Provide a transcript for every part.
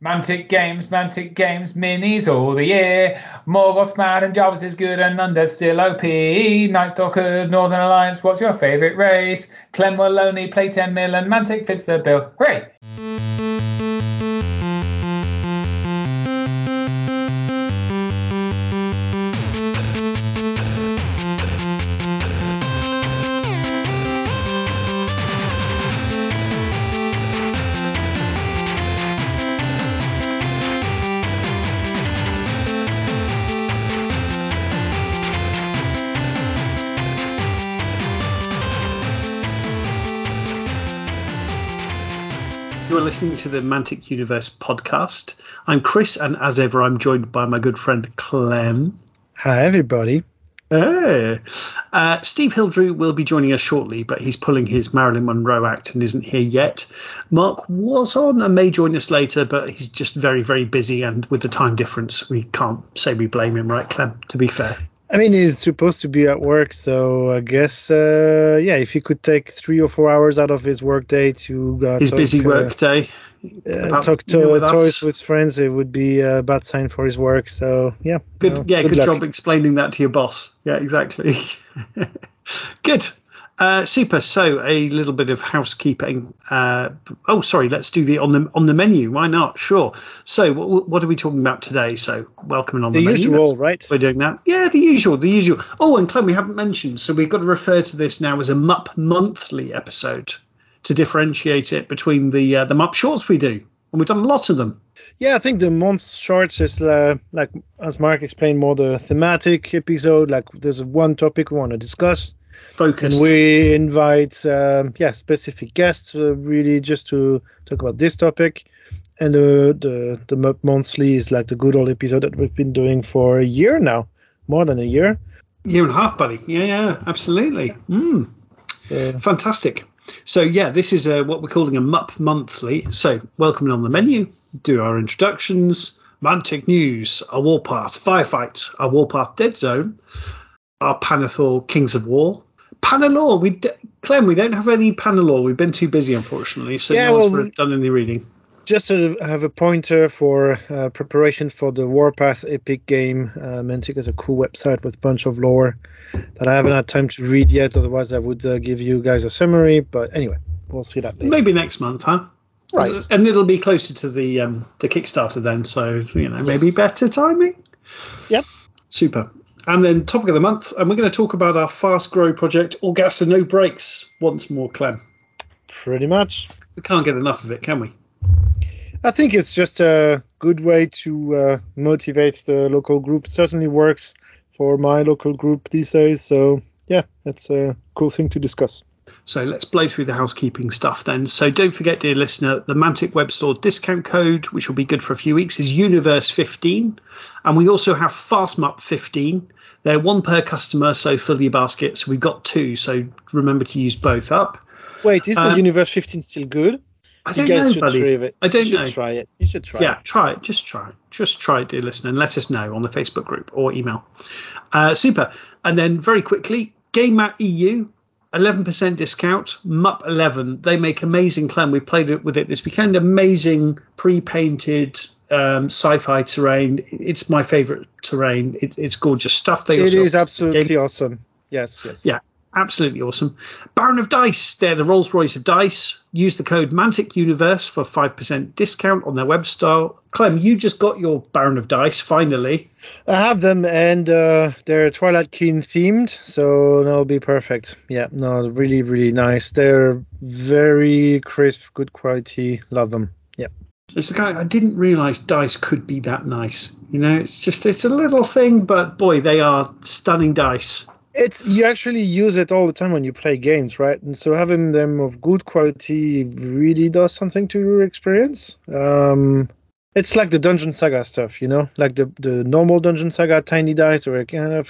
Mantic Games, minis all the year. Morgoth's mad and Jarvis is good and Undead's still OP. Night Stalkers, Northern Alliance, what's your favourite race? Clem will only play 10 mil and Mantic fits the bill. Hooray! Listening to the Mantic Universe podcast. I'm Chris, and as ever, I'm joined by my good friend Clem. Hi, everybody. Hey. Steve Hildrew will be joining us shortly, but he's pulling his Marilyn Monroe act and isn't here yet. Mark was on and may join us later, but he's just very, very busy, and with the time difference, we can't say we blame him, right, Clem? To be fair. I mean, he's supposed to be at work, so I guess, if he could take 3 or 4 hours out of his workday to talk toys with friends, it would be a bad sign for his work. So, yeah. Good job explaining that to your boss. Yeah, exactly. Good. Super. So a little bit of housekeeping. Let's do the on the menu. Why not? Sure. So what are we talking about today? So welcome on the menu. The usual, right? We're doing that. Yeah, the usual. Oh, and Clem, we haven't mentioned. So we've got to refer to this now as a MUP monthly episode to differentiate it between the MUP shorts we do. And we've done lots of them. Yeah, I think the month shorts is, like as Mark explained, more the thematic episode. Like there's one topic we want to discuss. Focused. And we invite specific guests really just to talk about this topic. And the monthly is like the good old episode that we've been doing for a year now, more than a year. Year and a half, buddy. Yeah, absolutely. Mm. Fantastic. So, yeah, this is what we're calling a MUP monthly. So, welcoming on the menu, do our introductions, Mantic News, A Warpath, Firefight, A Warpath Dead Zone, our Panathor Kings of War. Panelore, Clem, we don't have any Panelore. We've been too busy, unfortunately, so no one's done any reading. Just to have a pointer for preparation for the Warpath Epic game. Mantic has a cool website with a bunch of lore that I haven't had time to read yet. Otherwise, I would give you guys a summary. But anyway, we'll see that later. Maybe next month, huh? Right. And it'll be closer to the Kickstarter then. So, maybe better timing. Yep. Super. And then topic of the month, and we're going to talk about our fast grow project, All Gas and No Breaks, once more, Clem. Pretty much. We can't get enough of it, can we? I think it's just a good way to motivate the local group. It certainly works for my local group these days. So, yeah, that's a cool thing to discuss. So let's blow through the housekeeping stuff then. So don't forget, dear listener, the Mantic Web Store discount code, which will be good for a few weeks, is Universe15. And we also have FastMup15. They're one per customer, so fill your basket. So we've got two, so remember to use both up. Wait, is the Universe15 still good? I don't know, buddy. I don't know. You should try it. Yeah, try it. Just try it, dear listener, and let us know on the Facebook group or email. Super. And then very quickly, GameMat EU. 11% discount, MUP 11. They make amazing, Clem. We played with it this weekend. Amazing pre-painted sci-fi terrain. It's my favourite terrain. It's gorgeous stuff. It is absolutely awesome. Yes. Yeah, absolutely awesome. Baron of Dice. They're the Rolls Royce of Dice. Use the code Mantic Universe for 5% discount on their web store. Clem, you just got your Baron of Dice finally. I have them, and they're Twilight King themed, so that'll be perfect. Yeah, no, really, really nice. They're very crisp, good quality. Love them. Yeah. It's the guy I didn't realise dice could be that nice. It's a little thing, but boy, they are stunning dice. You actually use it all the time when you play games, right? And so having them of good quality really does something to your experience. It's like the Dungeon Saga stuff, like the normal Dungeon Saga tiny dice or kind of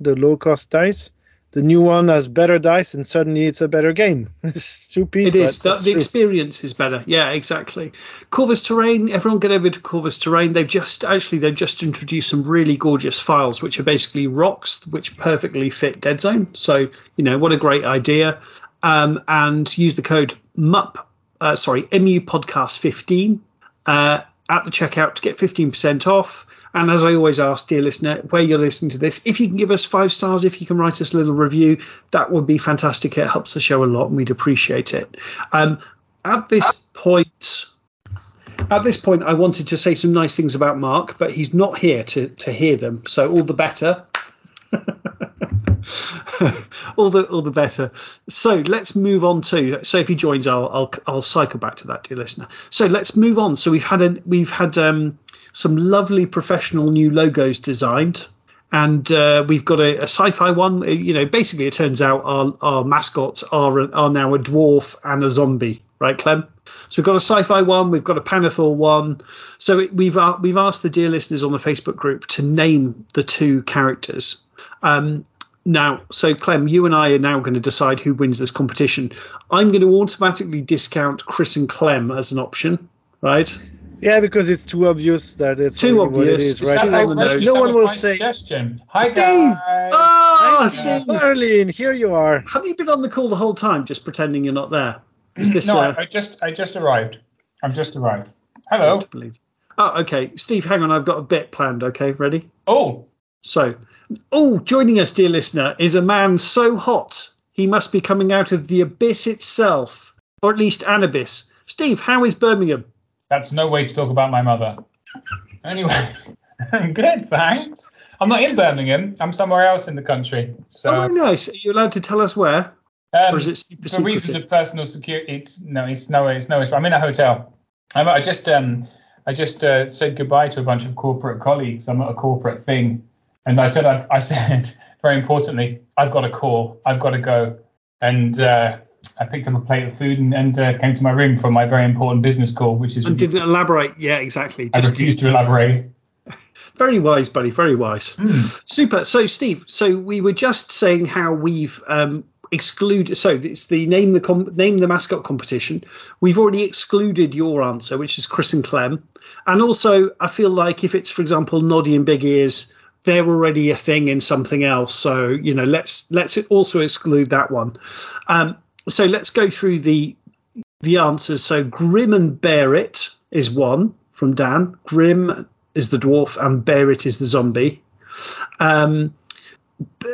the low cost dice. The new one has better dice and suddenly it's a better game. It's stupid. It is. The experience is better. Yeah, exactly. Corvus Terrain. Everyone get over to Corvus Terrain. They've just introduced some really gorgeous files, which are basically rocks, which perfectly fit Dead Zone. So, what a great idea. And use the code MUP, MU Podcast 15. at the checkout to get 15% off. And as I always ask, dear listener, where you're listening to this, if you can give us 5 stars, if you can write us a little review, that would be fantastic. It helps the show a lot and we'd appreciate it. At this point, I wanted to say some nice things about Mark, but he's not here to hear them. So all the better. all the better. So let's move on to. So if he joins, I'll cycle back to that, dear listener. So let's move on. So we've had some lovely professional new logos designed, and we've got a sci-fi one. You know, basically, it turns out our mascots are now a dwarf and a zombie, right, Clem? So we've got a sci-fi one, we've got a Panathor one. So we've asked the dear listeners on the Facebook group to name the two characters. Now, so Clem, you and I are now going to decide who wins this competition. I'm going to automatically discount Chris and Clem as an option, right? Yeah, because it's too obvious that it's too obvious. What it is, right? Too on the nose. No one will say. Suggestion. Hi, Steve. Guys. Oh, Steve. Merlin, here you are. Have you been on the call the whole time, just pretending you're not there? I just arrived. I've just arrived. Hello. Oh, okay. Steve, hang on. I've got a bit planned. Okay, ready? Oh. So, joining us, dear listener, is a man so hot he must be coming out of the abyss itself, or at least an abyss. Steve, how is Birmingham? That's no way to talk about my mother. Anyway, I'm good, thanks. I'm not in Birmingham. I'm somewhere else in the country. So. Oh, nice. Are you allowed to tell us where? Or is it for reasons of personal security, it's no issue. I'm in a hotel. I just said goodbye to a bunch of corporate colleagues. I'm at a corporate thing, and I said very importantly, I've got a call. I've got to go, and I picked up a plate of food and came to my room for my very important business call, which is. And didn't elaborate. Yeah, exactly. I refused to elaborate. Very wise, buddy. Very wise. Mm. Super. So, Steve. So we were just saying how we've. Exclude. So it's the name the mascot competition. We've already excluded your answer, which is Chris and Clem. And also, I feel like if it's, for example, Noddy and Big Ears, they're already a thing in something else. So you know, let's also exclude that one. So let's go through the answers. So Grim and Barrett is one from Dan. Grim is the dwarf and Barrett is the zombie.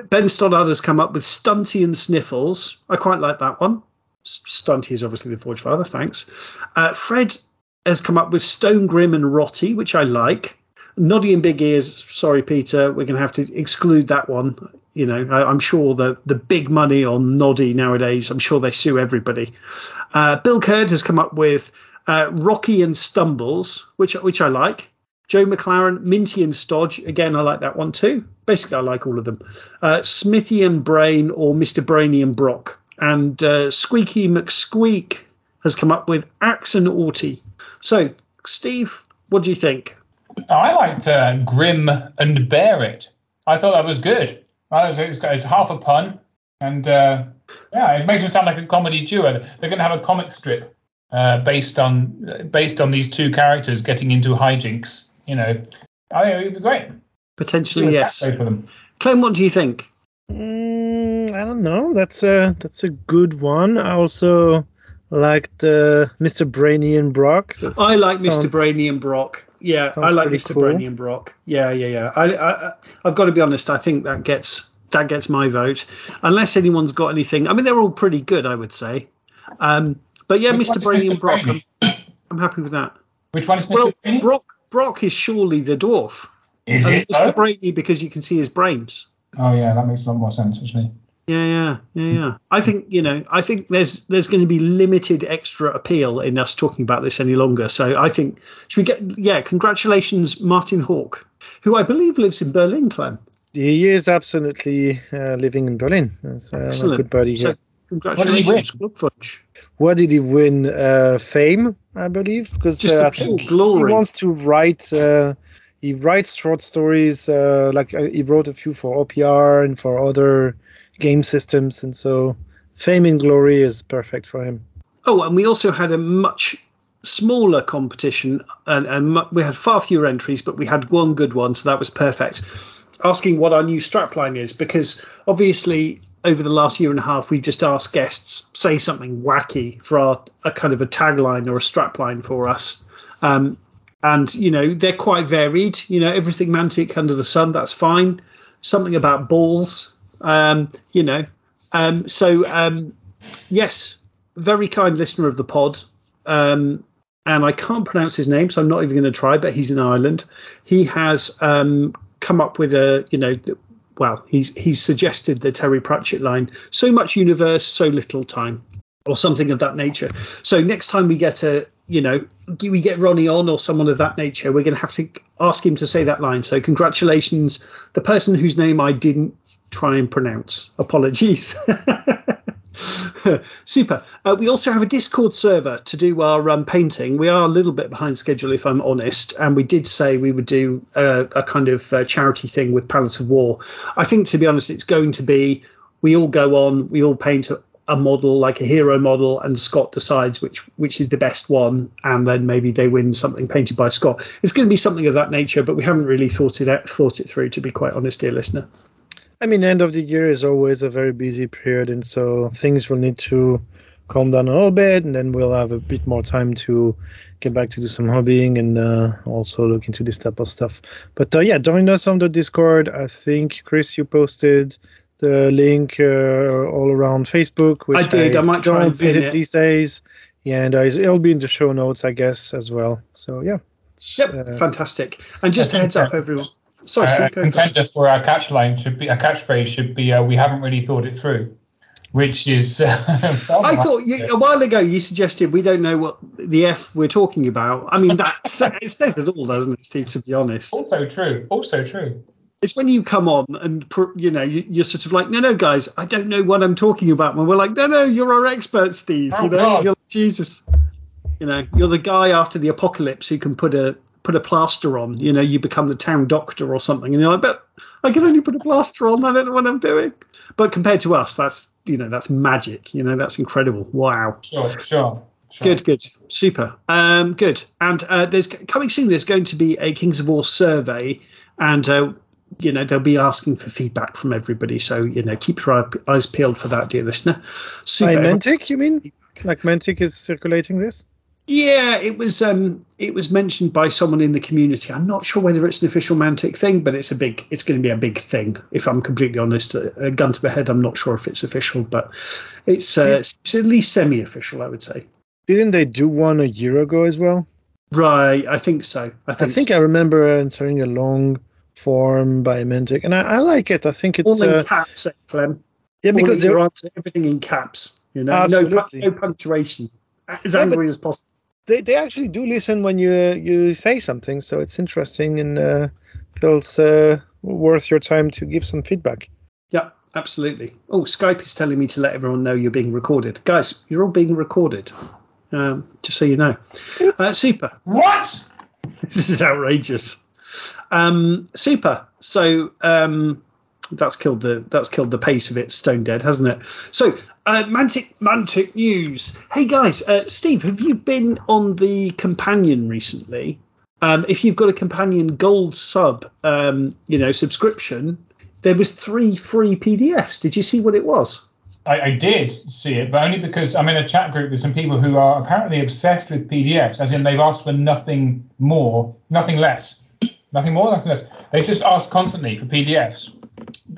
Ben Stoddard has come up with Stunty and Sniffles. I quite like that one. Stunty is obviously the Forge Father, thanks. Fred has come up with Stone Grim and Rotty, which I like. Noddy and Big Ears, sorry, Peter, we're going to have to exclude that one. You know, I'm sure the big money on Noddy nowadays, I'm sure they sue everybody. Bill Kurd has come up with Rocky and Stumbles, which I like. Joe McLaren, Minty and Stodge. Again, I like that one too. Basically, I like all of them. Smithy and Brain, or Mr. Brainy and Brock. And Squeaky McSqueak has come up with Axe and Aughty. So, Steve, what do you think? I liked Grim and Barrett. I thought that was good. It's half a pun. And, it makes them sound like a comedy duo. They're going to have a comic strip based on these two characters getting into hijinks. You know, I think it would be great. Potentially, yes. Clem, what do you think? I don't know. That's a good one. I also liked Mr. Brainy and Brock. I like Mr. Brainy and Brock. Yeah, I like Mr. Cool. Brainy and Brock. Yeah. I've got to be honest. I think that gets my vote. Unless anyone's got anything. I mean, they're all pretty good, I would say. But yeah, Mr. Brainy and Brock. I'm happy with that. Which one is Mr. Brainy? Brock is surely the dwarf. Is it? Mr. Brainy, because you can see his brains. Oh yeah, that makes a lot more sense actually. Yeah. I think there's going to be limited extra appeal in us talking about this any longer. So I think should we get congratulations Martin Hawk, who I believe lives in Berlin, Clem. He is absolutely living in Berlin. That's a good buddy here. So, congratulations, Glubfudge. What did he win? Fame, I believe, because I think glory. He wants to write. He writes short stories. He wrote a few for OPR and for other game systems, and so fame and glory is perfect for him. Oh, and we also had a much smaller competition, and we had far fewer entries, but we had one good one, so that was perfect. Asking what our new strapline is, because obviously. Over the last year and a half, we just asked guests say something wacky for a kind of a tagline or a strapline for us. And, you know, they're quite varied. You know, everything mantic under the sun, that's fine. Something about balls, you know. Yes, very kind listener of the pod. And I can't pronounce his name, so I'm not even going to try, but he's in Ireland. He has come up with a, you know, well, he's suggested the Terry Pratchett line, so much universe, so little time, or something of that nature. So next time we get we get Ronnie on or someone of that nature, we're going to have to ask him to say that line. So congratulations, the person whose name I didn't try and pronounce. Apologies. Super. We also have a Discord server to do our painting. We are a little bit behind schedule, if I'm honest, and we did say we would do a kind of charity thing with Pallets of War. I think, to be honest, it's going to be we all go on, we all paint a model, like a hero model, and Scott decides which is the best one, and then maybe they win something painted by Scott. It's going to be something of that nature, but we haven't really thought it through, to be quite honest, dear listener. I mean, end of the year is always a very busy period, and so things will need to calm down a little bit, and then we'll have a bit more time to get back to do some hobbying and also look into this type of stuff. But join us on the Discord. I think, Chris, you posted the link all around Facebook. Which I did. I might try and visit these days. Yeah, and it'll be in the show notes, I guess, as well. So, yeah. Yep, fantastic. And just a heads up, everyone. Sorry, a contender for our catchphrase should be we haven't really thought it through, which is I thought a while ago you suggested we don't know what the F we're talking about. I mean, that it says it all, doesn't it, Steve, to be honest? Also true. It's when you come on and, you know, you're sort of like, no, guys, I don't know what I'm talking about. And we're like, no, you're our expert, Steve. Oh, you know, God. You're like, Jesus. You know, you're the guy after the apocalypse who can put a plaster on. You know, you become the town doctor or something, and you're like, but I can only put a plaster on. I don't know what I'm doing. But compared to us, that's, you know, that's magic. You know, that's incredible. Wow. Sure. Good. Super. Good. And there's coming soon. There's going to be a Kings of War survey, and you know, they'll be asking for feedback from everybody. So, you know, keep your eyes peeled for that, dear listener. Super. By Mantic, you mean? Like Mantic is circulating this? Yeah, it was mentioned by someone in the community. I'm not sure whether it's an official Mantic thing, but it's going to be a big thing. If I'm completely honest, a gun to my head, I'm not sure if it's official, but it's at least semi-official, I would say. Didn't they do one a year ago as well? Right, I think so. I think so. I remember answering a long form by Mantic, and I like it. I think it's all in caps, Clem. Yeah, because they're everything in caps. You know, no punctuation, as angry as possible. They actually do listen when you say something, so it's interesting and feels worth your time to give some feedback. Yeah, absolutely. Oh, Skype is telling me to let everyone know you're being recorded. Guys, you're all being recorded, just so you know. Super. What? This is outrageous. Super. So that's killed the pace of it stone dead, hasn't it? So Mantic news. Hey guys, Steve, have you been on the Companion recently? If you've got a Companion Gold sub, subscription, there was 3 free PDFs. Did you see what it was? I did see it, but only because I'm in a chat group with some people who are apparently obsessed with PDFs, as in they've asked for nothing more, nothing less. Nothing more, nothing less. They just ask constantly for PDFs,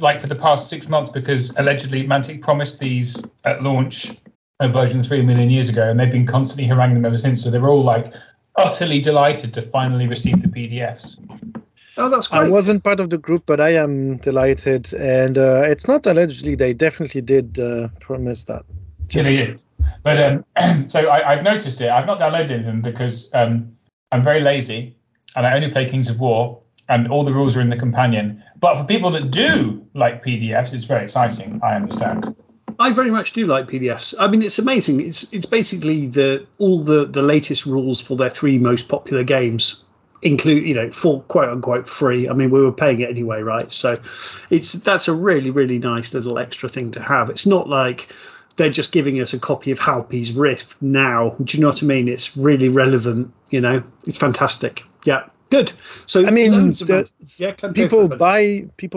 like for the past 6 months, because allegedly Mantic promised these at launch of version 3 million years ago, and they've been constantly haranguing them ever since. So they're all like utterly delighted to finally receive the PDFs. Oh, that's great. I wasn't part of the group, but I am delighted. And it's not allegedly; they definitely did promise that. Yeah, they did. But so I've noticed it. I've not downloaded them because I'm very lazy. And I only play Kings of War, and all the rules are in the Companion. But for people that do like PDFs, it's very exciting, I understand. I very much do like PDFs. I mean, it's amazing. It's basically all the latest rules for their 3 most popular games, include, you know, for quote-unquote free. I mean, we were paying it anyway, right? So that's a really, really nice little extra thing to have. It's not like they're just giving us a copy of Halpy's Rift now. Do you know what I mean? It's really relevant, you know. It's fantastic. Yeah, good. So I mean, people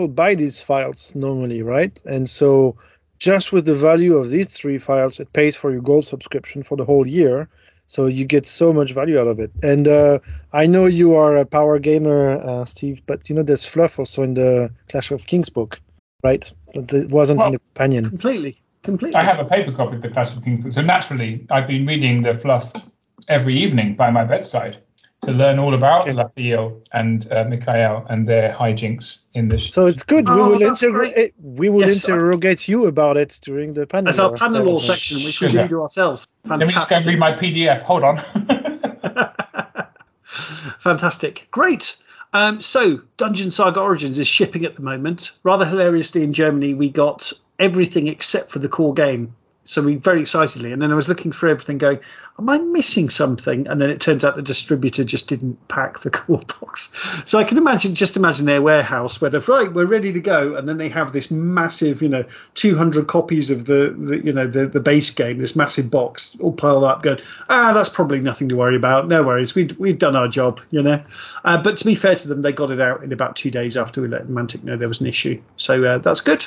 buy these files normally, right? And so just with the value of these 3 files, it pays for your Gold subscription for the whole year. So you get so much value out of it. And I know you are a power gamer, Steve, but you know there's fluff also in the Clash of Kings book, right? That wasn't in the companion. Completely. I have a paper copy of the Clash of Kings book, so naturally I've been reading the fluff every evening by my bedside to learn all about Lafayette and Mikhail and their hijinks in this. So it's good. We will interrogate you about it during the panel. That's our panel law section, which we do ourselves. Fantastic. Let me just go and read my PDF. Hold on. Fantastic. Great. So Dungeon Saga Origins is shipping at the moment. Rather hilariously, in Germany, we got everything except for the core game. So we very excitedly, and then I was looking through everything going, am I missing something? And then it turns out the distributor just didn't pack the core box. So I can imagine their warehouse where they're right, we're ready to go. And then they have this massive, 200 copies of the base game, this massive box all piled up going, that's probably nothing to worry about. No worries. We've done our job, But to be fair to them, they got it out in about 2 days after we let Mantic know there was an issue. So that's good.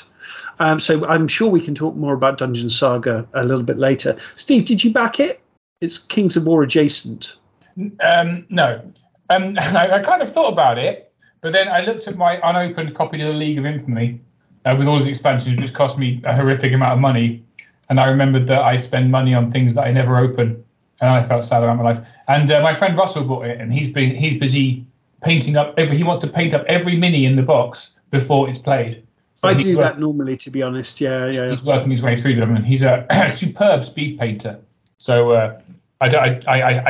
So I'm sure we can talk more about Dungeon Saga a little bit later. Steve, did you back it? It's Kings of War adjacent. No. I kind of thought about it, but then I looked at my unopened copy of the League of Infamy with all its expansions. It just cost me a horrific amount of money. And I remembered that I spend money on things that I never open. And I felt sad about my life. And my friend Russell bought it, and he's busy painting up. He wants to paint up every mini in the box before it's played. So I do that normally, to be honest. Yeah. He's working his way through them, and he's a superb speed painter. So I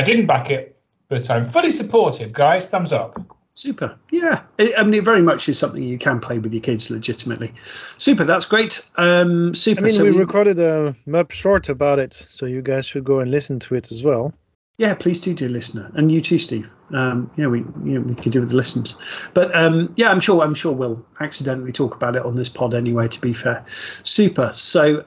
didn't back it, but I'm fully supportive, guys. Thumbs up. Super. Yeah. It very much is something you can play with your kids legitimately. Super. That's great. Super. I mean, so we recorded a MUP short about it, so you guys should go and listen to it as well. Yeah, please do, listener, and you too, Steve. We could do with the listeners, but I'm sure we'll accidentally talk about it on this pod anyway. To be fair, super. So,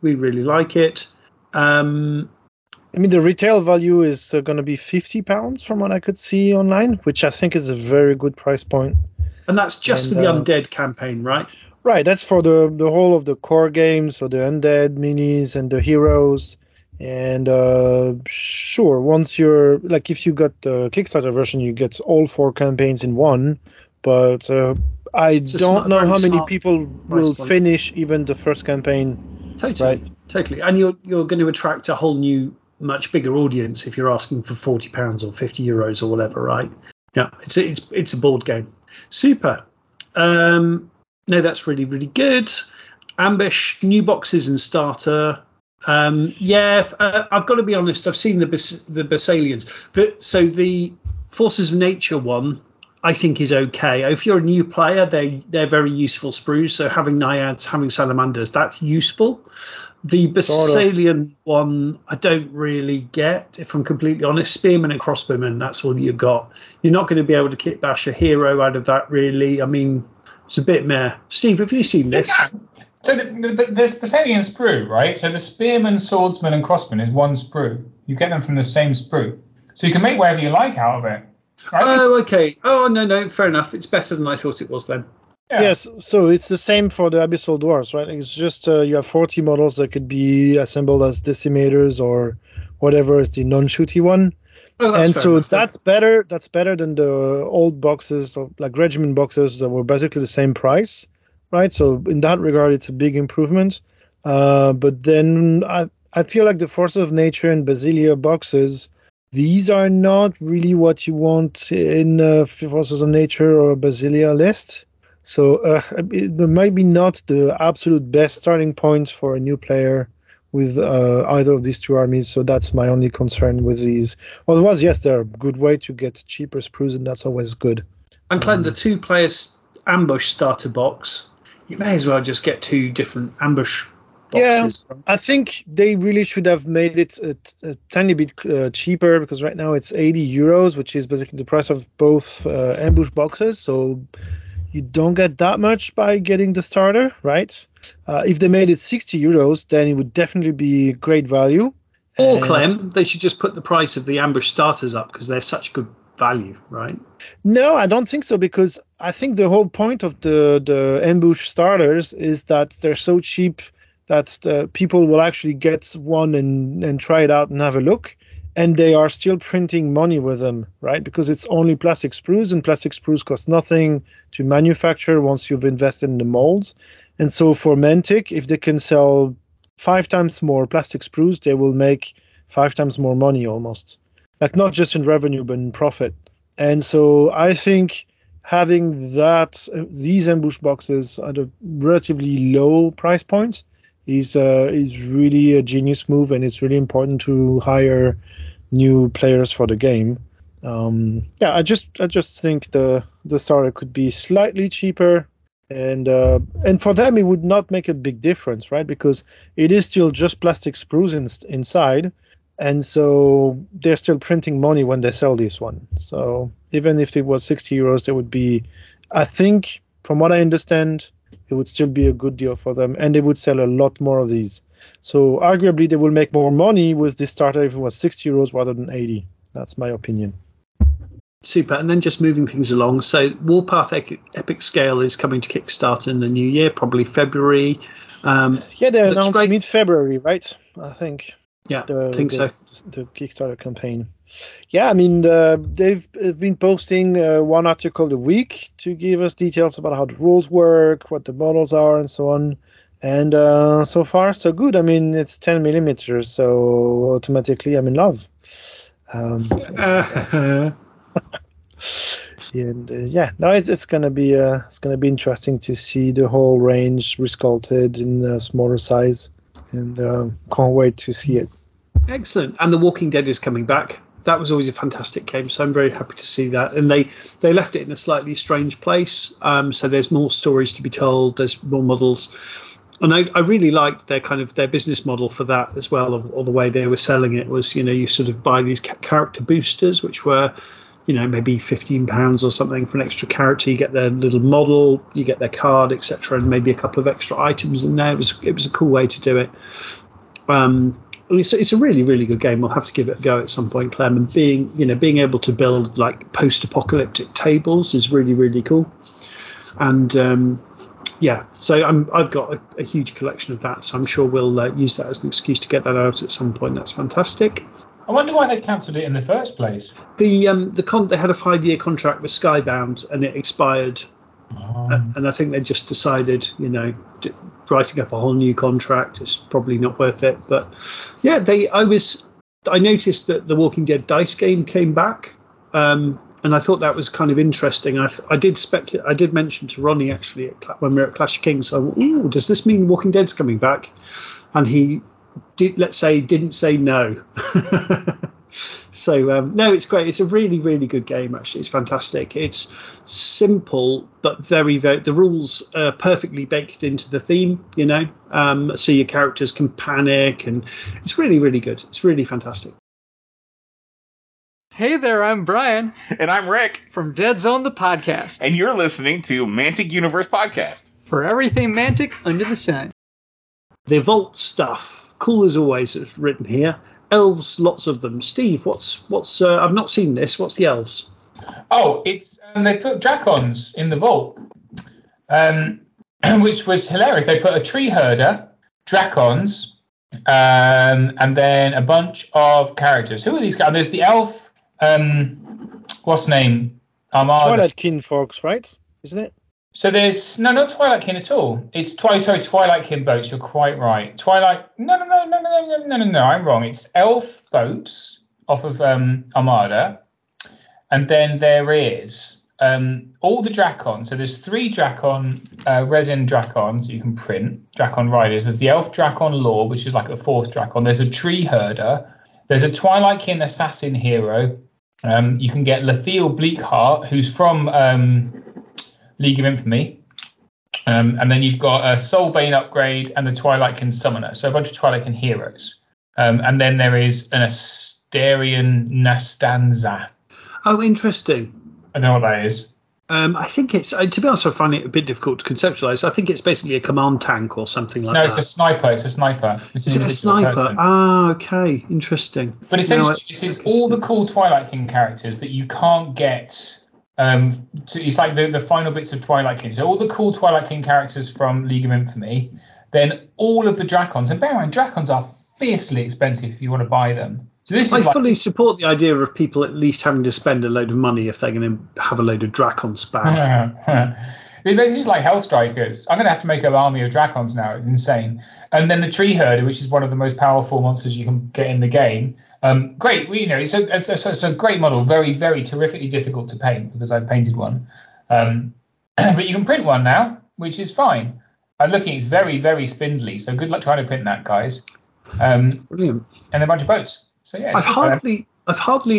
we really like it. The retail value is going to be £50 from what I could see online, which I think is a very good price point. And that's just for the Undead campaign, right? Right. That's for the whole of the core game, so the Undead minis and the heroes. And sure, once you're like, if you got the Kickstarter version, you get all four campaigns in one. But I don't know how many people will finish even the first campaign. Totally, right? Totally. And you're going to attract a whole new, much bigger audience if you're asking for £40 or €50 or whatever, right? Yeah, it's a board game. Super. No, that's really really good. Ambush, new boxes and starter. I've got to be honest. I've seen the Bessalians, but so the Forces of Nature one, I think, is okay. If you're a new player, they're very useful sprues. So having naiads, having salamanders, that's useful. The Bessalian one, I don't really get. If I'm completely honest, spearmen and crossbowmen, that's all you've got. You're not going to be able to kitbash a hero out of that, really. I mean, it's a bit meh. Steve, have you seen this? So there's Bessalian sprue, right? So the spearman, swordsman, and crossman is one sprue. You get them from the same sprue. So you can make whatever you like out of it. Right? Oh, okay. Oh, no, fair enough. It's better than I thought it was then. Yeah. Yes, so it's the same for the Abyssal Dwarves, right? It's just you have 40 models that could be assembled as decimators or whatever is the non-shooty one. Oh, that's fair enough. That's better than the old boxes, like regiment boxes that were basically the same price. Right, so in that regard, it's a big improvement. But then I feel like the Forces of Nature and Basilia boxes, these are not really what you want in Forces of Nature or Basilia list. So it might be not the absolute best starting point for a new player with either of these two armies. So that's my only concern with these. Otherwise, yes, they're a good way to get cheaper sprues, and that's always good. I'm glad the two-player ambush starter box. You may as well just get two different ambush boxes. Yeah, I think they really should have made it a tiny bit cheaper, because right now it's €80, which is basically the price of both ambush boxes. So you don't get that much by getting the starter, right? If they made it €60, then it would definitely be great value. Or Clem, they should just put the price of the ambush starters up because they're such good value, right? No, I don't think so, because I think the whole point of the ambush starters is that they're so cheap that the people will actually get one and try it out and have a look. And they are still printing money with them, right? Because it's only plastic sprues, and plastic sprues cost nothing to manufacture once you've invested in the molds. And so for Mantic, if they can sell 5 times more plastic sprues, they will make 5 times more money almost. Like not just in revenue, but in profit. And so I think having that, these ambush boxes at a relatively low price points is really a genius move, and it's really important to hire new players for the game. I just think the starter could be slightly cheaper, and for them it would not make a big difference, right? Because it is still just plastic sprues inside, and so they're still printing money when they sell this one. So even if it was 60 euros, there would be, I think, from what I understand, it would still be a good deal for them, and they would sell a lot more of these. So arguably they will make more money with this starter if it was 60 euros rather than 80. That's my opinion. Super. And then just moving things along. So Warpath Epic Scale is coming to Kickstarter in the new year, probably February. They announced mid-February, right? I think. Yeah, I think so. The Kickstarter campaign. Yeah, I mean, they've been posting one article a week to give us details about how the rules work, what the models are, and so on. And so far, so good. I mean, it's 10 millimeters, so automatically I'm in love. It's gonna be interesting to see the whole range resculpted in a smaller size. And can't wait to see it. Excellent. And The Walking Dead is coming back. That was always a fantastic game, so I'm very happy to see that. And they left it in a slightly strange place, so there's more stories to be told, there's more models. And I really liked their business model for that as well, or the way they were selling it was, you sort of buy these character boosters, which were, maybe £15 or something for an extra character. You get their little model, you get their card, etc., and maybe a couple of extra items in there. It was a cool way to do it. It's a really, really good game. I'll have to give it a go at some point, Clem. And being able to build like post-apocalyptic tables is really, really cool. And so I've got a huge collection of that. So I'm sure we'll use that as an excuse to get that out at some point. That's fantastic. I wonder why they cancelled it in the first place. They had a 5-year contract with Skybound and it expired, and I think they just decided, writing up a whole new contract is probably not worth it. But yeah, I noticed that the Walking Dead dice game came back, and I thought that was kind of interesting. I did mention to Ronnie actually when we were at Clash of Kings. So, does this mean Walking Dead's coming back? And he didn't say no. So no, it's great. It's a really, really good game actually. It's fantastic. It's simple but very, very, the rules are perfectly baked into the theme, so your characters can panic, and it's really, really good. It's really fantastic. Hey there, I'm Brian. And I'm Rick. From Dead Zone, the podcast. And you're listening to Mantic Universe Podcast. For everything Mantic under the sun. The Vault stuff. Cool as always, it's written here. Elves, lots of them. Steve, what's? I've not seen this. What's the elves? Oh, it's they put dracons in the vault, which was hilarious. They put a tree herder, dracons, and then a bunch of characters. Who are these guys? There's the elf. What's name? Twilight Kin folks, right? Isn't it? So there's not Twilight Kin at all. It's Twilight Kin boats. You're quite right. No. I'm wrong. It's elf boats off of Armada, and then there is all the dracons. So there's 3 dracon resin dracons you can print. Dracon riders. There's the elf dracon lore, which is like the 4th dracon. There's a tree herder. There's a Twilight Kin assassin hero. You can get Lethiel Bleakheart, who's from League of Infamy, and then you've got a Soulbane upgrade and the Twilight Kin Summoner, so a bunch of Twilight Kin heroes, and then there is an Asterian Nastanza. Oh, interesting. I don't know what that is. I think it's, to be honest, I find it a bit difficult to conceptualize. I think it's basically a command tank or something like that. No, it's a sniper. It's a sniper. Person. Ah, okay, interesting. But essentially, this is all the cool Twilight Kin characters that you can't get. It's like the final bits of Twilight King. So all the cool Twilight King characters from League of Infamy, then all of the Dracons, and bear in mind, Dracons are fiercely expensive if you want to buy them. So this I fully support the idea of people at least having to spend a load of money if they're going to have a load of Dracon spam. This is like Hellstrikers. I'm going to have to make an army of Dracons now. It's insane. And then the Tree Herder, which is one of the most powerful monsters you can get in the game. Great. You know, it's a great model. Very, very terrifically difficult to paint because I've painted one. But you can print one now, which is fine. I'm looking, it's very, very spindly. So good luck trying to print that, guys. Brilliant. And a bunch of boats. So yeah, I've hardly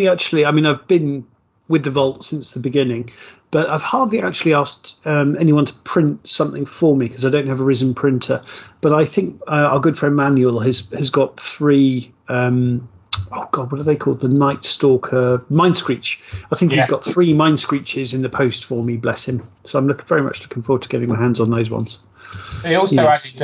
actually. I mean, I've been with the Vault since the beginning, but I've hardly actually asked anyone to print something for me because I don't have a Risen printer. But I think our good friend Manuel has got three. What are they called? The Night Stalker Mindscreech. I think he's got three Mindscreeches in the post for me. Bless him. So I'm very much looking forward to getting my hands on those ones. They also added.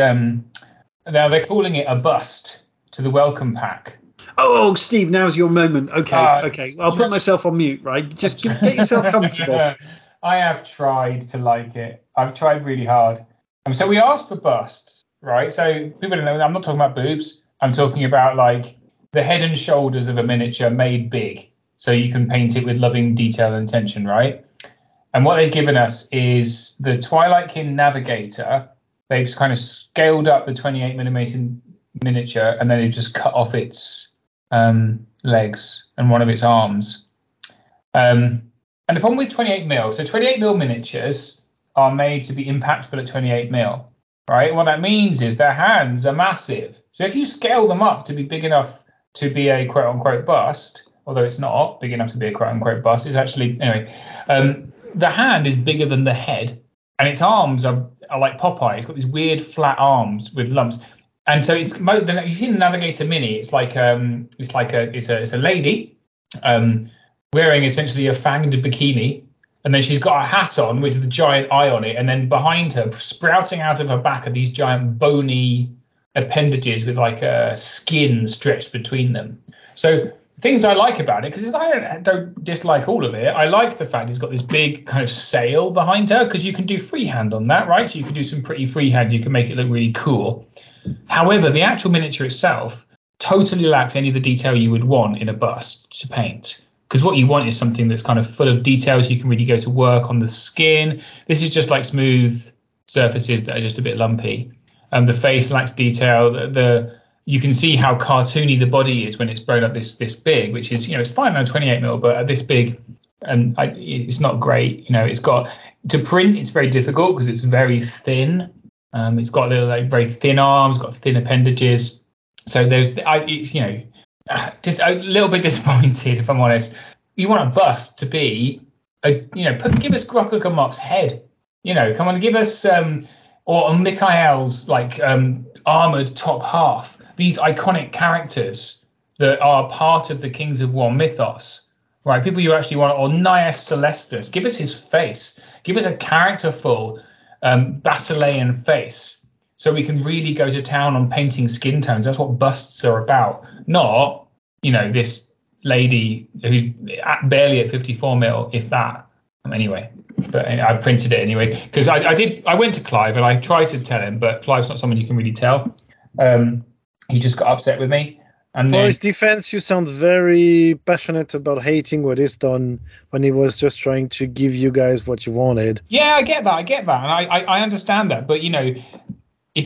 Now they're calling it a bust to the welcome pack. Oh, Steve, now's your moment. Okay. I'll put myself on mute, right? Just get yourself comfortable. I have tried to like it. I've tried really hard. And so we asked for busts, right? So people don't know. I'm not talking about boobs. I'm talking about like the head and shoulders of a miniature made big, so you can paint it with loving detail and tension, right? And what they've given us is the Twilightkin Navigator. They've kind of scaled up the 28mm miniature, and then they've just cut off its legs and one of its arms. And the problem with 28mm, so 28mm miniatures are made to be impactful at 28mm, right? What that means is their hands are massive. So if you scale them up to be big enough to be a quote-unquote bust, although it's not big enough to be a quote-unquote bust, it's actually, anyway, the hand is bigger than the head, and its arms are like Popeye. It's got these weird flat arms with lumps. And so it's, you've seen the Navigator Mini. It's like it's a lady wearing essentially a fanged bikini, and then she's got a hat on with the giant eye on it, and then behind her, sprouting out of her back, are these giant bony appendages with like a skin stretched between them. So things I like about it, because I don't dislike all of it. I like the fact it's got this big kind of sail behind her, because you can do freehand on that, right? So you can do some pretty freehand. You can make it look really cool. However, the actual miniature itself totally lacks any of the detail you would want in a bust to paint, because what you want is something that's kind of full of details. You can really go to work on the skin. This is just like smooth surfaces that are just a bit lumpy. The face lacks detail. You can see how cartoony the body is when it's blown up this big, which is, you know, it's fine on 28mm, but at this big, and it's not great. You know, it's got to print. It's very difficult because it's very thin. It's got little, like, very thin arms, got thin appendages. So just a little bit disappointed, if I'm honest. You want a bust to be, give us Grokkakamok's head. You know, come on, give us, or Mikhail's, like, armoured top half. These iconic characters that are part of the Kings of War mythos, right? People you actually want, or Gnaeus Celestus. Give us his face. Give us a characterful Basilean face, so we can really go to town on painting skin tones. That's what busts are about, not this lady who's barely at 54mm, if that. Anyway, but I printed it anyway because I went to Clive and I tried to tell him, but Clive's not someone you can really tell. He just got upset with me. And for his defense, you sound very passionate about hating what is done when he was just trying to give you guys what you wanted. Yeah, I get that. And I understand that. But, if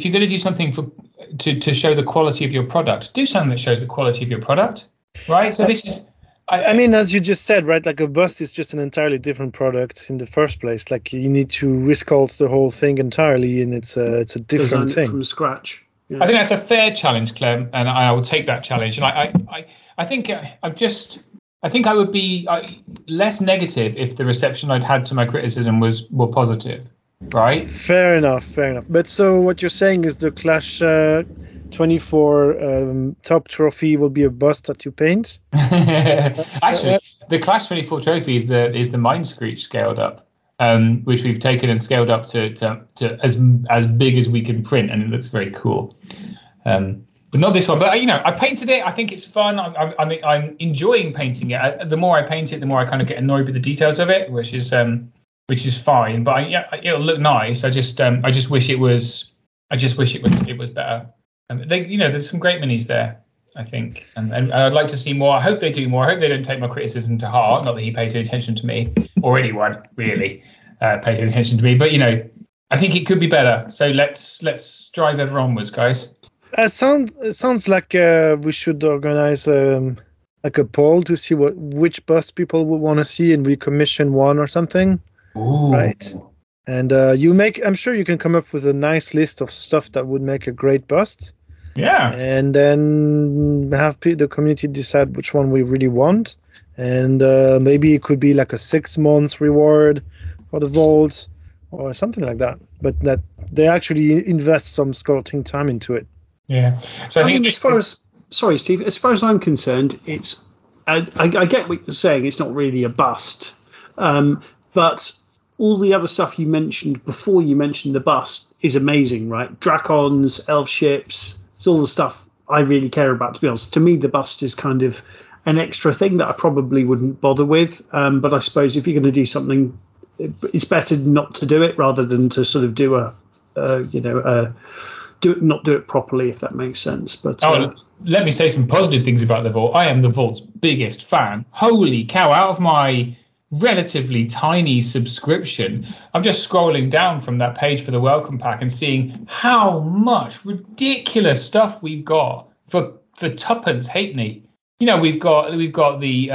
you're going to do something to show the quality of your product, do something that shows the quality of your product. Right. So this is. I mean, as you just said, right, like a bust is just an entirely different product in the first place. Like you need to resculpt the whole thing entirely. And it's a different thing from scratch. Yeah. I think that's a fair challenge, Clem, and I will take that challenge. And I think I would be less negative if the reception I'd had to my criticism were positive, right? Fair enough. But so what you're saying is the Clash 24 top trophy will be a bust that you paint? Actually, the Clash 24 trophy is the Mindscreech scaled up. Which we've taken and scaled up to as big as we can print, and it looks very cool. But not this one. But I painted it. I think it's fun. I'm enjoying painting it. The more I paint it, the more I kind of get annoyed with the details of it, which is fine. But it'll look nice. I just wish it was I just wish it was better. There's some great minis there, I think, and I'd like to see more. I hope they do more. I hope they don't take my criticism to heart. Not that he pays any attention to me, or anyone really pays any attention to me. But I think it could be better. So let's drive ever onwards, guys. It sounds like we should organize like a poll to see which bust people would want to see, and we commission one or something. Ooh. Right. And I'm sure you can come up with a nice list of stuff that would make a great bust. Yeah. And then have the community decide which one we really want. And maybe it could be like a 6 months reward for the vaults or something like that. But that they actually invest some scouting time into it. Yeah. So I think sorry, Steve, as far as I'm concerned, it's I get what you're saying. It's not really a bust. But all the other stuff you mentioned before you mentioned the bust is amazing, right? Dracons, elf ships, it's all the stuff I really care about, to be honest. To me, the bust is kind of an extra thing that I probably wouldn't bother with. But I suppose if you're going to do something, it's better not to do it rather than to sort of do do it properly, if that makes sense. But let me say some positive things about the vault. I am the vault's biggest fan. Holy cow, out of my relatively tiny subscription, I'm just scrolling down from that page for the welcome pack and seeing how much ridiculous stuff we've got for tuppence halfpenny. We've got the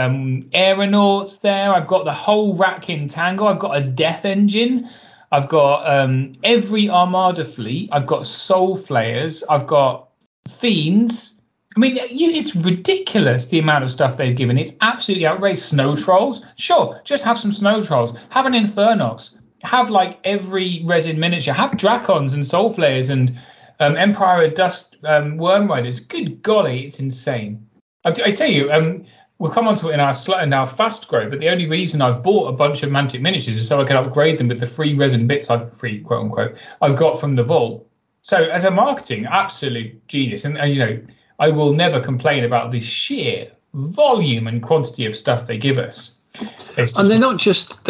aeronauts there. I've got the whole Ratkin Tango. I've got a death engine. I've got every Armada fleet. I've got soul flayers. I've got fiends. I mean, it's ridiculous the amount of stuff they've given. It's absolutely outrageous. Snow trolls. Sure, just have some snow trolls. Have an Infernox. Have, like, every resin miniature. Have Dracons and Soul Flayers and Empire of Dust Worm Riders. Good golly, it's insane. I tell you, we'll come on to it in our fast grow, but the only reason I've bought a bunch of Mantic miniatures is so I can upgrade them with the free resin bits I've got from the vault. So as a marketing, absolute genius. And I will never complain about the sheer volume and quantity of stuff they give us. And they're not just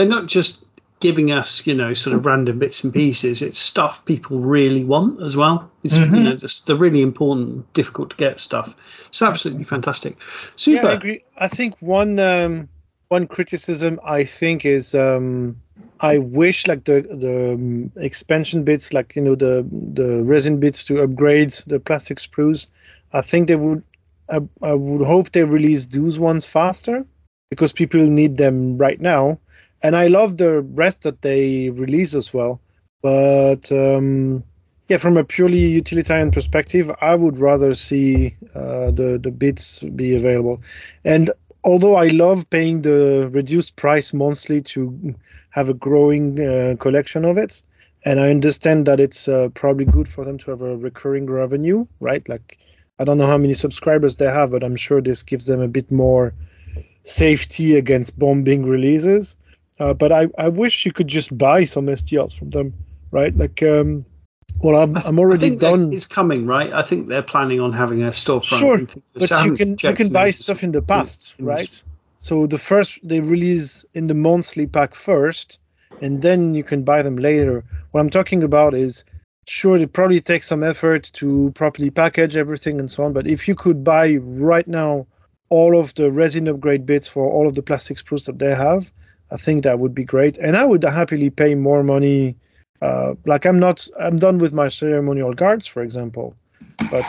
giving us, sort of random bits and pieces. It's stuff people really want as well. It's just the really important, difficult to get stuff. It's absolutely fantastic. Super. Yeah, I agree. I think one criticism I think is I wish like the expansion bits, like the resin bits to upgrade the plastic sprues. I think they would. I would hope they release those ones faster because people need them right now. And I love the rest that they release as well. But from a purely utilitarian perspective, I would rather see the bits be available. And although I love paying the reduced price monthly to have a growing collection of it, and I understand that it's probably good for them to have a recurring revenue, right? Like, I don't know how many subscribers they have, but I'm sure this gives them a bit more safety against bombing releases. But I wish you could just buy some STLs from them, right? Like, I'm already done. It's coming, right? I think they're planning on having a storefront. Sure, but you can buy stuff in the past, right? So they release in the monthly pack first, and then you can buy them later. What I'm talking about is, sure, it probably takes some effort to properly package everything and so on, but if you could buy right now all of the resin upgrade bits for all of the plastic sprues that they have, I think that would be great. And I would happily pay more money. I'm done with my ceremonial guards, for example. But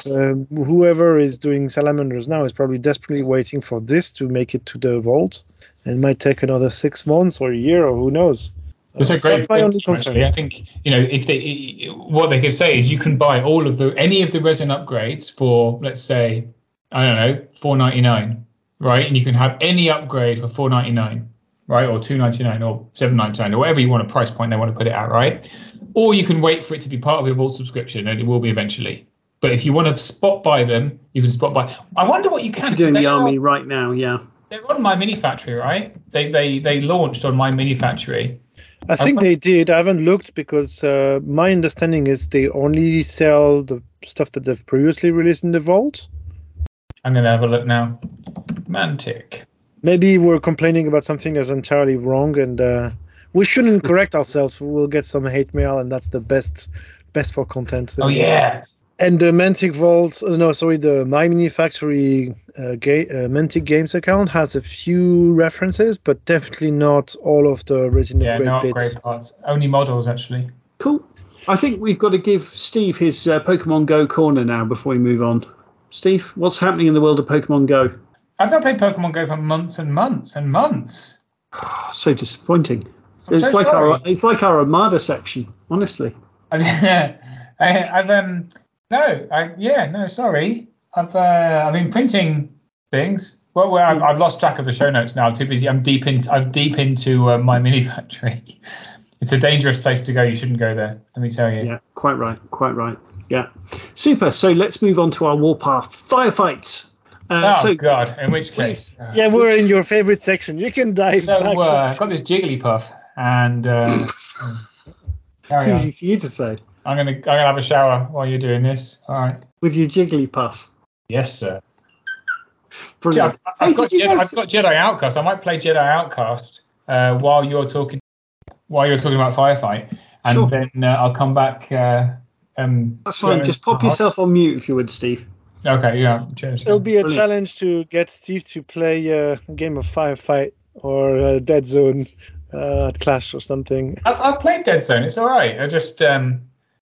whoever is doing salamanders now is probably desperately waiting for this to make it to the vault. And it might take another 6 months or a year, or who knows. It's a great thing. I think if they what they could say is you can buy all of any of the resin upgrades for, let's say, I don't know, $4.99, right? And you can have any upgrade for $4.99, right? Or $2.99 or $7.99 or whatever you want a price point they want to put it at, right? Or you can wait for it to be part of your vault subscription, and it will be eventually. But if you want to spot buy them, you can spot buy. I wonder what you can do in the army right now. Yeah, they're on My Mini Factory, right? They launched on My Mini Factory. I think they did. I haven't looked because my understanding is they only sell the stuff that they've previously released in the vault. I'm going to have a look now. Mantic. Maybe we're complaining about something that's entirely wrong, and we shouldn't correct ourselves. We'll get some hate mail, and that's the best best for content. Oh yeah. And the Mantic Vault, the My Mini Factory Mantic Games account has a few references, but definitely not all of the original great bits. Great parts. Only models, actually. Cool. I think we've got to give Steve his Pokemon Go corner now before we move on. Steve, what's happening in the world of Pokemon Go? I've not played Pokemon Go for months and months and months. So disappointing. It's like our Armada section, honestly. I've been printing things. Well, I've lost track of the show notes now. I'm too busy. I'm deep into My Mini Factory. It's a dangerous place to go. You shouldn't go there. Let me tell you. Yeah, quite right. Yeah, super. So let's move on to our Warpath firefights. God! In which case, we're in your favorite section. You can dive. So I've got this Jigglypuff, and it's easy for you to say. I'm gonna have a shower while you're doing this. All right. With your Jigglypuff. Yes, sir. Brilliant. I've got Jedi Outcast. I might play Jedi Outcast while you're talking about firefight, and sure. Then I'll come back. That's fine. Just pop yourself on mute if you would, Steve. Okay. Yeah. Cheers. It'll be a brilliant challenge to get Steve to play a game of firefight or Dead Zone at Clash or something. I've played Dead Zone. It's all right. I just.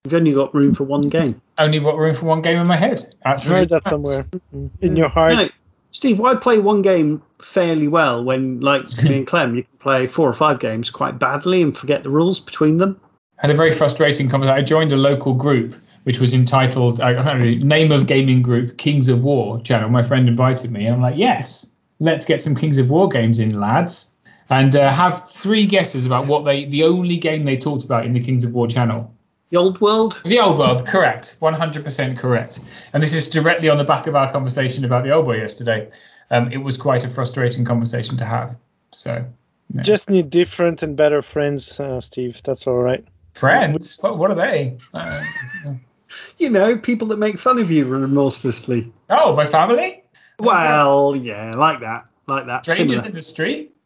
You've only got room for one game. Only got room for one game in my head. Absolutely. I heard that somewhere in your heart. No, Steve, why play one game fairly well when, like me and Clem, you can play 4 or 5 games quite badly and forget the rules between them? I had a very frustrating conversation. I joined a local group which was entitled Name of Gaming Group Kings of War channel. My friend invited me, and I'm like, yes, let's get some Kings of War games in, lads. And have 3 guesses about what the only game they talked about in the Kings of War channel. The old world? The old world, correct. 100% correct. And this is directly on the back of our conversation about the old boy yesterday. It was quite a frustrating conversation to have. So, yeah. Just need different and better friends, Steve. That's all right. Friends? What are they? People that make fun of you remorselessly. Oh, my family? Well, yeah, like that. Strangers in the street?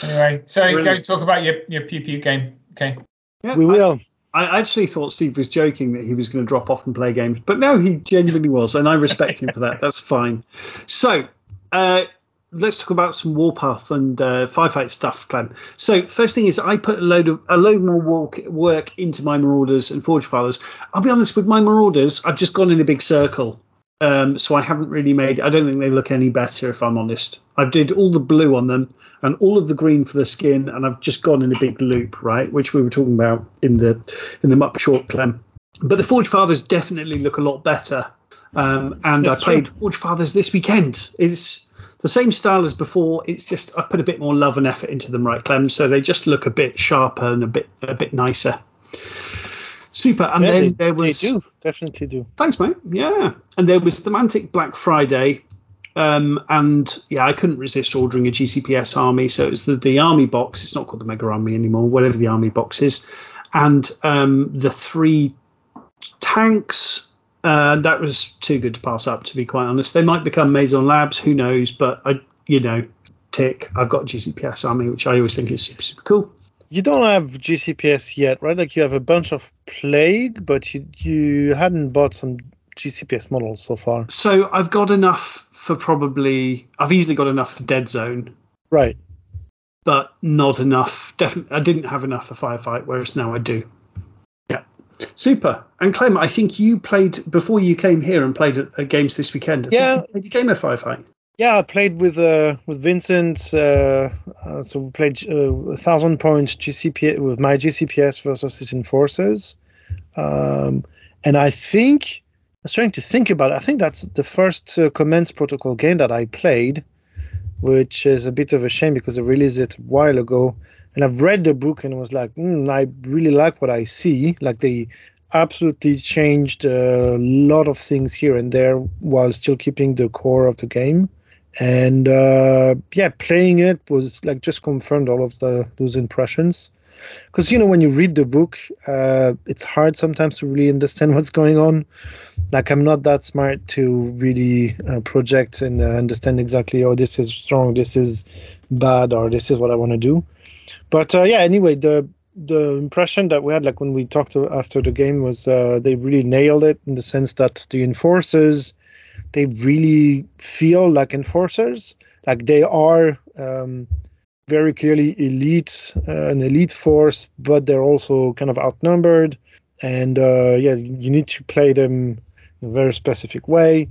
Anyway, so go talk about your Pew Pew game. Okay. Yeah, we will. I actually thought Steve was joking that he was going to drop off and play games, but no, he genuinely was, and I respect him for that. That's fine. So let's talk about some Warpath and firefight stuff, Clem. So first thing is I put a load more work into my Marauders and Forgefathers. I'll be honest with my Marauders, I've just gone in a big circle. So I haven't really made. I don't think they look any better, if I'm honest. I did all the blue on them and all of the green for the skin, and I've just gone in a big loop, right? Which we were talking about in the Mup Short, Clem. But the Forgefathers definitely look a lot better. I played Forgefathers this weekend. It's the same style as before. It's just I put a bit more love and effort into them, right, Clem? So they just look a bit sharper and a bit nicer. Super. And yeah, then there was. They do. Definitely do. Thanks, mate. Yeah. And there was the Mantic Black Friday. I couldn't resist ordering a GCPS army. So it's the army box. It's not called the Mega Army anymore, whatever the army box is. And the 3 tanks. That was too good to pass up, to be quite honest. They might become Maison Labs. Who knows? But I've got a GCPS army, which I always think is super, super cool. You don't have GCPS yet, right? Like you have a bunch of Plague, but you hadn't bought some GCPS models so far. So I've got enough for I've easily got enough for Dead Zone. Right. But not enough. Definitely, I didn't have enough for Firefight, whereas now I do. Yeah. Super. And Clem, I think you played, before you came here and played at games this weekend, I think you played a game of Firefight. Yeah, I played with Vincent. So we played 1,000 points GCPS with my GCPS versus his enforcers, and I think that's the first Commence Protocol game that I played, which is a bit of a shame because I released it a while ago. And I've read the book and was like, I really like what I see. Like they absolutely changed a lot of things here and there while still keeping the core of the game. And playing it was like just confirmed all of those impressions, because when you read the book, it's hard sometimes to really understand what's going on. Like I'm not that smart to really project and understand exactly, oh, this is strong, this is bad, or this is what I want to do. But anyway, the the impression that we had, like when we talked after the game, was they really nailed it in the sense that the enforcers, they really feel like enforcers. Like they are very clearly elite, an elite force, but they're also kind of outnumbered. And you need to play them in a very specific way.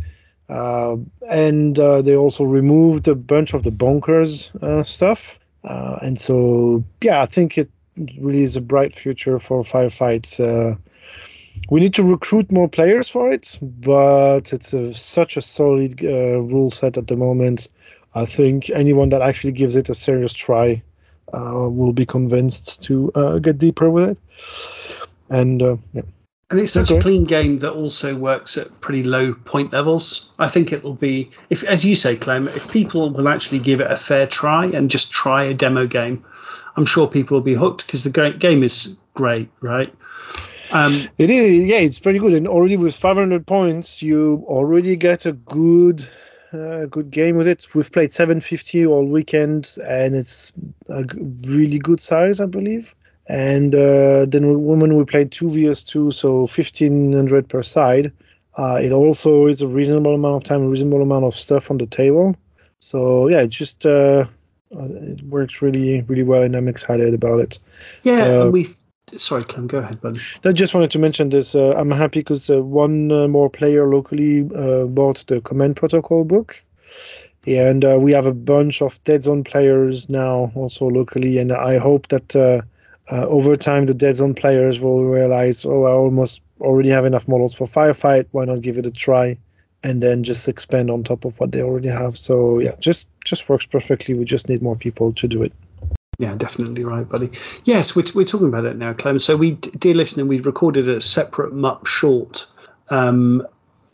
And they also removed a bunch of the bonkers stuff. And so, I think it really is a bright future for firefights. We need to recruit more players for it, but it's such a solid rule set at the moment. I think anyone that actually gives it a serious try will be convinced to get deeper with it. And it's such a clean game that also works at pretty low point levels. I think it will be, if, as you say, Clem, if people will actually give it a fair try and just try a demo game, I'm sure people will be hooked because the game is great, right? It is, yeah, it's pretty good. And already with 500 points, you already get a good game with it. We've played 750 all weekend, and it's a really good size, I believe. And then when we played 2v2, so 1,500 per side, it also is a reasonable amount of time, a reasonable amount of stuff on the table. So, yeah, it just it works really, really well, and I'm excited about it. Yeah, and we've... Sorry, Clem, go ahead, buddy. I just wanted to mention this. I'm happy because one more player locally bought the Command Protocol book. And we have a bunch of Dead Zone players now also locally, and I hope that... over time, the Dead Zone players will realize, I almost already have enough models for Firefight. Why not give it a try and then just expand on top of what they already have? So, yeah, just works perfectly. We just need more people to do it. Yeah, definitely right, buddy. Yes, we're talking about it now, Clem. So, dear listener, we recorded a separate MUP short,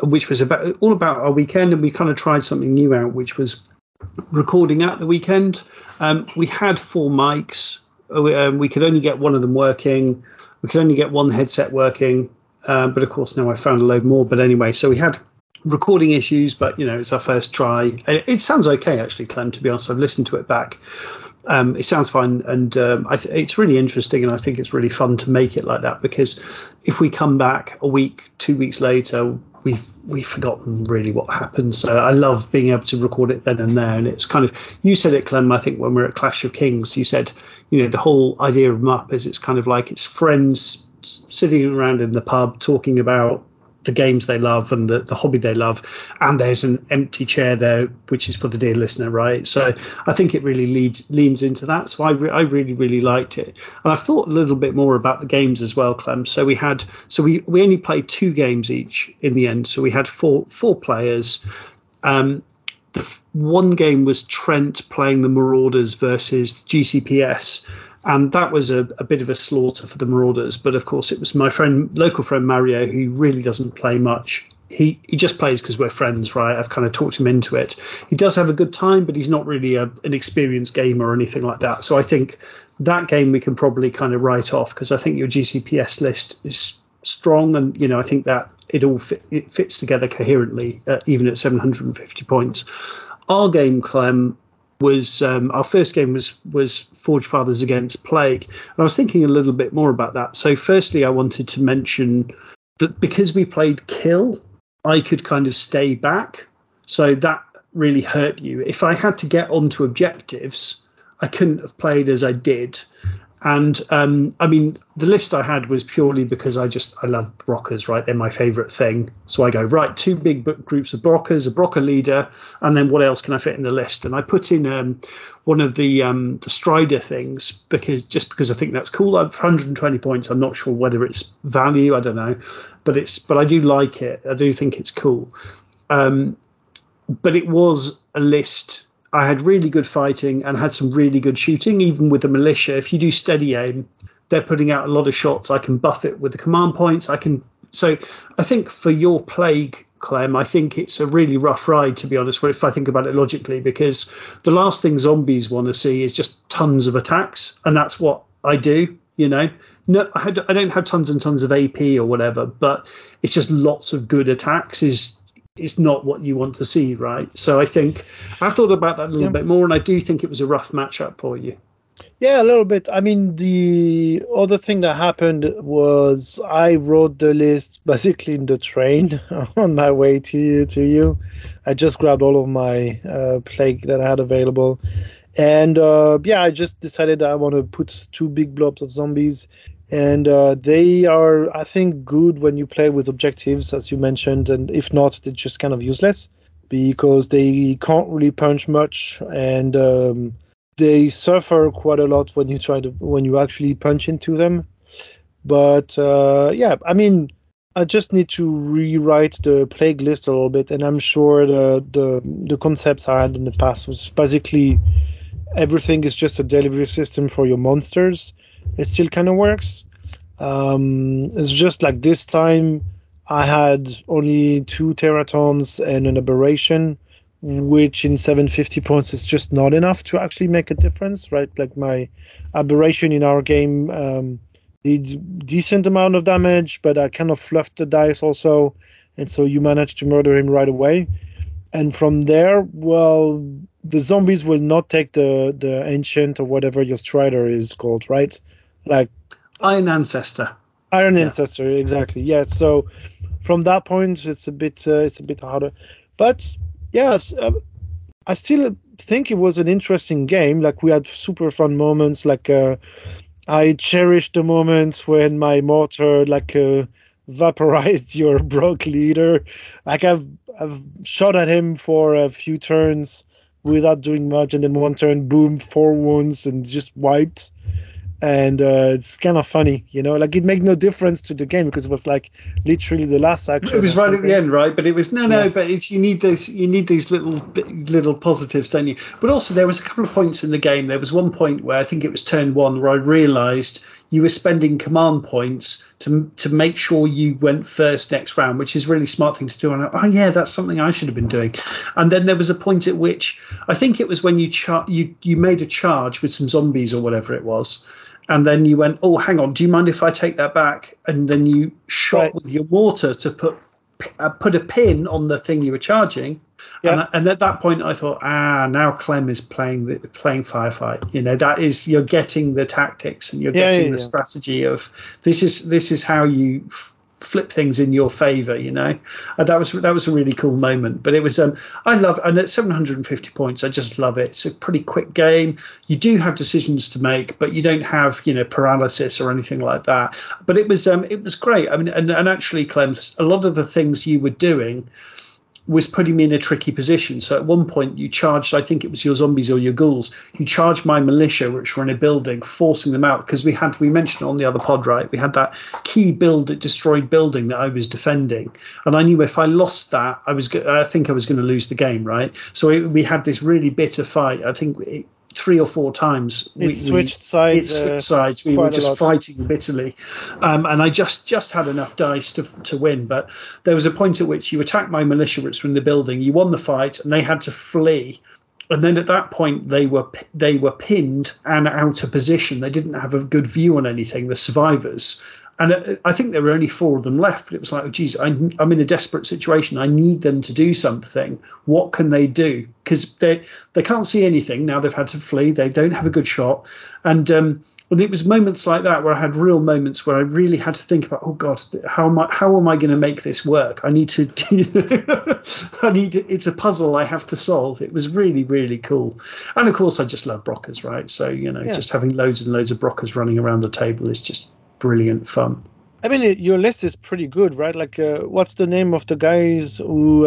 which was all about our weekend. And we kind of tried something new out, which was recording at the weekend. We had 4 mics. We could only get one of them working. We could only get one headset working. But of course, now I found a load more. But anyway, so we had recording issues, but, it's our first try. It sounds okay, actually, Clem, to be honest. I've listened to it back. It sounds fine. And it's really interesting. And I think it's really fun to make it like that, because if we come back a week, 2 weeks later, we've forgotten really what happened. So I love being able to record it then and there. And it's kind of, you said it, Clem, I think when we were at Clash of Kings, you said, the whole idea of MUP is it's kind of like it's friends sitting around in the pub talking about the games they love and the hobby they love. And there's an empty chair there, which is for the dear listener, right? So I think it really leans into that. So I really, really liked it. And I've thought a little bit more about the games as well, Clem. So we only played 2 games each in the end. So we had four players. The one game was Trent playing the Marauders versus GCPS. And that was a bit of a slaughter for the Marauders. But of course, it was my local friend Mario, who really doesn't play much. He just plays because we're friends, right? I've kind of talked him into it. He does have a good time, but he's not really an experienced gamer or anything like that. So I think that game we can probably kind of write off, because I think your GCPS list is strong. And, I think that it fits together coherently, even at 750 points. Our game, Clem, was our first game was Forge Fathers against Plague, and I was thinking a little bit more about that. So firstly, I wanted to mention that because we played Kill, I could kind of stay back, so that really hurt you. If I had to get onto objectives, I couldn't have played as I did. And the list I had was purely because I love Brockers, right? They're my favourite thing. So I go, right, 2 big groups of Brockers, a Brocker leader, and then what else can I fit in the list? And I put in one of the Strider things because I think that's cool. I've 120 points. I'm not sure whether it's value. I don't know, but I do like it. I do think it's cool. But it was a list. I had really good fighting and had some really good shooting, even with the militia. If you do steady aim, they're putting out a lot of shots. I can buff it with the command points. So I think for your Plague, Clem, I think it's a really rough ride, to be honest, if I think about it logically, because the last thing zombies want to see is just tons of attacks. And that's what I do. No, I don't have tons and tons of AP or whatever, but it's just lots of good attacks it's not what you want to see, right? So I think I've thought about that a little bit more, and I do think it was a rough matchup for you. Yeah, a little bit. I mean, the other thing that happened was I wrote the list basically in the train on my way to you. I just grabbed all of my plague that I had available. And I just decided that I want to put two big blobs of zombies. And they are, I think, good when you play with objectives, as you mentioned. And if not, they're just kind of useless because they can't really punch much. And they suffer quite a lot when you actually punch into them. But I mean, I just need to rewrite the plague list a little bit, and I'm sure the concepts I had in the past was basically everything is just a delivery system for your monsters. It still kind of works. It's just like this time I had only two Terratons and an Aberration, which in 750 points is just not enough to actually make a difference, right? Like my Aberration in our game did decent amount of damage, but I kind of fluffed the dice also, and so you managed to murder him right away. And from there, well, the zombies will not take the ancient or whatever your strider is called, right? Like Iron Ancestor. Iron Ancestor, exactly. Yeah. So from that point, it's a bit harder, but yes, I still think it was an interesting game. Like we had super fun moments. Like I cherished the moments when my mortar vaporized your Brock leader. Like I've shot at him for a few turns without doing much, and then one turn, boom, 4 wounds and just wiped. And it's kind of funny, you know, like it made no difference to the game because it was like literally the last action. It was right at the end, right? But it was but it's you need these little positives, don't you? But also there was a couple of points in the game. There was one point where I think it was turn 1 where I realised you were spending command points to make sure you went first next round, which is a really smart thing to do. And that's something I should have been doing. And then there was a point at which I think it was when you made a charge with some zombies or whatever it was. And then you went, oh, hang on, do you mind if I take that back? And then you shot with your mortar to put a pin on the thing you were charging. Yeah. And at that point, I thought, now Clem is playing firefight. You know, that is, you're getting the tactics and you're getting the strategy of this is how you flip things in your favor. You know, and that was a really cool moment. But it was I love, and at 750 points, I just love it. It's a pretty quick game. You do have decisions to make, but you don't have paralysis or anything like that. But it was great. I mean, and actually, Clem, a lot of the things you were doing was putting me in a tricky position. So at one point you charged, I think it was your zombies or your ghouls, you charged my militia, which were in a building, forcing them out, because we mentioned on the other pod, right, we had that key destroyed building that I was defending, and I knew if I lost that I think I was going to lose the game, right? So we had this really bitter fight. I think 3 or 4 times we switched sides. We were just fighting bitterly, and I just had enough dice to win. But there was a point at which you attacked my militia, which were in the building. You won the fight, and they had to flee. And then at that point they were pinned and out of position. They didn't have a good view on anything, the survivors. And I think there were only 4 of them left, but it was like, oh, geez, I'm in a desperate situation. I need them to do something. What can they do? Because they can't see anything. Now they've had to flee. They don't have a good shot. And it was moments like that where I had real moments where I really had to think about, oh, God, how am I going to make this work? I need to it's a puzzle I have to solve. It was really, really cool. And, of course, I just love Brockers, right? So, just having loads and loads of Brockers running around the table is just brilliant fun. I mean, your list is pretty good, right? Like what's the name of the guys who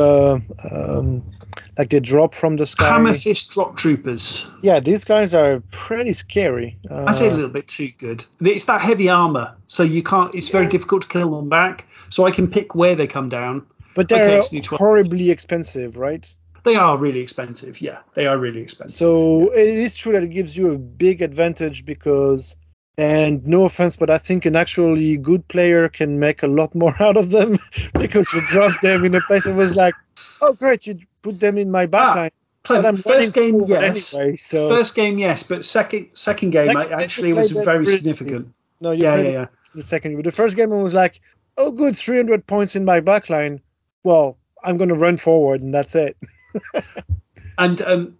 they drop from the sky? Hammerfist drop troopers. Yeah, these guys are pretty scary. I'd say a little bit too good. It's that heavy armor, so you can't, it's very difficult to kill them back, so I can pick where they come down. But they're horribly expensive, right? They are really expensive, yeah. They are really expensive. So it is true that it gives you a big advantage because... And no offense, but I think an actually good player can make a lot more out of them because you dropped them in a place that was like, oh, great, you put them in my backline. First game, yes. Anyway, so. First game, yes, but second game actually was very significant. No, yeah. The second, but the first game I was like, oh, good, 300 points in my backline. Well, I'm going to run forward and that's it. And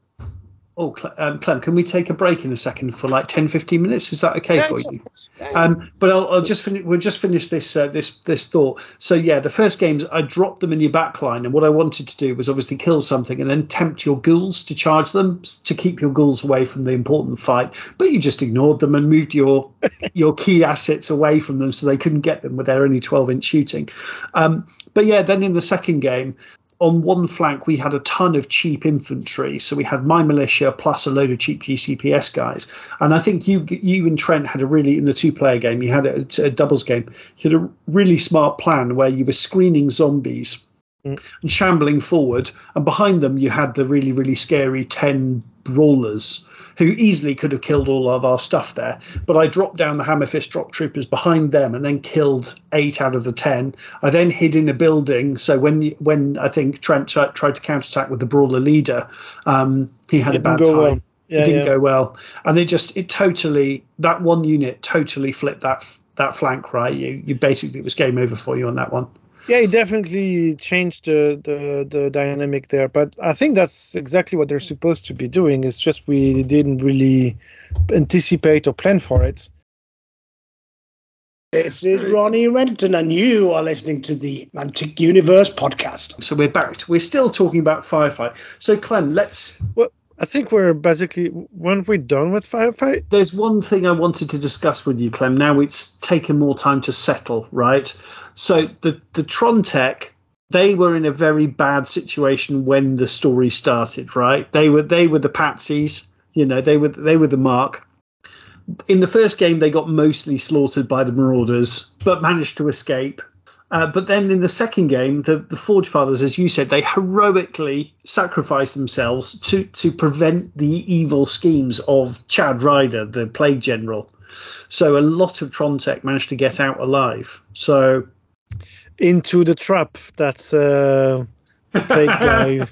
Oh, Clem, can we take a break in a second for like 10, 15 minutes? Is that okay for you? Yeah. But I'll just finish. We'll just finish this this thought. So yeah, the first games I dropped them in your backline, and what I wanted to do was obviously kill something and then tempt your ghouls to charge them to keep your ghouls away from the important fight. But you just ignored them and moved your your key assets away from them so they couldn't get them with their only 12-inch shooting. But yeah, then in the second game, on one flank, we had a ton of cheap infantry. So we had my militia plus a load of cheap GCPS guys. And I think you and Trent had a really, in the two-player game, you had a doubles game, you had a really smart plan where you were screening zombies and shambling forward. And behind them, you had the really, really scary 10 brawlers who easily could have killed all of our stuff there. But I dropped down the Hammerfist drop troopers behind them and then killed 8 out of the 10. I then hid in a building. So when I think Trent tried to counterattack with the brawler leader, he had a bad time. Well. Yeah, it didn't go well. And that one unit totally flipped that flank, right? You basically, it was game over for you on that one. Yeah, it definitely changed the dynamic there, but I think that's exactly what they're supposed to be doing. It's just we didn't really anticipate or plan for it. This is Ronnie Renton, and you are listening to the Mantic Universe podcast. So we're back. We're still talking about Firefight. So Clem, Well, I think we're basically, weren't we done with Firefight? There's one thing I wanted to discuss with you, Clem. Now it's taken more time to settle, right? So the Trontech, they were in a very bad situation when the story started, right? They were the patsies, they were the mark. In the first game, they got mostly slaughtered by the Marauders, but managed to escape. But then in the second game, the Forge Fathers, as you said, they heroically sacrificed themselves to prevent the evil schemes of Chad Ryder, the Plague General. So a lot of Trontech managed to get out alive. So into the trap that the Plague guy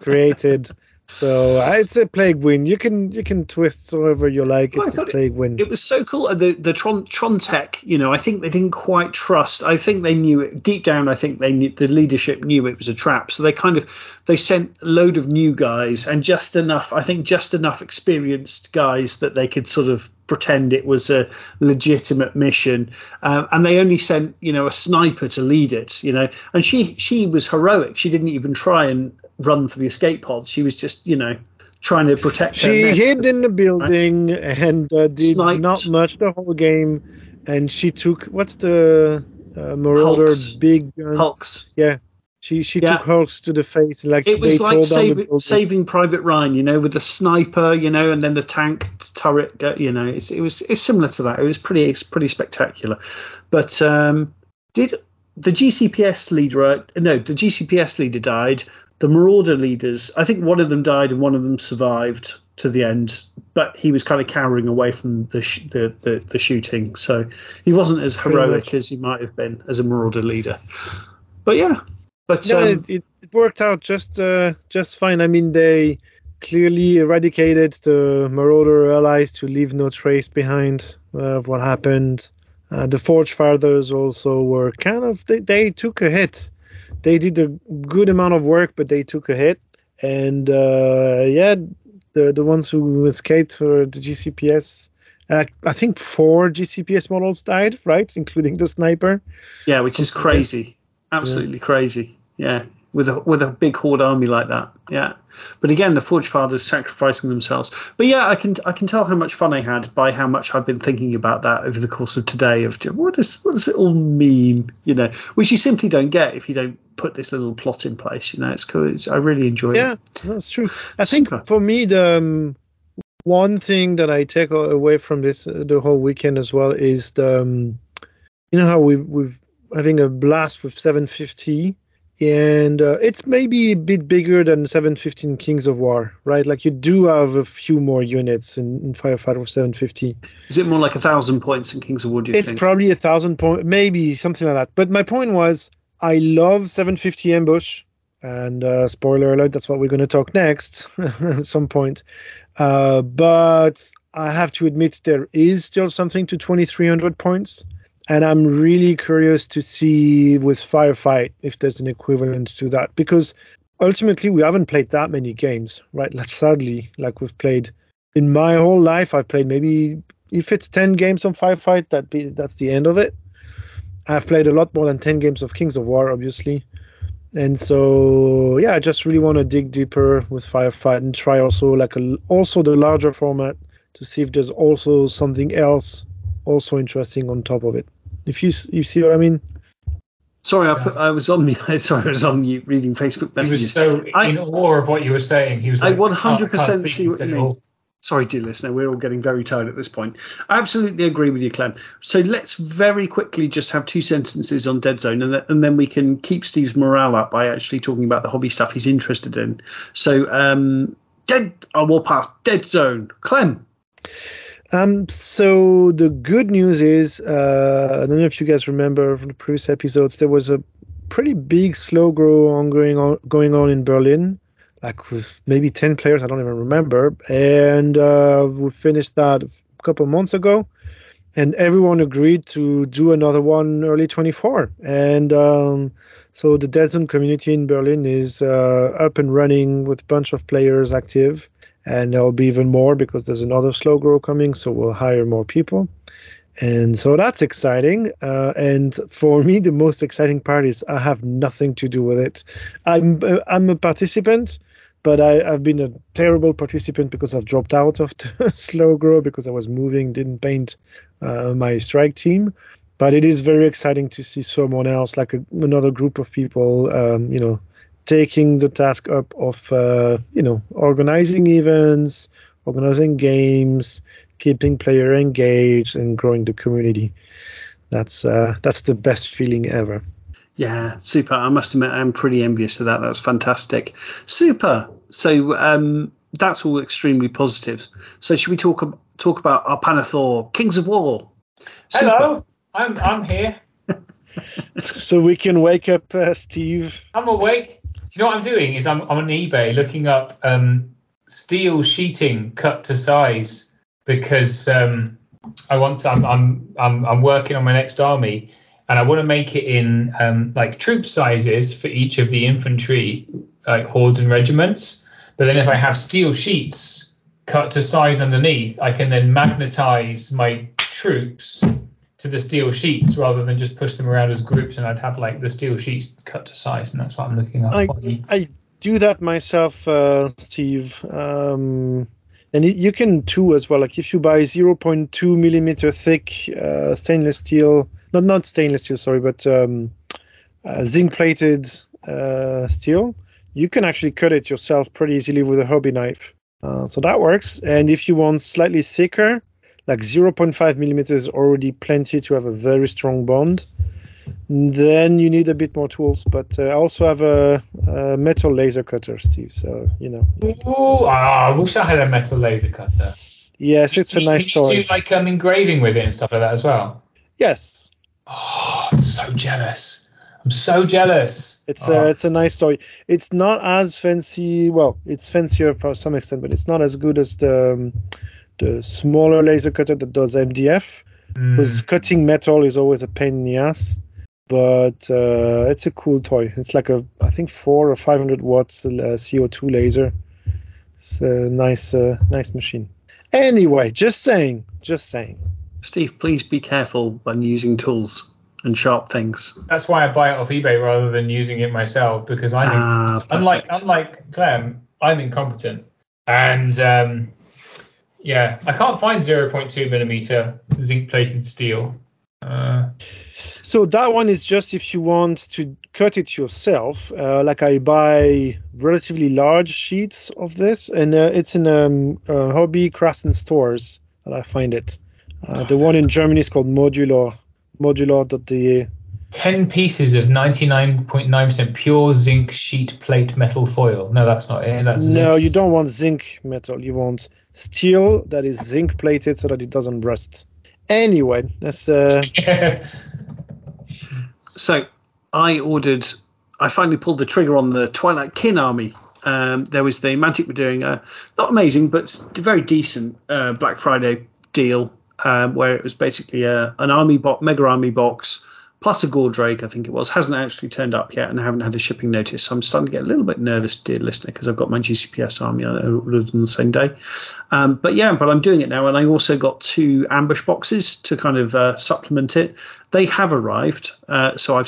created. So it's a Plague win. You can twist however you like. It's a Plague win. It was so cool. The Trontech, I think they didn't quite trust. I think they knew it deep down. I think they knew, the leadership knew it was a trap. So they sent a load of new guys and just enough experienced guys that they could sort of pretend it was a legitimate mission. And they only sent, a sniper to lead it, and she was heroic. She didn't even try and run for the escape pod. She was just, trying to protect. She hid in the building and did Sniped. Not much the whole game. And she took, what's the Marauder Hulks. Big guns? Hulks. Yeah. She took Hulks to the face. It was like Saving Private Ryan, with the sniper, and then the tank turret. It's similar to that. It was pretty spectacular. But did the GCPS leader? No, the GCPS leader died. The Marauder leaders, I think one of them died and one of them survived to the end, but he was kind of cowering away from the shooting, so he wasn't as heroic as he might have been as a Marauder leader. But yeah, it worked out just fine. I mean, they clearly eradicated the Marauder allies to leave no trace behind of what happened. The Forge Fathers also were kind of they took a hit. They did a good amount of work, but they took a hit. And the ones who escaped for the GCPS, I think 4 GCPS models died, right, including the sniper. Yeah, which is crazy, absolutely crazy. Yeah, with a big horde army like that. Yeah, but again, the Forge Fathers sacrificing themselves. But yeah, I can tell how much fun I had by how much I've been thinking about that over the course of today. Of what does it all mean? Which you simply don't get if you don't put this little plot in place. It's cool. I really enjoy it. Yeah, that's true. I think for me the one thing that I take away from this the whole weekend as well is the how we're having a blast with 750. And it's maybe a bit bigger than 715 Kings of War, right? Like you do have a few more units in Firefighter with 750. Is it more like 1,000 points in Kings of War, do you think? It's probably 1,000 points, maybe something like that. But my point was, I love 750 Ambush. And spoiler alert, that's what we're going to talk next at some point. But I have to admit there is still something to 2,300 points. And I'm really curious to see with Firefight if there's an equivalent to that, because ultimately, we haven't played that many games, right? Like, sadly, like we've played in my whole life, I've played maybe if it's 10 games on Firefight, that's the end of it. I've played a lot more than 10 games of Kings of War, obviously. And so, yeah, I just really want to dig deeper with Firefight and try also like also the larger format to see if there's also something else also interesting on top of it. If you see what I mean? Sorry, I was on mute reading Facebook messages. He was so in awe of what you were saying. He was like, I 100% see what you mean. Sorry, dear listener, we're all getting very tired at this point. I absolutely agree with you, Clem. So let's very quickly just have two sentences on Dead Zone, and then we can keep Steve's morale up by actually talking about the hobby stuff he's interested in. So, Dead Zone, Clem. So the good news is, I don't know if you guys remember from the previous episodes, there was a pretty big slow grow going on in Berlin. Like with maybe 10 players, I don't even remember. And we finished that a couple of months ago. And everyone agreed to do another one early 24. And so the Dead Zone community in Berlin is up and running with a bunch of players active. And there will be even more because there's another slow grow coming. So we'll hire more people. And so that's exciting. And for me, the most exciting part is I have nothing to do with it. I'm a participant, but I've been a terrible participant because I've dropped out of the slow grow because I was moving, didn't paint my strike team. But it is very exciting to see someone else, like another group of people, taking the task up of, organizing events, organizing games, keeping player engaged and growing the community. That's the best feeling ever. Yeah, super. I must admit, I'm pretty envious of that. That's fantastic. Super. So that's all extremely positive. So should we talk about our Panathor, Kings of War? Super. Hello, I'm here. So we can wake up Steve. I'm awake. You know what I'm doing is I'm on eBay looking up steel sheeting cut to size. Because I'm working on my next army, and I want to make it in like troop sizes for each of the infantry, like hordes and regiments. But then if I have steel sheets cut to size underneath, I can then magnetize my troops to the steel sheets rather than just push them around as groups. And I'd have like the steel sheets cut to size, and that's what I'm looking at. I do that myself, Steve. And you can too as well. Like if you buy 0.2 millimeter thick stainless steel, not stainless steel, sorry, but zinc plated steel, you can actually cut it yourself pretty easily with a hobby knife. So that works. And if you want slightly thicker, like 0.5 millimeters already plenty to have a very strong bond. Then you need a bit more tools, but I also have a metal laser cutter, Steve. So I wish I had a metal laser cutter. Yes, it's a nice toy. You do like engraving with it and stuff like that as well? Yes. Oh, I'm so jealous. It's a nice toy. It's not as fancy. Well, it's fancier for some extent, but it's not as good as the smaller laser cutter that does MDF. Because cutting metal is always a pain in the ass, but it's a cool toy. It's like a, I think 400 or 500 watts CO2 laser. It's a nice machine. Anyway, just saying. Steve, please be careful when using tools and sharp things. That's why I buy it off eBay rather than using it myself, because I'm unlike Clem, I'm incompetent, and. Yeah, I can't find 0.2 millimeter zinc-plated steel. So that one is just if you want to cut it yourself. Like I buy relatively large sheets of this, and it's in hobby crafts and stores that I find it. The one in Germany is called Modular. Modular.de. 10 pieces of 99.9% pure zinc sheet plate metal foil. No, that's not it. You don't want zinc metal. You want steel that is zinc plated so that it doesn't rust. Anyway, that's... So I finally pulled the trigger on the Twilight Kin army. There was the Mantic were doing a not amazing, but very decent Black Friday deal where it was basically an army mega army box plus a Goldrake, I think it was, hasn't actually turned up yet, and I haven't had a shipping notice. So I'm starting to get a little bit nervous, dear listener, because I've got my GCPS army on the same day. But I'm doing it now. And I also got 2 ambush boxes to kind of supplement it. They have arrived. So I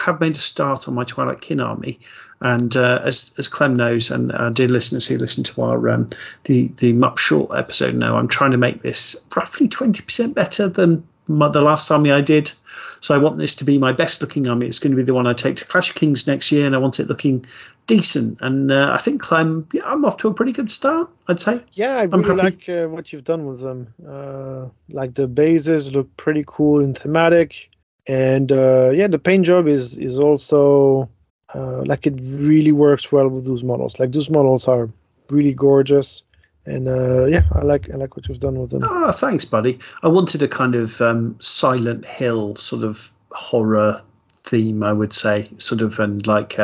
have made a start on my Twilight Kin army. And as Clem knows, and dear listeners who listen to our the Mup Short episode know, I'm trying to make this roughly 20% better than the last army I did. So I want this to be my best looking army. It's going to be the one I take to Clash of Kings next year, and I want it looking decent. And I think Clem, I'm off to a pretty good start, I'd say. Yeah, I'm really happy. Like what you've done with them. Like the bases look pretty cool and thematic, and the paint job is also. Like it really works well with those models. Like those models are really gorgeous, and I like what you've done with them. Oh, thanks, buddy. I wanted a kind of Silent Hill sort of horror theme, I would say, sort of, and like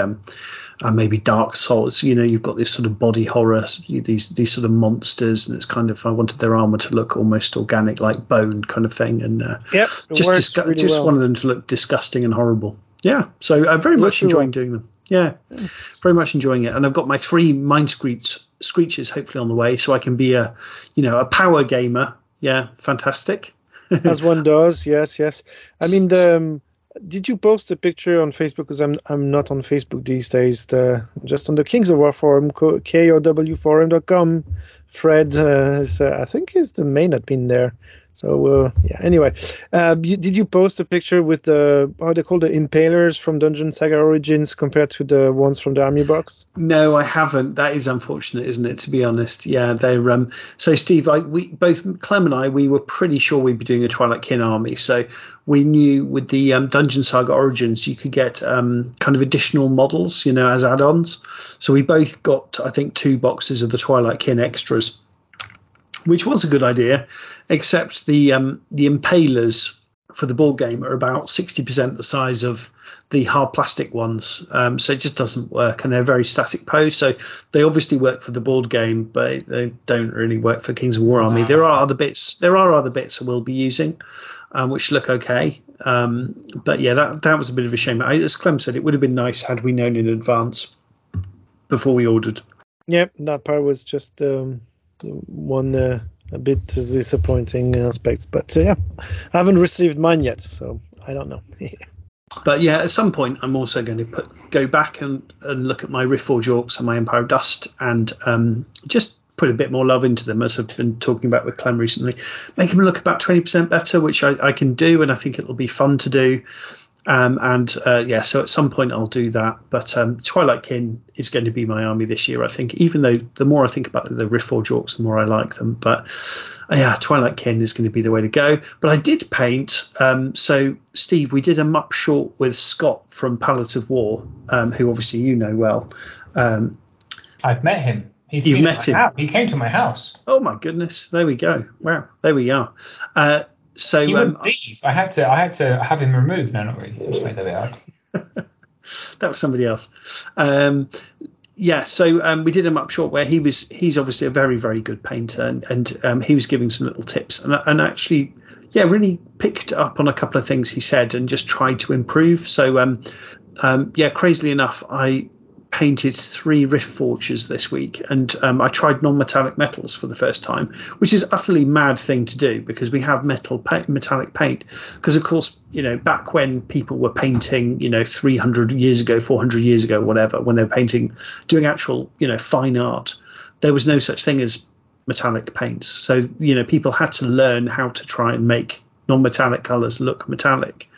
maybe Dark Souls. You know, you've got this sort of body horror, these sort of monsters, and it's kind of, I wanted their armor to look almost organic, like bone kind of thing, and wanted them to look disgusting and horrible. Yeah, so I'm very much enjoying doing them. Yeah, very much enjoying it. And I've got my 3 Mind Screeches hopefully on the way, so I can be a power gamer. Yeah, fantastic. As one does, yes. I mean, did you post a picture on Facebook? Because I'm not on Facebook these days. Just on the Kings of War forum, KOWforum.com. Fred, I think is the main admin there. So anyway, did you post a picture with the, what are they called, the Impalers from Dungeon Saga Origins compared to the ones from the army box? No, I haven't. That is unfortunate, isn't it? To be honest, yeah. They're so Steve, both Clem and I, we were pretty sure we'd be doing a Twilight Kin army. So we knew with the Dungeon Saga Origins, you could get kind of additional models, you know, as add-ons. So we both got, I think, 2 boxes of the Twilight Kin extras, which was a good idea, except the Impalers for the board game are about 60% the size of the hard plastic ones, so it just doesn't work, and they're very static pose, so they obviously work for the board game, but they don't really work for Kings of War Army. There are other bits I will be using, which look okay, but yeah, that was a bit of a shame. As Clem said, it would have been nice had we known in advance before we ordered. Yep, that part was just one a bit disappointing aspects, but I haven't received mine yet, so I don't know. But yeah, at some point I'm also going to go back and look at my Riftforge Orcs and my Empire of Dust, and just put a bit more love into them, as I've been talking about with Clem recently, make them look about 20% better, which I can do, and I think it'll be fun to do. So at some point I'll do that, but Twilight Kin is going to be my army this year, I think, even though the more I think about the Riftforge Orcs, the more I like them, but Twilight Kin is going to be the way to go. But I did paint, so Steve, we did a Mup Short with Scott from Palette of War, who obviously you know well. I've met him. You've met him. He came to my house. Oh my goodness, there we go. Wow, there we are. So he wouldn't leave. I had to have him removed. No, not really. Just made that bit up. That was somebody else. So we did him up short where he's obviously a very, very good painter, and he was giving some little tips, and actually, really picked up on a couple of things he said and just tried to improve. So crazily enough, I painted 3 Riftforges this week, and I tried non-metallic metals for the first time, which is utterly mad thing to do, because we have metallic paint, because of course, you know, back when people were painting, you know, 300 years ago, 400 years ago, whatever, when they were painting, doing actual, you know, fine art, there was no such thing as metallic paints, so, you know, people had to learn how to try and make non-metallic colors look metallic.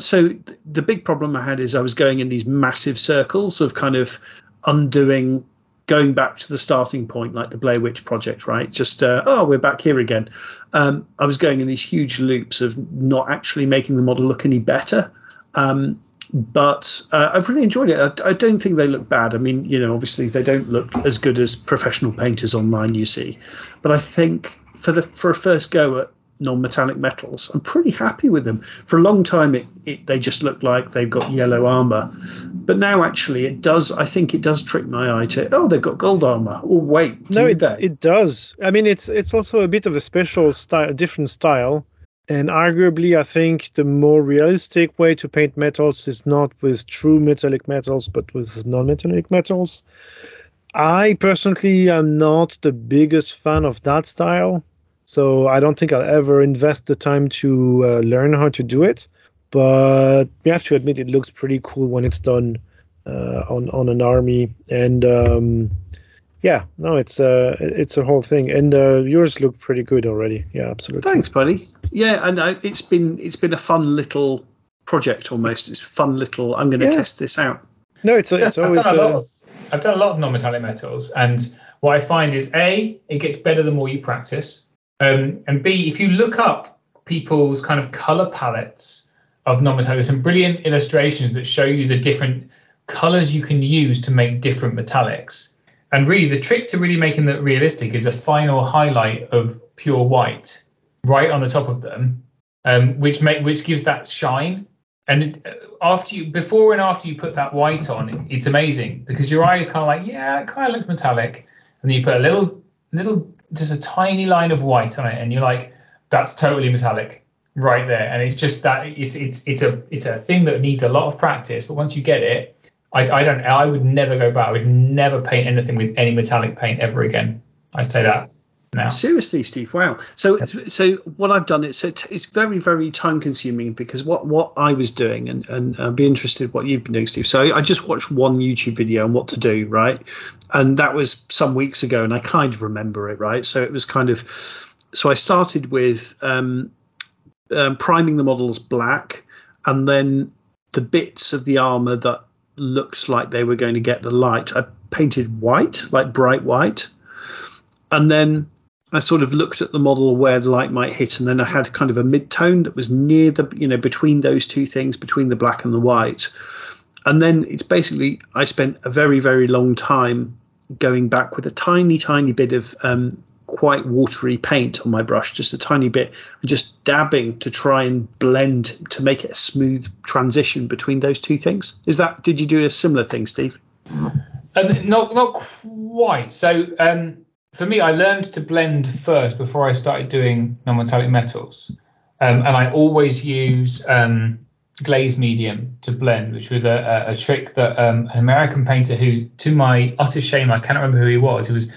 So the big problem I had is I was going in these massive circles of kind of undoing, going back to the starting point, like the Blair Witch Project, right? Just, we're back here again. I was going in these huge loops of not actually making the model look any better. But I've really enjoyed it. I don't think they look bad. I mean, you know, obviously they don't look as good as professional painters online, you see. But I think for a first go at non-metallic metals, I'm pretty happy with them. For a long time they just looked like they've got yellow armor, but now actually I think it does trick my eye to, they've got gold armor. Oh wait, no, it does. I mean, it's also a bit of a special style, different style, And arguably, I think the more realistic way to paint metals is not with true metallic metals, but with non-metallic metals. I personally am not the biggest fan of that style, so I don't think I'll ever invest the time to learn how to do it. But you have to admit it looks pretty cool when it's done on an army. And it's a whole thing. And yours look pretty good already. Yeah, absolutely. Thanks, buddy. Yeah, and it's been a fun little project almost. It's fun little. I'm going to test this out. No, it's always. I've done a lot of non-metallic metals, and what I find is A, it gets better the more you practice, and B, if you look up people's kind of color palettes of non-metallic, there's some brilliant illustrations that show you the different colors you can use to make different metallics. And really, the trick to really making that realistic is a final highlight of pure white right on the top of them, which gives that shine. And before and after you put that white on, it's amazing because your eye is kind of like, yeah, it kind of looks metallic. And then you put a little, just a tiny line of white on it, and you're like, that's totally metallic right there. And it's just that it's a thing that needs a lot of practice. But once you get it, I would never go back. I would never paint anything with any metallic paint ever again. I'd say that. Now. Seriously, Steve. Wow. So what I've done is it's very, very time consuming because what I was doing, and I'd be interested what you've been doing, Steve. So I just watched one YouTube video on what to do, right? And that was some weeks ago, and I kind of remember it, right? So it was kind of, so I started with priming the models black, and then the bits of the armor that looked like they were going to get the light, I painted white, like bright white, and then I sort of looked at the model where the light might hit, and then I had kind of a mid-tone that was near the, between those two things, between the black and the white. And then it's basically, I spent a very, very long time going back with a tiny, tiny bit of quite watery paint on my brush, just a tiny bit, just dabbing to try and blend to make it a smooth transition between those two things. Did you do a similar thing, Steve? Not quite. So, for me, I learned to blend first before I started doing non-metallic metals. And I always use glaze medium to blend, which was a trick that an American painter who, to my utter shame, I cannot remember who he was. He was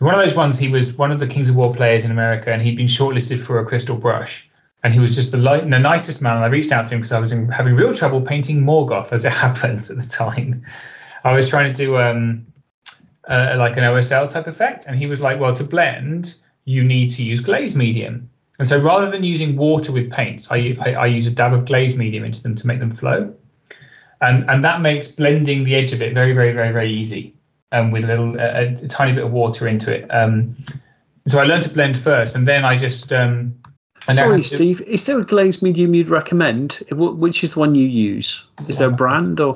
one of those ones, he was one of the Kings of War players in America, and he'd been shortlisted for a crystal brush. And he was just the nicest man. And I reached out to him because I was having real trouble painting Morgoth, as it happens at the time. I was trying to do... like an OSL type effect. And he was like, well, to blend, you need to use glaze medium. And so rather than using water with paints, I use a dab of glaze medium into them to make them flow. And that makes blending the edge of it very, very, very, very easy with a tiny bit of water into it. So I learned to blend first, and then I just... Sorry, Steve, is there a glaze medium you'd recommend? Which is the one you use? Is there a brand or...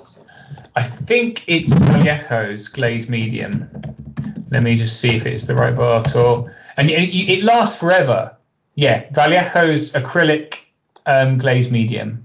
I think it's Vallejo's glaze medium. Let me just see if it's the right bottle. And it lasts forever. Yeah, Vallejo's acrylic glaze medium.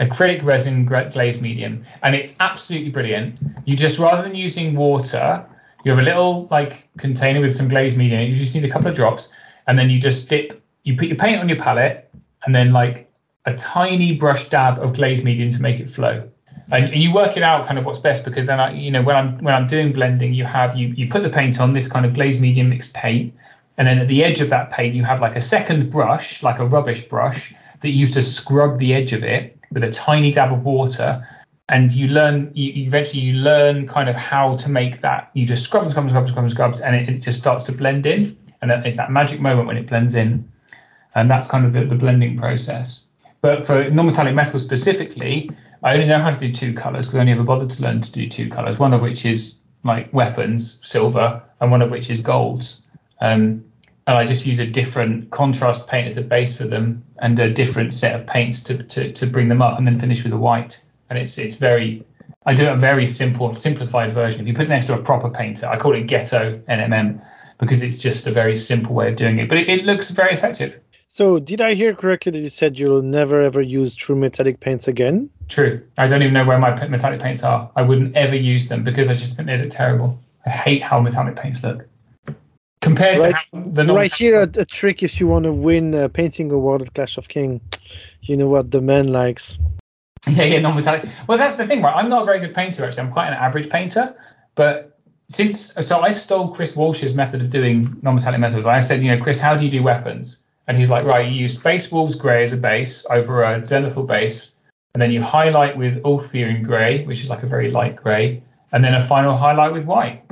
Acrylic resin glaze medium. And it's absolutely brilliant. You just, rather than using water, you have a little like container with some glaze medium. You just need a couple of drops. And then you just you put your paint on your palette, and then like a tiny brush dab of glaze medium to make it flow. And you work it out kind of what's best, because then when I'm doing blending, you have you put the paint on this kind of glaze medium mixed paint, and then at the edge of that paint you have like a second brush, like a rubbish brush, that you use to scrub the edge of it with a tiny dab of water. And you eventually learn kind of how to make that. You just scrub, and it just starts to blend in, and it's that magic moment when it blends in, and that's kind of the blending process. But for non-metallic metals specifically, I only know how to do two colours because I only ever bothered to learn to do two colours, one of which is like weapons, silver, and one of which is golds. And I just use a different contrast paint as a base for them and a different set of paints to bring them up, and then finish with a white. And it's very, I do a very simplified version. If you put it next to a proper painter, I call it ghetto NMM because it's just a very simple way of doing it. But it looks very effective. So did I hear correctly that you said you'll never ever use true metallic paints again? True. I don't even know where my metallic paints are. I wouldn't ever use them because I just think they look terrible. I hate how metallic paints look. Com- compared right, to how the right here a trick if you want to win a painting award at Clash of King. You know what the man likes. Yeah, non-metallic. Well, that's the thing, right? I'm not a very good painter, actually. I'm quite an average painter. But so I stole Chris Walsh's method of doing non-metallic metals. I said, Chris, how do you do weapons? And he's like, right, you use Space Wolves Grey as a base over a Zenithal base. And then you highlight with Ulthian Grey, which is like a very light grey. And then a final highlight with white.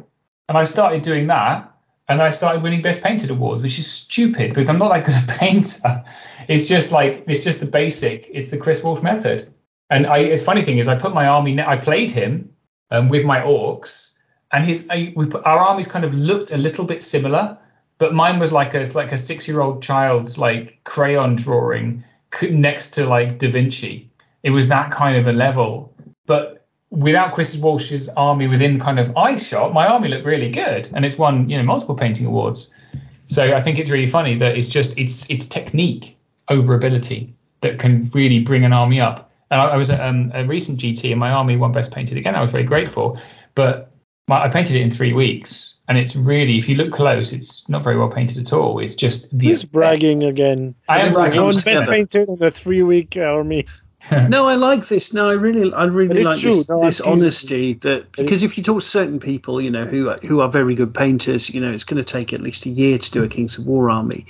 And I started doing that. And I started winning Best Painted awards, which is stupid because I'm not that good a painter. It's just the basic. It's the Chris Walsh method. And it's funny thing is I put my army. I played him with my orcs, and our armies kind of looked a little bit similar, but mine was like a 6-year-old child's like crayon drawing next to like Da Vinci. It was that kind of a level, but without Chris Walsh's army within kind of eye shot, my army looked really good, and it's won multiple painting awards. So I think it's really funny that it's technique over ability that can really bring an army up. And I was at a recent GT and my army won Best Painted again. I was very grateful, but I painted it in 3 weeks, and it's really, if you look close, it's not very well painted at all. It's just he's bragging again. I am bragging. Won Best Painted in the 3-week army. No, I like this. No, I really like this, this honesty that, because if you talk to certain people, who are very good painters, it's going to take at least a year to do a Kings of War army.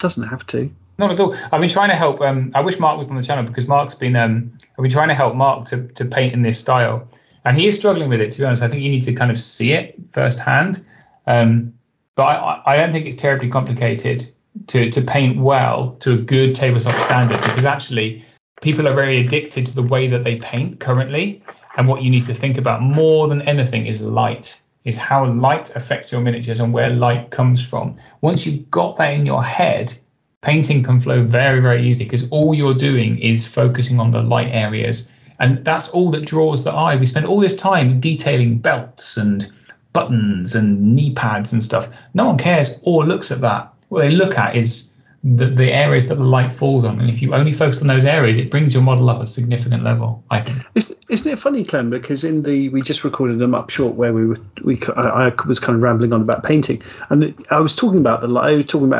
Doesn't have to. Not at all. I've been trying to help. I wish Mark was on the channel because Mark's been. I've been trying to help Mark to paint in this style, and he is struggling with it. To be honest, I think you need to kind of see it firsthand. But I don't think it's terribly complicated to paint well to a good tabletop standard, because actually people are very addicted to the way that they paint currently, and what you need to think about more than anything is light. Is how light affects your miniatures and where light comes from. Once you've got that in your head, painting can flow very, very easily because all you're doing is focusing on the light areas. And that's all that draws the eye. We spend all this time detailing belts and buttons and knee pads and stuff. No one cares or looks at that. What they look at is the areas that the light falls on. And if you only focus on those areas, it brings your model up a significant level, I think. Isn't it funny, Clem, because we just recorded them up short where I was kind of rambling on about painting, and I was talking about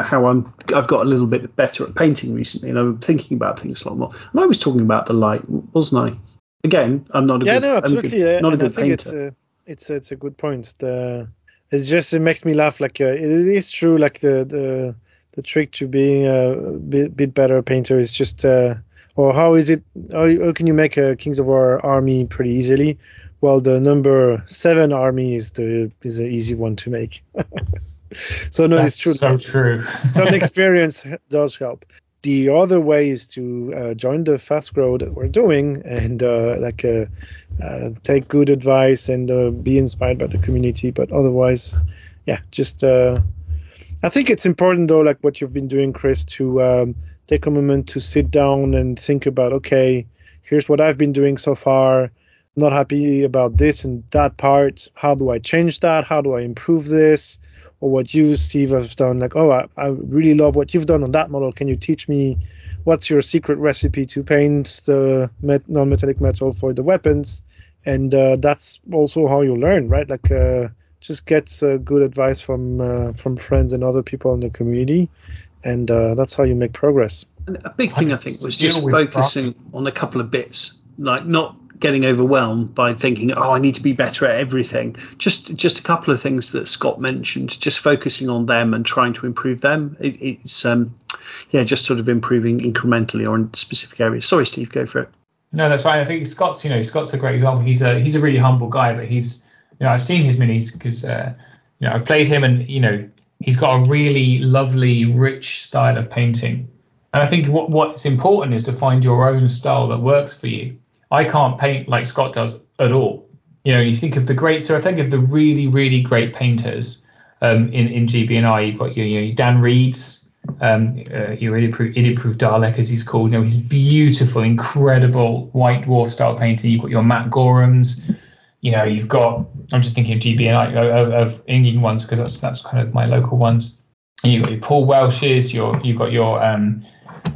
how I've got a little bit better at painting recently, and I'm thinking about things a lot more, and I was talking about the light, wasn't I? Again, I'm not a good painter. It's a good point. It makes me laugh. Like it is true. Like the trick to being a bit better painter is just. Or how is it? How can you make a Kings of War army pretty easily? Well, the number 7 army is an easy one to make. So no, that's it's true. So true. Some experience does help. The other way is to join the fast grow that we're doing and take good advice and be inspired by the community. But otherwise, yeah, just I think it's important though, like what you've been doing, Chris, to take a moment to sit down and think about, okay, here's what I've been doing so far. I'm not happy about this and that part. How do I change that? How do I improve this? Or what you, Steve, have done. Like, oh, I really love what you've done on that model. Can you teach me what's your secret recipe to paint the non-metallic metal for the weapons? And that's also how you learn, right? Like, just get good advice from friends and other people in the community. And that's how you make progress. And a big thing, I think, was just focusing on a couple of bits, like not getting overwhelmed by thinking, oh, I need to be better at everything. Just a couple of things that Scott mentioned, just focusing on them and trying to improve them. It's just sort of improving incrementally or in specific areas. Sorry, Steve, go for it. No, that's right. I think Scott's a great example. He's a really humble guy, but I've seen his minis because I've played him, and he's got a really lovely, rich style of painting. And I think what's important is to find your own style that works for you. I can't paint like Scott does at all. I think of the really, really great painters in GB&I. You've got Dan Reeds, your Idiot-Proof Dalek, as he's called. He's beautiful, incredible white dwarf style painting. You've got your Matt Gorham's. You've got, I'm just thinking of GB&I, of England ones, because that's kind of my local ones. And you've got your Paul Welsh's, you've got your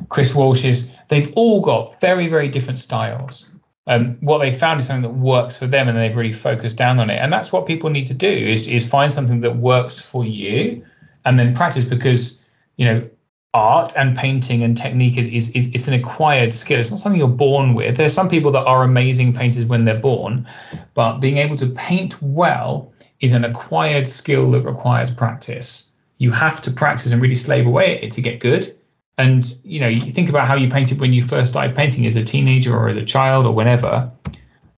Chris Walsh's. They've all got very, very different styles. What they found is something that works for them, and they've really focused down on it. And that's what people need to do is find something that works for you and then practice, because, you know, art and painting and technique is it's an acquired skill. It's not something you're born with. There's some people that are amazing painters when they're born, but being able to paint well is an acquired skill that requires practice. You have to practice and really slave away at it to get good. And, you know, you think about how you painted when you first started painting as a teenager or as a child or whenever.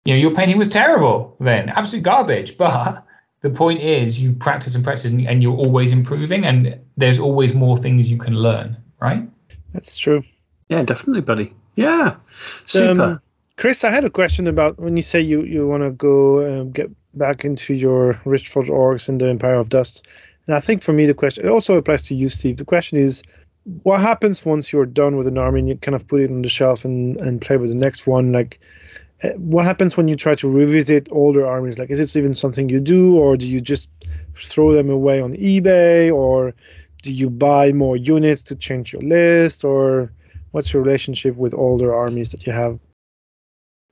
You know, your painting was terrible then, absolute garbage. But the point is, you practice and practice, and you're always improving, and there's always more things you can learn, right? That's true. Yeah, definitely, buddy. Yeah, super. Chris, I had a question about when you say you want to go get back into your Richforge orgs and the Empire of Dust. And I think for me, the question, it also applies to you, Steve. The question is, what happens once you're done with an army and you kind of put it on the shelf and play with the next one? Like, what happens when you try to revisit older armies? Like, is it even something you do, or do you just throw them away on eBay, or do you buy more units to change your list, or what's your relationship with older armies that you have?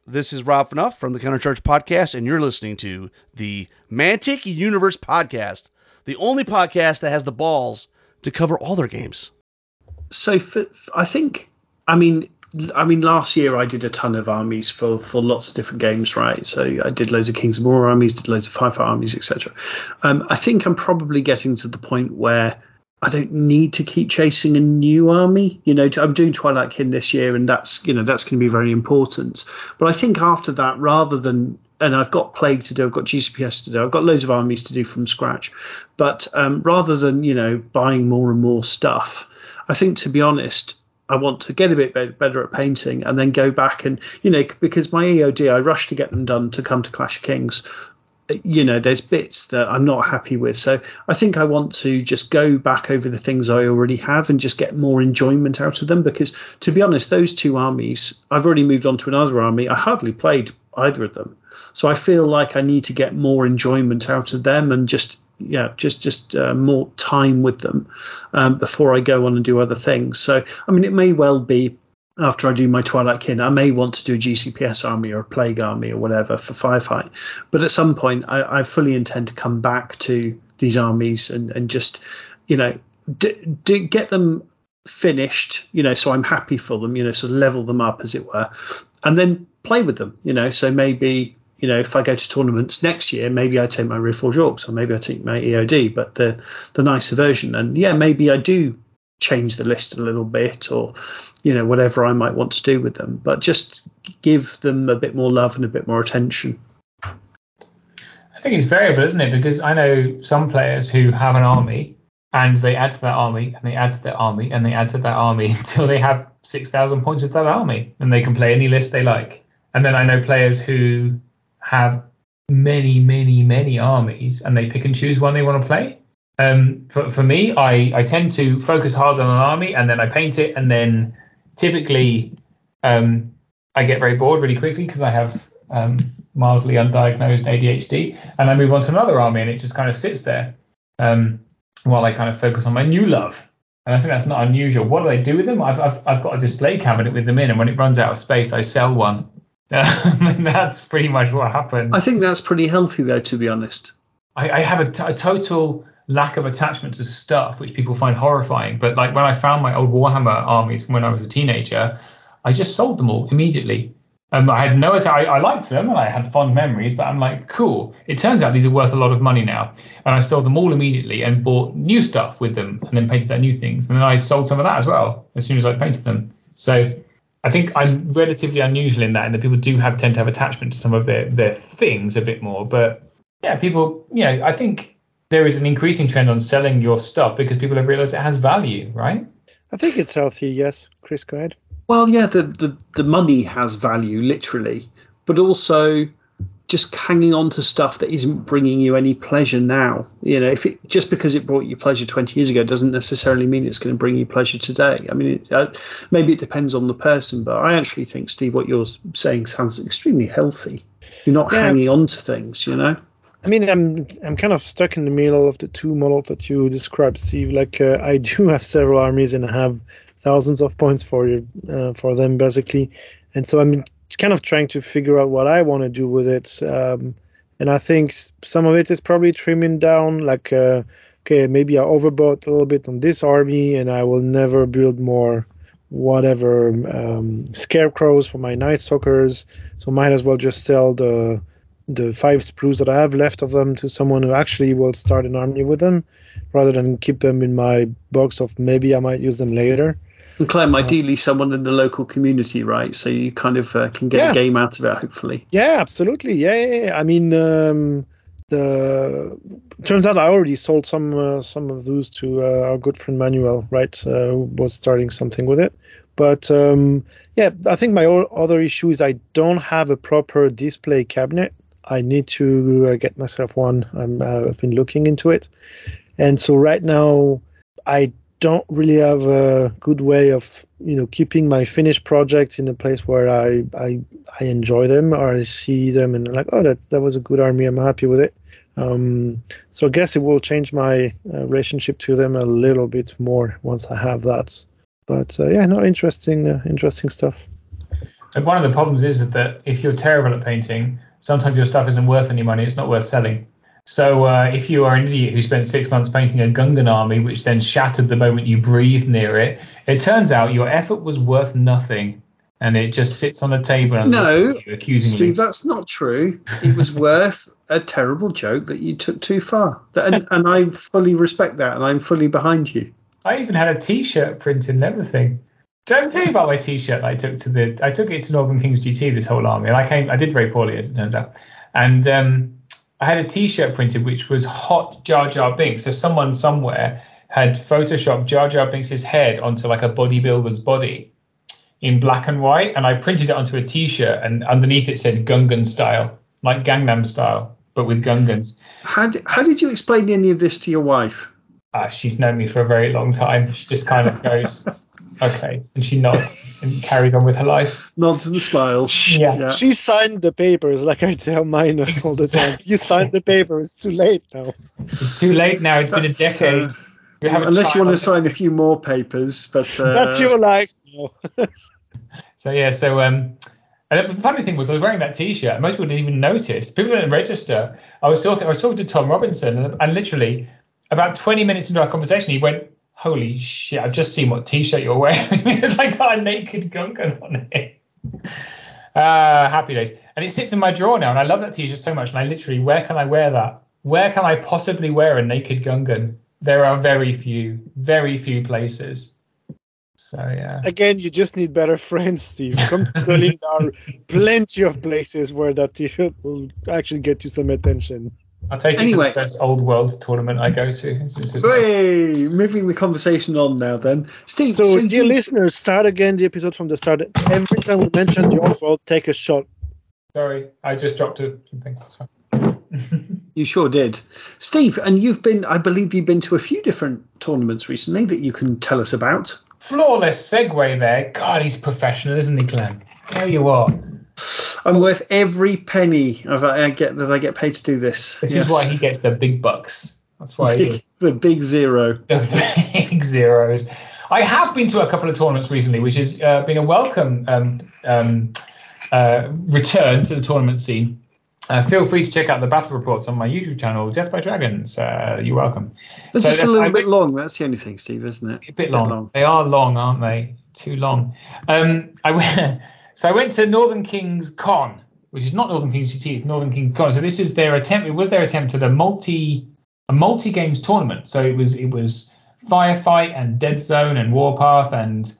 This is Rob Phaneuf from the Countercharge Podcast, and you're listening to the Mantic Universe Podcast, the only podcast that has the balls to cover all their games. So I mean, last year I did a ton of armies for lots of different games, right? So I did loads of Kings of War armies, did loads of Firefighter armies, etc. I think I'm probably getting to the point where I don't need to keep chasing a new army. You know, I'm doing Twilight Kin this year, and that's going to be very important. But I think after that, rather than, and I've got Plague to do, I've got GCPS to do, I've got loads of armies to do from scratch. But rather than, you know, buying more and more stuff, I think, to be honest, I want to get a bit better at painting and then go back and, you know, because my EOD, I rushed to get them done to come to Clash of Kings. You know, there's bits that I'm not happy with. So I think I want to just go back over the things I already have and just get more enjoyment out of them. Because, to be honest, those two armies, I've already moved on to another army. I hardly played either of them. So I feel like I need to get more enjoyment out of them and just more time with them before I go on and do other things. So, I mean, it may well be after I do my Twilight Kin, I may want to do a GCPS army or a Plague army or whatever for Firefight. But at some point, I fully intend to come back to these armies and just, you know, get them finished, you know, so I'm happy for them, you know, sort of level them up, as it were, and then play with them, you know. So maybe, you know, if I go to tournaments next year, maybe I take my Reforged Orcs, or maybe I take my EOD, but the nicer version. And yeah, maybe I do change the list a little bit, or, you know, whatever I might want to do with them, but just give them a bit more love and a bit more attention. I think it's variable, isn't it? Because I know some players who have an army and they add to that army and they add to that army and they add to that army until they have 6,000 points of that army, and they can play any list they like. And then I know players who have many, many, many armies, and they pick and choose one they want to play. For me, I tend to focus hard on an army, and then I paint it, and then typically I get very bored really quickly because I have mildly undiagnosed ADHD, and I move on to another army, and it just kind of sits there while I kind of focus on my new love. And I think that's not unusual. What do I do with them? I've got a display cabinet with them in, and when it runs out of space, I sell one. And that's pretty much what happened. I think that's pretty healthy, though, to be honest. I have a total lack of attachment to stuff, which people find horrifying. But like when I found my old Warhammer armies when I was a teenager, I just sold them all immediately. I had no attachment. I liked them and I had fond memories, but I'm like, cool. It turns out these are worth a lot of money now. And I sold them all immediately and bought new stuff with them, and then painted their new things. And then I sold some of that as well as soon as I painted them. So I think I'm relatively unusual in that, and that people do tend to have attachment to some of their things a bit more. But yeah, people, you know, I think there is an increasing trend on selling your stuff because people have realized it has value, right? I think it's healthy, yes. Chris, go ahead. Well, yeah, the money has value, literally, but also just hanging on to stuff that isn't bringing you any pleasure now. You know, if it, just because it brought you pleasure 20 years ago doesn't necessarily mean it's going to bring you pleasure today. I mean, maybe it depends on the person, but I actually think, Steve, what you're saying sounds extremely healthy. You're not hanging on to things, you know? I mean, I'm kind of stuck in the middle of the two models that you described, Steve. Like, I do have several armies and I have thousands of points for them, basically. And so I'm kind of trying to figure out what I want to do with it, and I think some of it is probably trimming down, like okay, maybe I overbought a little bit on this army and I will never build more whatever scarecrows for my night stalkers, so might as well just sell the 5 sprues that I have left of them to someone who actually will start an army with them, rather than keep them in my box of maybe I might use them later. And Clem, ideally someone in the local community, right? So you kind of can get a game out of it, hopefully. Yeah, absolutely. Yeah. I mean, turns out I already sold some of those to our good friend Manuel, right? Who was starting something with it. But I think my other issue is I don't have a proper display cabinet. I need to get myself one. I've been looking into it. And so right now I don't really have a good way of, keeping my finished projects in a place where I enjoy them, or I see them and I'm like, oh, that was a good army. I'm happy with it. So I guess it will change my relationship to them a little bit more once I have that. But interesting stuff. And one of the problems is that if you're terrible at painting, sometimes your stuff isn't worth any money. It's not worth selling. So if you are an idiot who spent 6 months painting a Gungan army, which then shattered the moment you breathed near it, it turns out your effort was worth nothing, and it just sits on a table and looks at you accusingly. Steve, that's not true. It was worth a terrible joke that you took too far, and I fully respect that, and I'm fully behind you. I even had a T-shirt printed and everything. Don't tell you about my T-shirt that I took it to Northern Kings GT, this whole army, and I did very poorly, as it turns out, and. I had a T-shirt printed which was hot Jar Jar Binks. So someone somewhere had photoshopped Jar Jar Binks' head onto like a bodybuilder's body in black and white, and I printed it onto a T-shirt, and underneath it said Gungan style, like Gangnam Style, but with Gungans. How did you explain any of this to your wife? She's known me for a very long time. She just kind of goes, okay, and she nods and carried on with her life. Nods and smiles. Yeah. She signed the papers, like I tell mine all the time. You signed the paper. It's too late now. It's too late now. It's been a decade. Unless you want to sign a few more papers, but that's your life now. And the funny thing was, I was wearing that T-shirt. Most people didn't even notice. People didn't register. I was talking to Tom Robinson, and literally about 20 minutes into our conversation, he went, holy shit, I've just seen what T-shirt you're wearing. It's like got a naked Gungan on it. Happy days. And it sits in my drawer now, and I love that T-shirt so much. And I literally, where can I wear that? Where can I possibly wear a naked Gungan? There are very few places. So, yeah. Again, you just need better friends, Steve. Come to Berlin. There are plenty of places where that T-shirt will actually get you some attention. I'll take it to the best old world tournament I go to. Hey, moving the conversation on now then. Steve, so dear listeners, start again the episode from the start. Every time we mention the old world, take a shot. Sorry, I just dropped something. You sure did. Steve, and I believe you've been to a few different tournaments recently that you can tell us about. Flawless segue there. God, he's professional, isn't he, Glenn? Tell you what. I'm worth every penny I get paid to do this. This is why he gets the big bucks. That's why he is. The big zero. The big zeros. I have been to a couple of tournaments recently, which has been a welcome return to the tournament scene. Feel free to check out the battle reports on my YouTube channel, Death by Dragons. You're welcome. It's just a little bit long. That's the only thing, Steve, isn't it? A bit long. They are long, aren't they? Too long. So I went to Northern Kings Con, which is not Northern Kings GT, it's Northern Kings Con. So this is their attempt. It was their attempt at a multi-games tournament. So it was Firefight and Dead Zone and Warpath and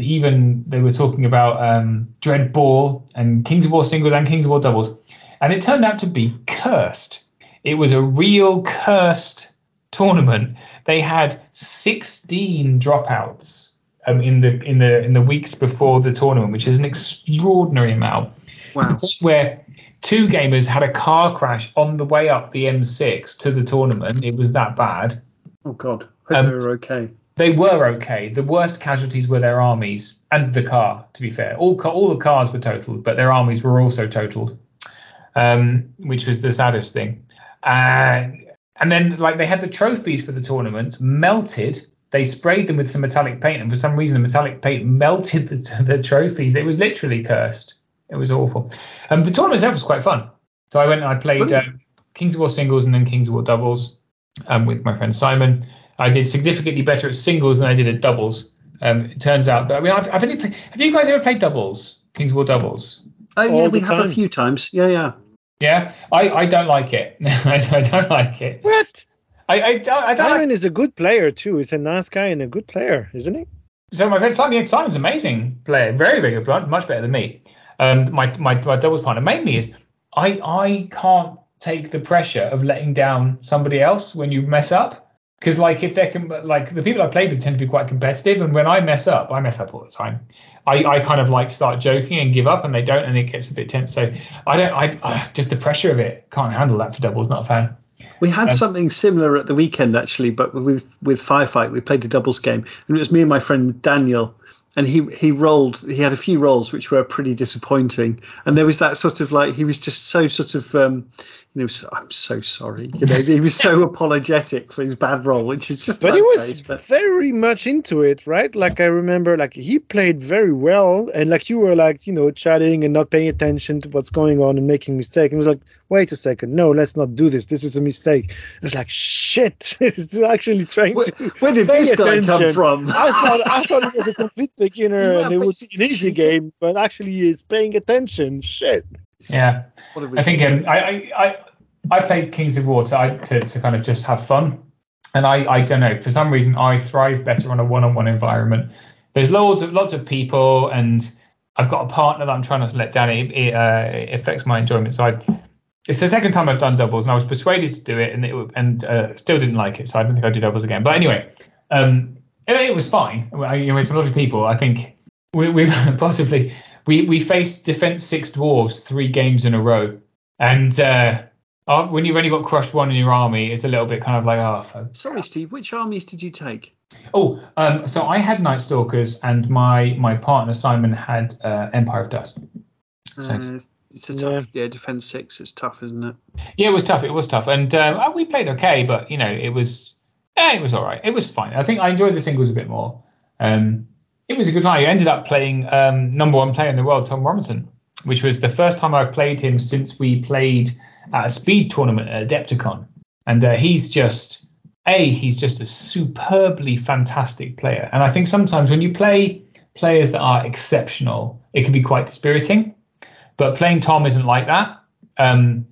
even they were talking about Dread Ball and Kings of War singles and Kings of War doubles. And it turned out to be cursed. It was a real cursed tournament. They had 16 dropouts. In the weeks before the tournament, which is an extraordinary amount. Wow. Where 2 gamers had a car crash on the way up the M6 to the tournament. It was that bad. Oh God. They were okay. They were okay. The worst casualties were their armies and the car, to be fair. All the cars were totaled, but their armies were also totaled, which was the saddest thing. And then they had the trophies for the tournament melted. They sprayed them with some metallic paint, and for some reason, the metallic paint melted the trophies. It was literally cursed. It was awful. The tournament itself was quite fun. So I went and I played Kings of War singles and then Kings of War doubles. with my friend Simon. I did significantly better at singles than I did at doubles. It turns out that, I mean, I've only played, have you guys ever played doubles? Kings of War doubles? Oh, yeah, we have a few times. Yeah, yeah. Yeah, I don't like it. I don't like it. What? I don't. Simon is a good player too. He's a nice guy and a good player, isn't he? So my friend Simon, Simon's an amazing player, very, very good player, much better than me. My doubles partner mainly is I can't take the pressure of letting down somebody else when you mess up. Because the people I play with tend to be quite competitive, and when I mess up all the time. I kind of start joking and give up, and they don't, and it gets a bit tense. So just the pressure of it, can't handle that for doubles. Not a fan. We had something similar at the weekend actually, but with Firefight, we played a doubles game, and it was me and my friend Daniel, and he rolled. He had a few rolls which were pretty disappointing, and there was that sort of he was just so sort of. I'm so sorry. He was so apologetic for his bad role, which is just. But he was very much into it, right? I remember, he played very well, and you were chatting and not paying attention to what's going on and making mistakes. And it was wait a second, no, let's not do this. This is a mistake. It was shit. It's actually trying to. Where did this guy come from? I thought he was a complete beginner and it was an easy game, but actually he's paying attention. Shit. Yeah, I think I played Kings of War to kind of just have fun, and I don't know, for some reason I thrive better on a one-on-one environment. There's lots of people, and I've got a partner that I'm trying not to let down. It affects my enjoyment. So it's the second time I've done doubles, and I was persuaded to do it, and still didn't like it. So I don't think I'll do doubles again. But anyway, it was fine. It's a lot of people. I think we possibly. We faced Defense Six Dwarves 3 games in a row, and when you've only got crushed one in your army, it's a little bit kind of Sorry, Steve, which armies did you take? Oh, so I had Night Stalkers, and my partner Simon had Empire of Dust. So. It's a tough, Defense Six. It's tough, isn't it? Yeah, it was tough. And we played okay, but it was all right. It was fine. I think I enjoyed the singles a bit more. It was a good time. I ended up playing number one player in the world, Tom Robinson, which was the first time I've played him since we played at a speed tournament at Adepticon. And he's just a superbly fantastic player. And I think sometimes when you play players that are exceptional, it can be quite dispiriting. But playing Tom isn't like that. It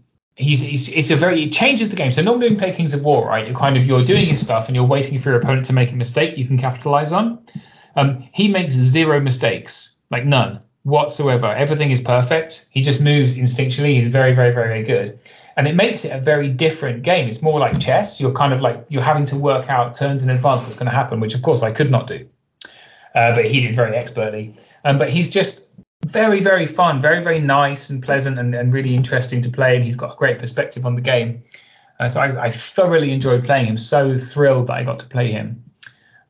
changes the game. So normally when you play Kings of War, right, you're doing your stuff and you're waiting for your opponent to make a mistake you can capitalize on. He makes 0 mistakes, none whatsoever. Everything is perfect. He just moves instinctually. He's very, very, very, very good. And it makes it a very different game. It's more like chess. You're you're having to work out turns in advance what's going to happen, which, of course, I could not do. But he did very expertly. But he's just very, very fun, very, very nice and pleasant and really interesting to play. And he's got a great perspective on the game. So I thoroughly enjoyed playing him. So thrilled that I got to play him.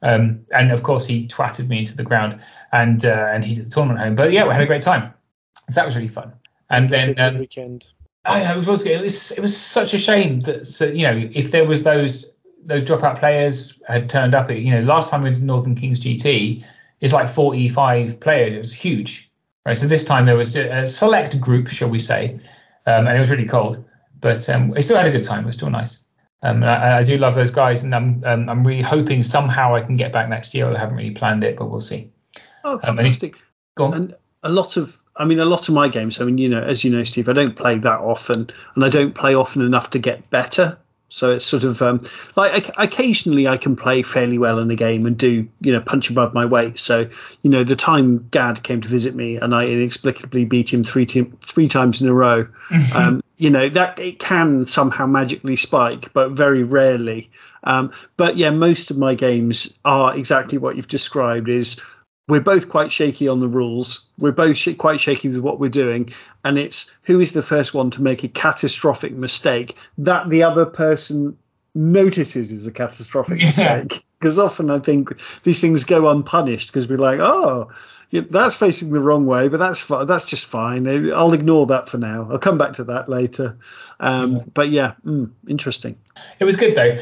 And of course he twatted me into the ground and he did the tournament home, but we had a great time, so that was really fun. And then weekend. It was such a shame that if there was those dropout players had turned up, last time we went to Northern Kings GT, it's 45 players. It was huge, right? So this time there was a select group, shall we say, and it was really cold, but we still had a good time. It was still nice. I do love those guys, and I'm really hoping somehow I can get back next year. I haven't really planned it, but we'll see. Oh, fantastic! Go on. And a lot of my games. As you know, Steve, I don't play that often, and I don't play often enough to get better. So it's sort of occasionally I can play fairly well in a game and do punch above my weight. So the time Gad came to visit me and I inexplicably beat him three times in a row. That it can somehow magically spike, but very rarely. But yeah, most of my games are exactly what you've described. Is we're both quite shaky on the rules. We're both quite shaky with what we're doing. And it's who is the first one to make a catastrophic mistake that the other person notices is a catastrophic mistake. Because often I think these things go unpunished because we're that's facing the wrong way, but that's just fine. I'll ignore that for now. I'll come back to that later. But interesting. It was good though.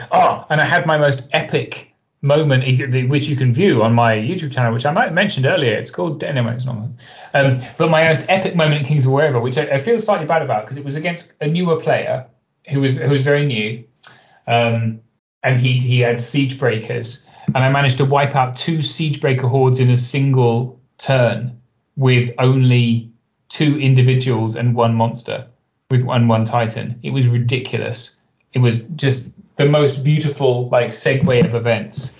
And I had my most epic moment, which you can view on my YouTube channel, which I might have mentioned earlier. It's called, anyway, it's not mine. But my most epic moment in Kings of War ever, which I feel slightly bad about because it was against a newer player who was very new. and he had siege breakers, and I managed to wipe out two siege breaker hordes in a single turn with only two individuals and one monster with one titan. It was ridiculous. It was just the most beautiful like segue of events,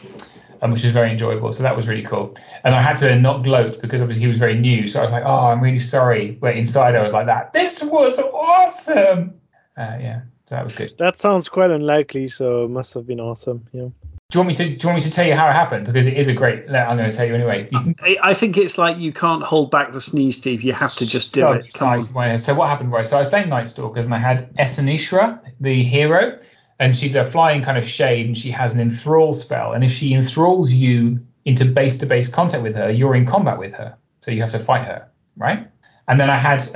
which was very enjoyable. So that was really cool. And I had to not gloat because obviously he was very new. So I was like, oh, I'm really sorry. But inside I was like that. This was awesome. Yeah, so that was good. That sounds quite unlikely. So it must have been awesome. Yeah. Do you want me to tell you how it happened? Because it is a great. I'm going to tell you anyway. I think it's like you can't hold back the sneeze, Steve. You have to just do it. So what happened was, so I was playing Night Stalkers and I had Esanishra, the hero, and she's a flying kind of shade, and she has an enthrall spell. And if she enthralls you into base-to-base contact with her, you're in combat with her, so you have to fight her, right? And then I had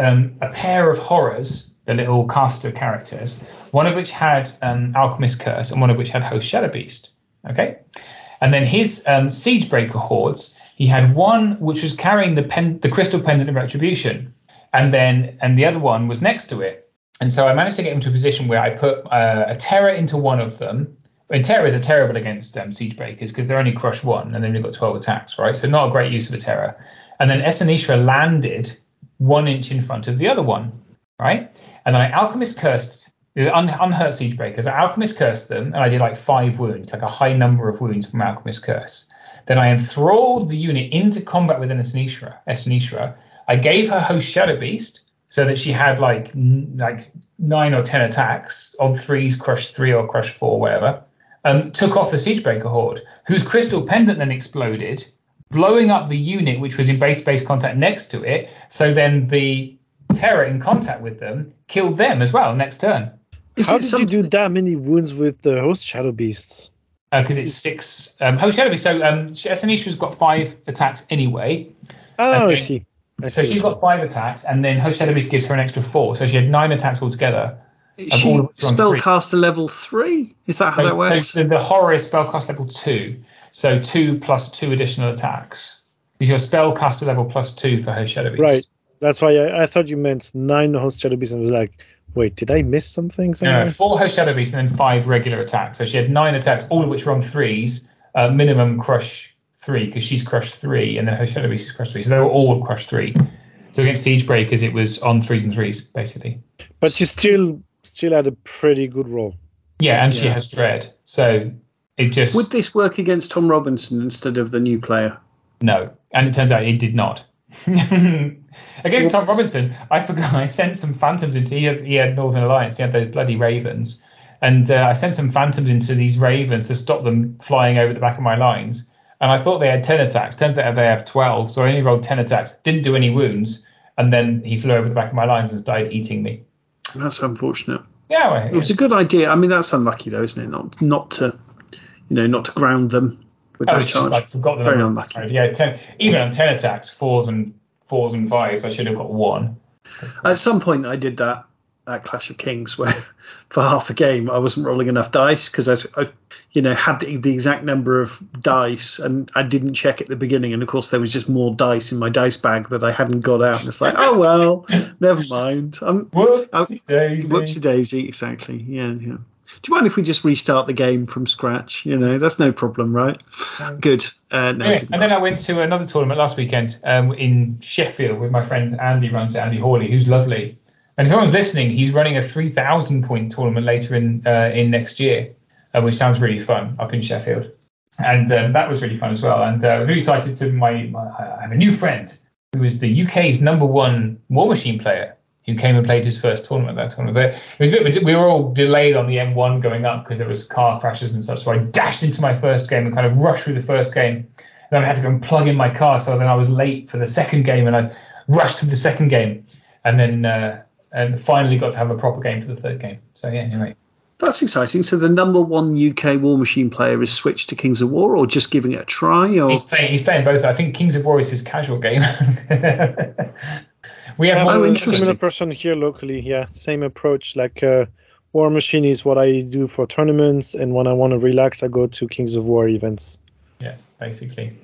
a pair of horrors, the little caster characters, one of which had Alchemist Curse and one of which had Host Shadow Beast. Okay, and then his Siegebreaker hordes, he had one which was carrying the crystal pendant of retribution, and the other one was next to it. And so I managed to get him to a position where I put a terror into one of them. And terrors are terrible against Siegebreakers because they only crush one, and then you've got 12 attacks, right? So not a great use of a terror. And then Esanishra landed 1 inch in front of the other one, right? And then I Alchemist Cursed. The unhurt siege breakers. I Alchemist Cursed them, and I did like 5 wounds, like a high number of wounds from Alchemist Curse. Then I enthralled the unit into combat with Esanishra. I gave her Host Shadow Beast so that she had like 9 or 10 attacks, odd threes, crush 3 or crush 4, whatever. Took off the siege breaker horde, whose crystal pendant then exploded, blowing up the unit which was in base-to-base contact next to it. So then the terror in contact with them killed them as well next turn. How did you do that many wounds with the Host Shadow Beasts? Because it's 6 Host Shadow Beasts. So Esanishra's got 5 attacks anyway. Oh, I see. So she's got 5 attacks, and then Host Shadow Beast gives her an extra 4. So she had 9 attacks altogether. Is she spellcaster level 3? Is that how that works? So the horror is spellcast level 2. So 2 plus 2 additional attacks. Is your spellcaster level plus 2 for Host Shadow Beast? Right. That's why I thought you meant 9 Host Shadow Beasts, and I was like, wait, did I miss something somewhere? No, 4 Host Shadow Beasts and then 5 regular attacks. So she had 9 attacks, all of which were on 3s, minimum crush 3, because she's crushed 3, and then Host Shadow Beast is crushed 3. So they were all crushed 3. So against siege breakers, it was on 3s and 3s, basically. But she still had a pretty good roll. Yeah, and she has dread. So it just... Would this work against Tom Robinson instead of the new player? No, and it turns out it did not. Against Tom Robinson, I forgot. I sent some phantoms into. He had Northern Alliance. He had those bloody ravens, and I sent some phantoms into these ravens to stop them flying over the back of my lines. And I thought they had 10 attacks. Turns out they have 12. So I only rolled 10 attacks. Didn't do any wounds. And then he flew over the back of my lines and died eating me. That's unfortunate. Yeah, well, it was a good idea. I mean, that's unlucky though, isn't it? Not to ground them with that charge. Forgot that. Very unlucky. Yeah, 10, even on 10 attacks, 4s and 5s, I should have got 1. At some point I did that at Clash of Kings where for half a game I wasn't rolling enough dice because I had the exact number of dice and I didn't check at the beginning, and of course there was just more dice in my dice bag that I hadn't got out, and it's like oh well, never mind. Whoopsie daisy, exactly. Yeah. Do you mind if we just restart the game from scratch? That's no problem, right? Good. Then I went to another tournament last weekend in Sheffield with my friend Andy, runs Andy Hawley, who's lovely. And if anyone's listening, he's running a 3,000-point tournament later in next year, which sounds really fun up in Sheffield. And that was really fun as well. And I was really excited to I have a new friend who was the UK's #1 War Machine player, who came and played his first tournament that tournament. But it was a bit, we were all delayed on the M1 going up because there was car crashes and such. So I dashed into my first game and kind of rushed through the first game. And then I had to go and plug in my car. So then I was late for the second game, and I rushed through the second game and then and finally got to have a proper game for the third game. So yeah, anyway. That's exciting. So the #1 UK War Machine player is switched to Kings of War, or just giving it a try? Or He's playing both. I think Kings of War is his casual game. We have a similar person here locally. Yeah, same approach. Like War Machine is what I do for tournaments, and when I want to relax, I go to Kings of War events. Yeah, basically.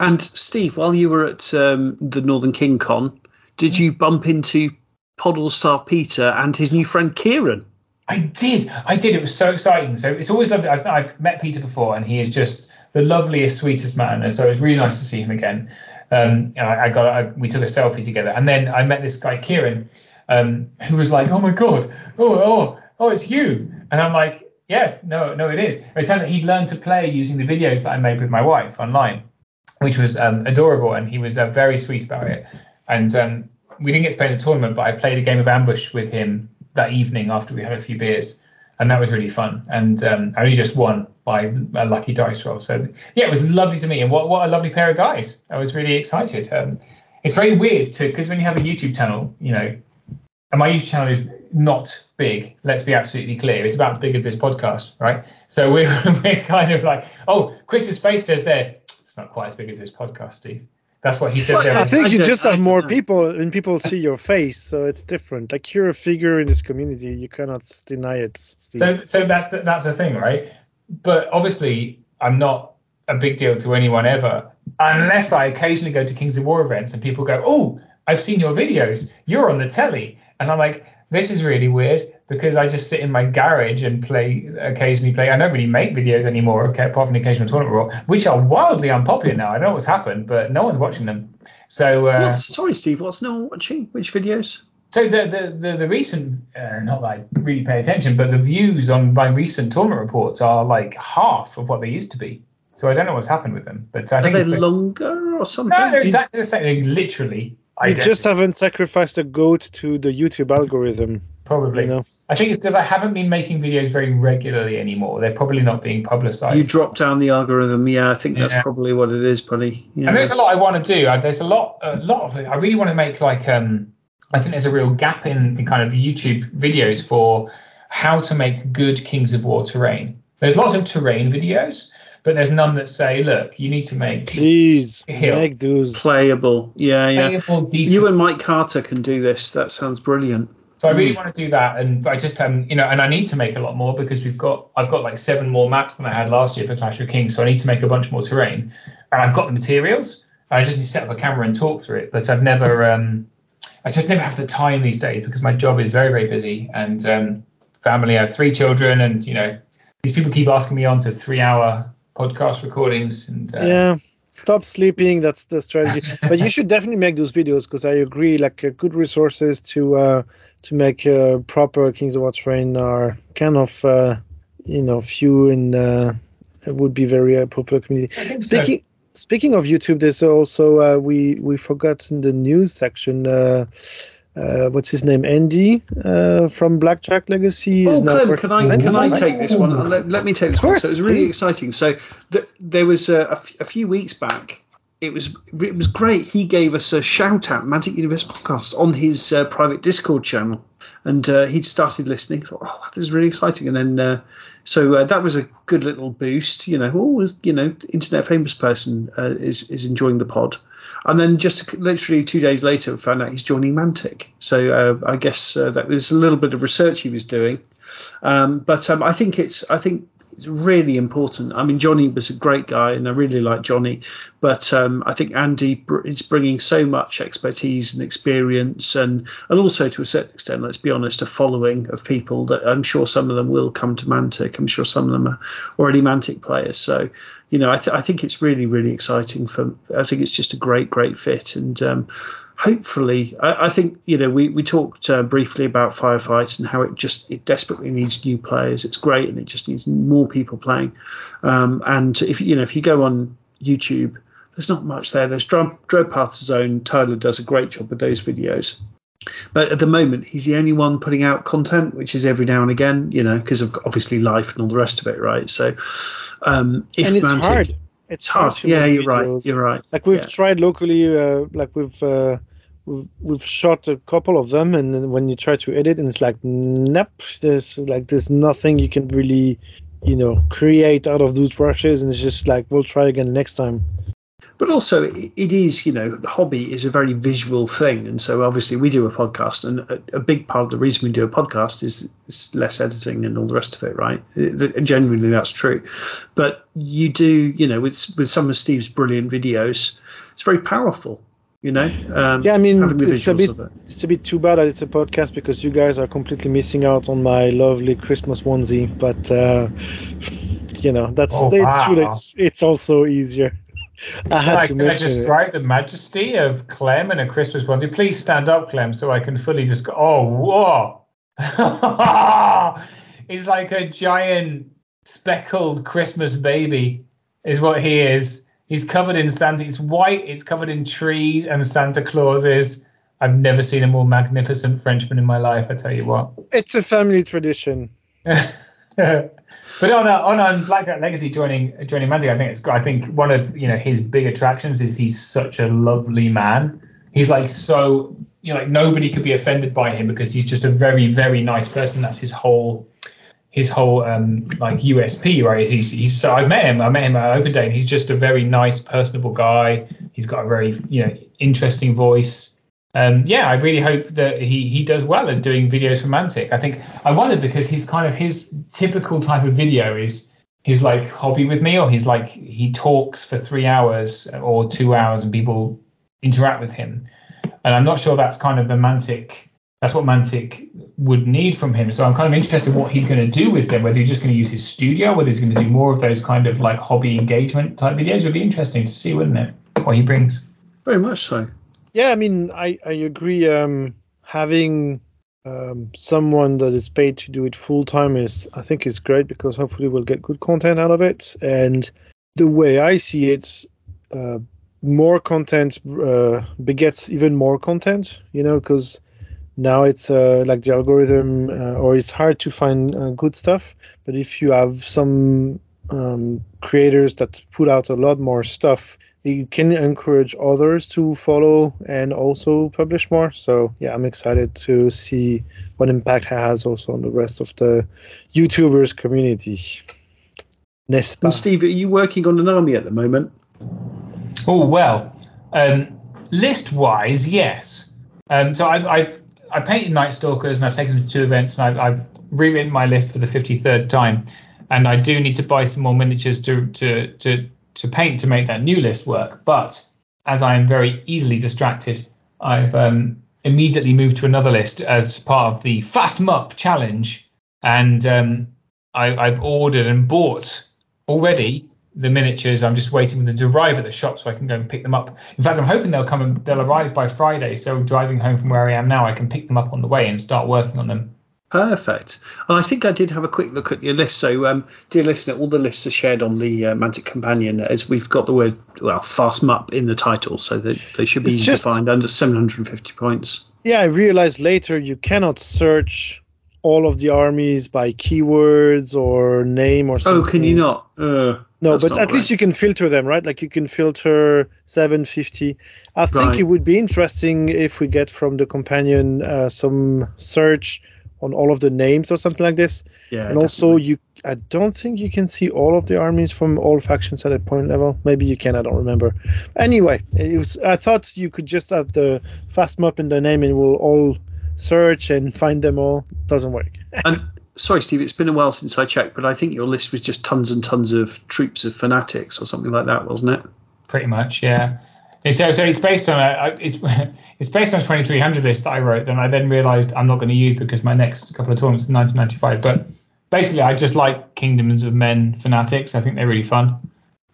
And Steve, while you were at the Northern King Con, did you bump into Poddlestar Peter and his new friend Kieran? I did. It was so exciting. So it's always lovely. I've met Peter before, and he is just the loveliest, sweetest man. And so it was really nice to see him again. We took a selfie together, and then I met this guy Kieran, who was like, "Oh my god, oh, it's you," and I'm like, "Yes, no, it is." It turns out he'd learned to play using the videos that I made with my wife online, which was adorable, and he was very sweet about it. And we didn't get to play in the tournament, but I played a game of Ambush with him that evening after we had a few beers, and that was really fun. And I only just won by a lucky dice roll. So yeah, it was lovely to meet, and what a lovely pair of guys. I was really excited. It's very weird because when you have a YouTube channel, you know, and my YouTube channel is not big, let's be absolutely clear. It's about as big as this podcast, right? So we're kind of like, oh, Chris's face says there, it's not quite as big as this podcast, Steve. That's what he says. Well, there. I think you just have more people, and people see your face, so it's different. Like, you're a figure in this community, you cannot deny it, Steve. So that's the thing, right? But obviously, I'm not a big deal to anyone ever, unless I occasionally go to Kings of War events and people go, oh, I've seen your videos, you're on the telly, and I'm like, this is really weird because I just sit in my garage and occasionally play. I don't really make videos anymore, apart from the occasional tournament roll, which are wildly unpopular now. I don't know what's happened, but no one's watching them. So sorry, Steve, what's no one watching? Which videos? So the recent, not that I really pay attention, but the views on my recent tournament reports are like half of what they used to be. So I don't know what's happened with them. But I think they're longer or something? No, they're exactly the same. They're literally identical. You just haven't sacrificed a goat to the YouTube algorithm. Probably. You know? I think it's because I haven't been making videos very regularly anymore. They're probably not being publicized. You dropped down the algorithm. Yeah, I think that's probably what it is, buddy. Yeah. And there's a lot I want to do. There's a lot of it. I really want to make like, I think there's a real gap in kind of YouTube videos for how to make good Kings of War terrain. There's lots of terrain videos, but there's none that say, look, you need to make make those playable. Playable, decent. You and Mike Carter can do this. That sounds brilliant. So I really want to do that, and I just and I need to make a lot more because I've got like 7 more maps than I had last year for Clash of Kings, so I need to make a bunch more terrain, and I've got the materials. I just need to set up a camera and talk through it, but I've never, I just never have the time these days because my job is very, very busy, and family. I have 3 children, and you know, these people keep asking me on to 3-hour podcast recordings, and Stop sleeping. That's the strategy. But you should definitely make those videos because I agree. Like good resources to make proper Kings of War terrain are kind of few, and it would be very popular community. Speaking of YouTube, there's also we forgot in the news section. What's his name? Andy from Blackjack Legacy. Oh, Clem, can I take this one? Let me take this one. So it was really exciting. So there was a few weeks back. It was great. He gave us a shout out, Magic Universe Podcast, on his private Discord channel, and he'd started listening. Thought, oh, this is really exciting. And then so that was a good little boost. You know, internet famous person is enjoying the pod. And then just literally 2 days later, we found out he's joining Mantic. So I guess that was a little bit of research he was doing. But I think it's really important. I mean, Johnny was a great guy, and I really like Johnny. But I think Andy is bringing so much expertise and experience, and also to a certain extent, let's be honest, a following of people that I'm sure some of them will come to Mantic. I'm sure some of them are already Mantic players. So, you know, I think it's really, really exciting. I think it's just a great, great fit. And hopefully, I think, you know, we talked briefly about Firefight and how it desperately needs new players. It's great, and it just needs more people playing. And if you go on YouTube, there's not much there. There's Dreadpath Zone. Tyler does a great job with those videos. But at the moment, he's the only one putting out content, which is every now and again, you know, because of obviously life and all the rest of it, right? So and it's Mantic, hard. It's hard. Yeah, you're right. Like we've tried locally, like we've shot a couple of them, and then when you try to edit, and it's like, nope, there's nothing you can really, you know, create out of those rushes, and it's just like, we'll try again next time. But also it is, you know, the hobby is a very visual thing. And so obviously we do a podcast, and a big part of the reason we do a podcast is less editing and all the rest of it, right? Genuinely, that's true. But you do, you know, with some of Steve's brilliant videos, it's very powerful. you know? Yeah, I mean, it's a bit too bad that it's a podcast, because you guys are completely missing out on my lovely Christmas onesie. But, you know, that's true. It's also easier. I describe the majesty of Clem in a Christmas onesie. Please stand up, Clem, so I can fully just go, oh, whoa. He's like a giant speckled Christmas baby is what he is. He's covered in Santa. It's white. It's covered in trees and Santa Clauses. I've never seen a more magnificent Frenchman in my life, I tell you what. It's a family tradition. But on Blackjack Legacy joining Magic, I think it's. I think one of his big attractions is he's such a lovely man. He's like so nobody could be offended by him, because he's just a very, very nice person. That's his whole USP, right? He's so I met him at Open Day, and he's just a very nice, personable guy. He's got a very interesting voice. I really hope that he does well at doing videos for Mantic. I think I wondered, because he's kind of his typical type of video is he's like Hobby With Me, or he's like he talks for 3 hours or 2 hours and people interact with him. And I'm not sure that's kind of the Mantic. That's what Mantic would need from him. So I'm kind of interested in what he's going to do with them, whether he's just going to use his studio, whether he's going to do more of those kind of like hobby engagement type videos. It would be interesting to see, wouldn't it, what he brings? Very much so. Yeah, I mean, I agree. Having someone that is paid to do it full time is great, because hopefully we'll get good content out of it. And the way I see it, more content begets even more content, because now it's like the algorithm, or it's hard to find good stuff. But if you have some creators that put out a lot more stuff, you can encourage others to follow and also publish more. So, yeah, I'm excited to see what impact it has also on the rest of the YouTubers community. And Steve, are you working on an army at the moment? Oh, well, list-wise, yes. So I painted Night Stalkers, and I've taken them to 2 events, and I've rewritten my list for the 53rd time. And I do need to buy some more miniatures to paint to make that new list work. But as I am very easily distracted, I've immediately moved to another list as part of the Fast Mup challenge. And I've ordered and bought already the miniatures. I'm just waiting for them to arrive at the shop so I can go and pick them up. In fact, I'm hoping they'll arrive by Friday. So driving home from where I am now, I can pick them up on the way and start working on them. Perfect. I think I did have a quick look at your list. So, dear listener, all the lists are shared on the Mantic Companion, as we've got the word Fast Mup in the title, so that they should be defined under 750 points. Yeah, I realized later you cannot search all of the armies by keywords or name or something. Oh, can you not? No, but at least you can filter them, right? Like you can filter 750. I think it would be interesting if we get from the Companion some search on all of the names or something like this. Yeah. And also I don't think you can see all of the armies from all factions at a point level. Maybe you can, I don't remember. Anyway, I thought you could just have the Fast Map in the name and we'll all search and find them all. Doesn't work. And sorry, Steve, it's been a while since I checked, but I think your list was just tons and tons of troops of fanatics or something like that, wasn't it? Pretty much, yeah. So it's based on it's based on a 2300 list that I wrote, and I then realised I'm not going to use because my next couple of tournaments are 1995. But basically, I just like Kingdoms of Men fanatics. I think they're really fun,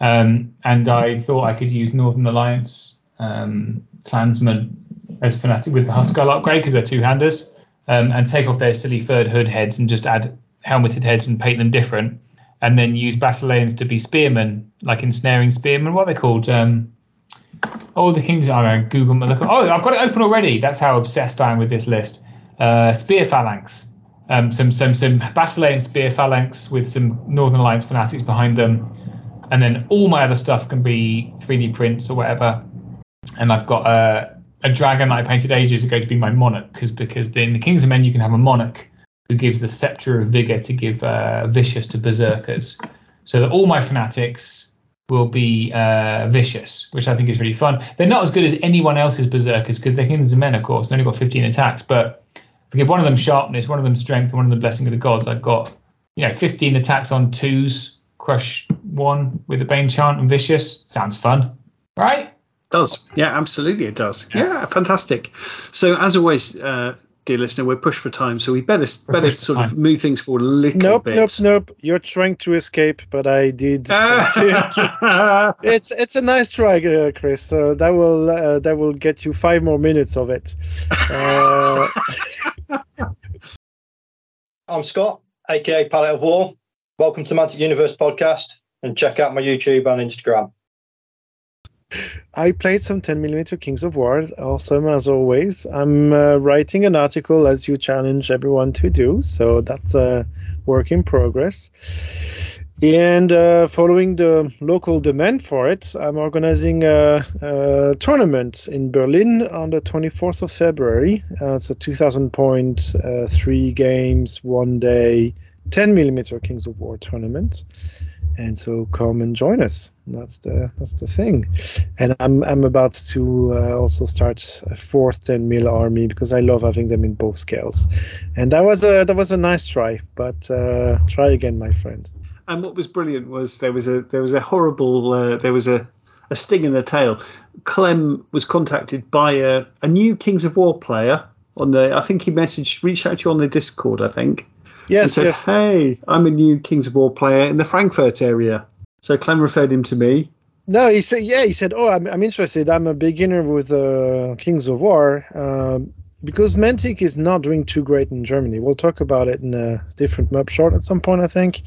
and I thought I could use Northern Alliance clansmen as fanatic with the Huskar upgrade because they're two-handers, and take off their silly third hood heads and just add helmeted heads and paint them different, and then use Basileans to be spearmen, like ensnaring spearmen. What are they called? The Kingdoms. I'm going to Google and look. I've got it open already. That's how obsessed I am with this list. Spear phalanx. Some Basilean spear phalanx with some Northern Alliance fanatics behind them, and then all my other stuff can be 3D prints or whatever. And I've got a dragon that I painted ages ago to be my monarch, because in the Kings of Men you can have a monarch who gives the scepter of vigor to give vicious to berserkers, so that all my fanatics will be vicious, which I think is really fun. They're not as good as anyone else's berserkers because they're Kingdoms of Men, of course. They only got 15 attacks, but if we give one of them sharpness, one of them strength, and one of them blessing of the gods, I've got 15 attacks on 2s, crush 1 with the Bane chant and vicious. Sounds fun, right? Does. Yeah, absolutely it does. Yeah, fantastic. So as always, dear listener, we're pushed for time, so we better sort of move things forward a little bit. Nope. You're trying to escape, but I did. It's a nice try, Chris. So that will get you 5 more minutes of it. I'm Scott, aka Palette of War. Welcome to Mantic Universe Podcast, and check out my YouTube and Instagram. I played some 10mm Kings of War. Awesome as always. I'm writing an article as you challenge everyone to do, so that's a work in progress. And following the local demand for it, I'm organizing a tournament in Berlin on the 24th of February. It's a 2,000 points, 3 games, 1 day, 10mm Kings of War tournament. And so come and join us. That's the thing. And I'm about to also start a 4th 10mm army because I love having them in both scales. And that was a nice try, but try again, my friend. And what was brilliant was there was a horrible there was a sting in the tail. Clem was contacted by a new Kings of War player on the. I think he reached out to you on the Discord. I think. Yes, said, yes. Hey, I'm a new Kings of War player in the Frankfurt area. So Clem referred him to me. No, he said, yeah, he said, oh, I'm interested. I'm a beginner with Kings of War because Mantic is not doing too great in Germany. We'll talk about it in a different map short at some point, I think.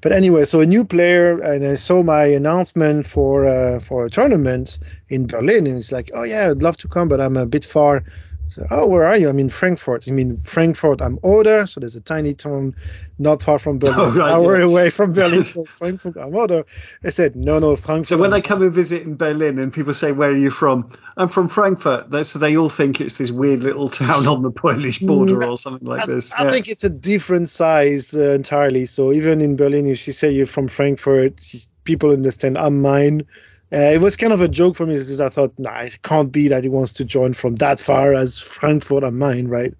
But anyway, so a new player, and I saw my announcement for a tournament in Berlin, and he's like, oh, yeah, I'd love to come, but I'm a bit far. So, oh, where are you? I'm in Frankfurt. You mean Frankfurt? I'm Oder, so there's a tiny town not far from Berlin, an hour away from Berlin. So Frankfurt, I'm Oder. I said, no, Frankfurt. So when I come and visit in Berlin and people say, where are you from? I'm from Frankfurt. So they all think it's this weird little town on the Polish border or something like this. I think it's a different size entirely. So even in Berlin, if you say you're from Frankfurt, people understand I'm mine. It was kind of a joke for me because I thought, nah, it can't be that he wants to join from that far as Frankfurt am Main, right?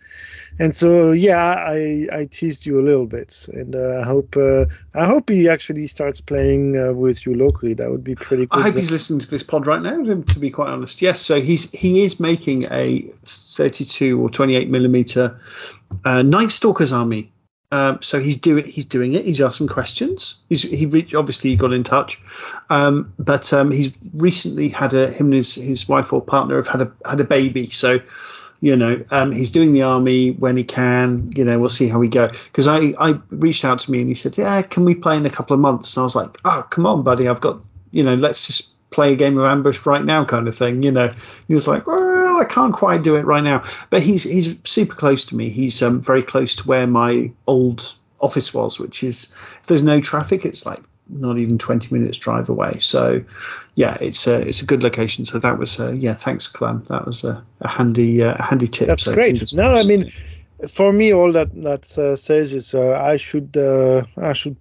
And so, yeah, I teased you a little bit, and I hope he actually starts playing with you locally. That would be pretty good. I hope he's listening to this pod right now, to be quite honest. Yes, so he is making a 32 or 28mm Night Stalkers army. So he's doing it. He's asked some questions. He got in touch, but he's recently had him and his wife or partner have had a baby. So, you know, he's doing the army when he can. You know, we'll see how we go. Because I reached out to me and he said, yeah, can we play in a couple of months? And I was like, oh, come on, buddy. I've got, you know, let's just play a game of ambush right now kind of thing, you know. He was like, well, I can't quite do it right now, but he's super close to me. He's very close to where my old office was, which is, if there's no traffic, it's like not even 20 minutes drive away. So yeah, it's a good location. So that was thanks, Clem. That was a handy tip. That's so great. No, I mean, for me, all that says is I should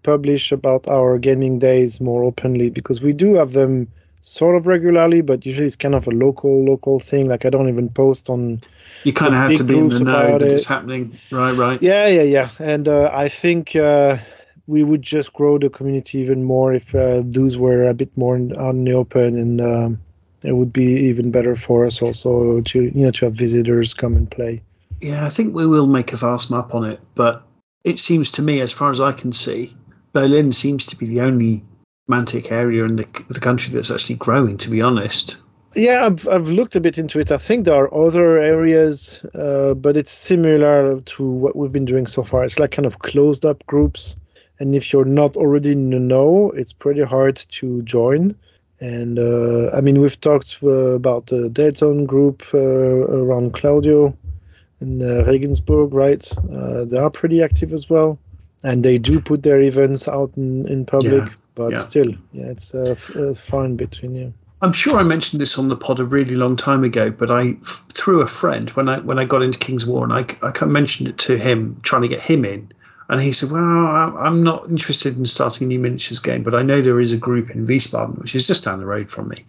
publish about our gaming days more openly, because we do have them sort of regularly, but usually it's kind of a local thing. Like, I don't even post on. You kind of have to be in the know that it's happening. Right. Yeah. And I think we would just grow the community even more if those were a bit more on the open, and it would be even better for us also to have visitors come and play. Yeah, I think we will make a vast map on it, but it seems to me, as far as I can see, Berlin seems to be the only Mantic area in the country that's actually growing, to be honest. Yeah, I've looked a bit into it. I think there are other areas, but it's similar to what we've been doing so far. It's like kind of closed up groups, and if you're not already in the know, it's pretty hard to join. And I mean, we've talked about the Dead Zone group around Claudio in Regensburg, right? They are pretty active as well, and they do put their events out in public. Yeah. But still, yeah, it's a fine between you. I'm sure I mentioned this on the pod a really long time ago, but I, through a friend, when I got into Kings of War, and I mentioned it to him, trying to get him in, and he said, well, I'm not interested in starting a new miniatures game, but I know there is a group in Wiesbaden, which is just down the road from me.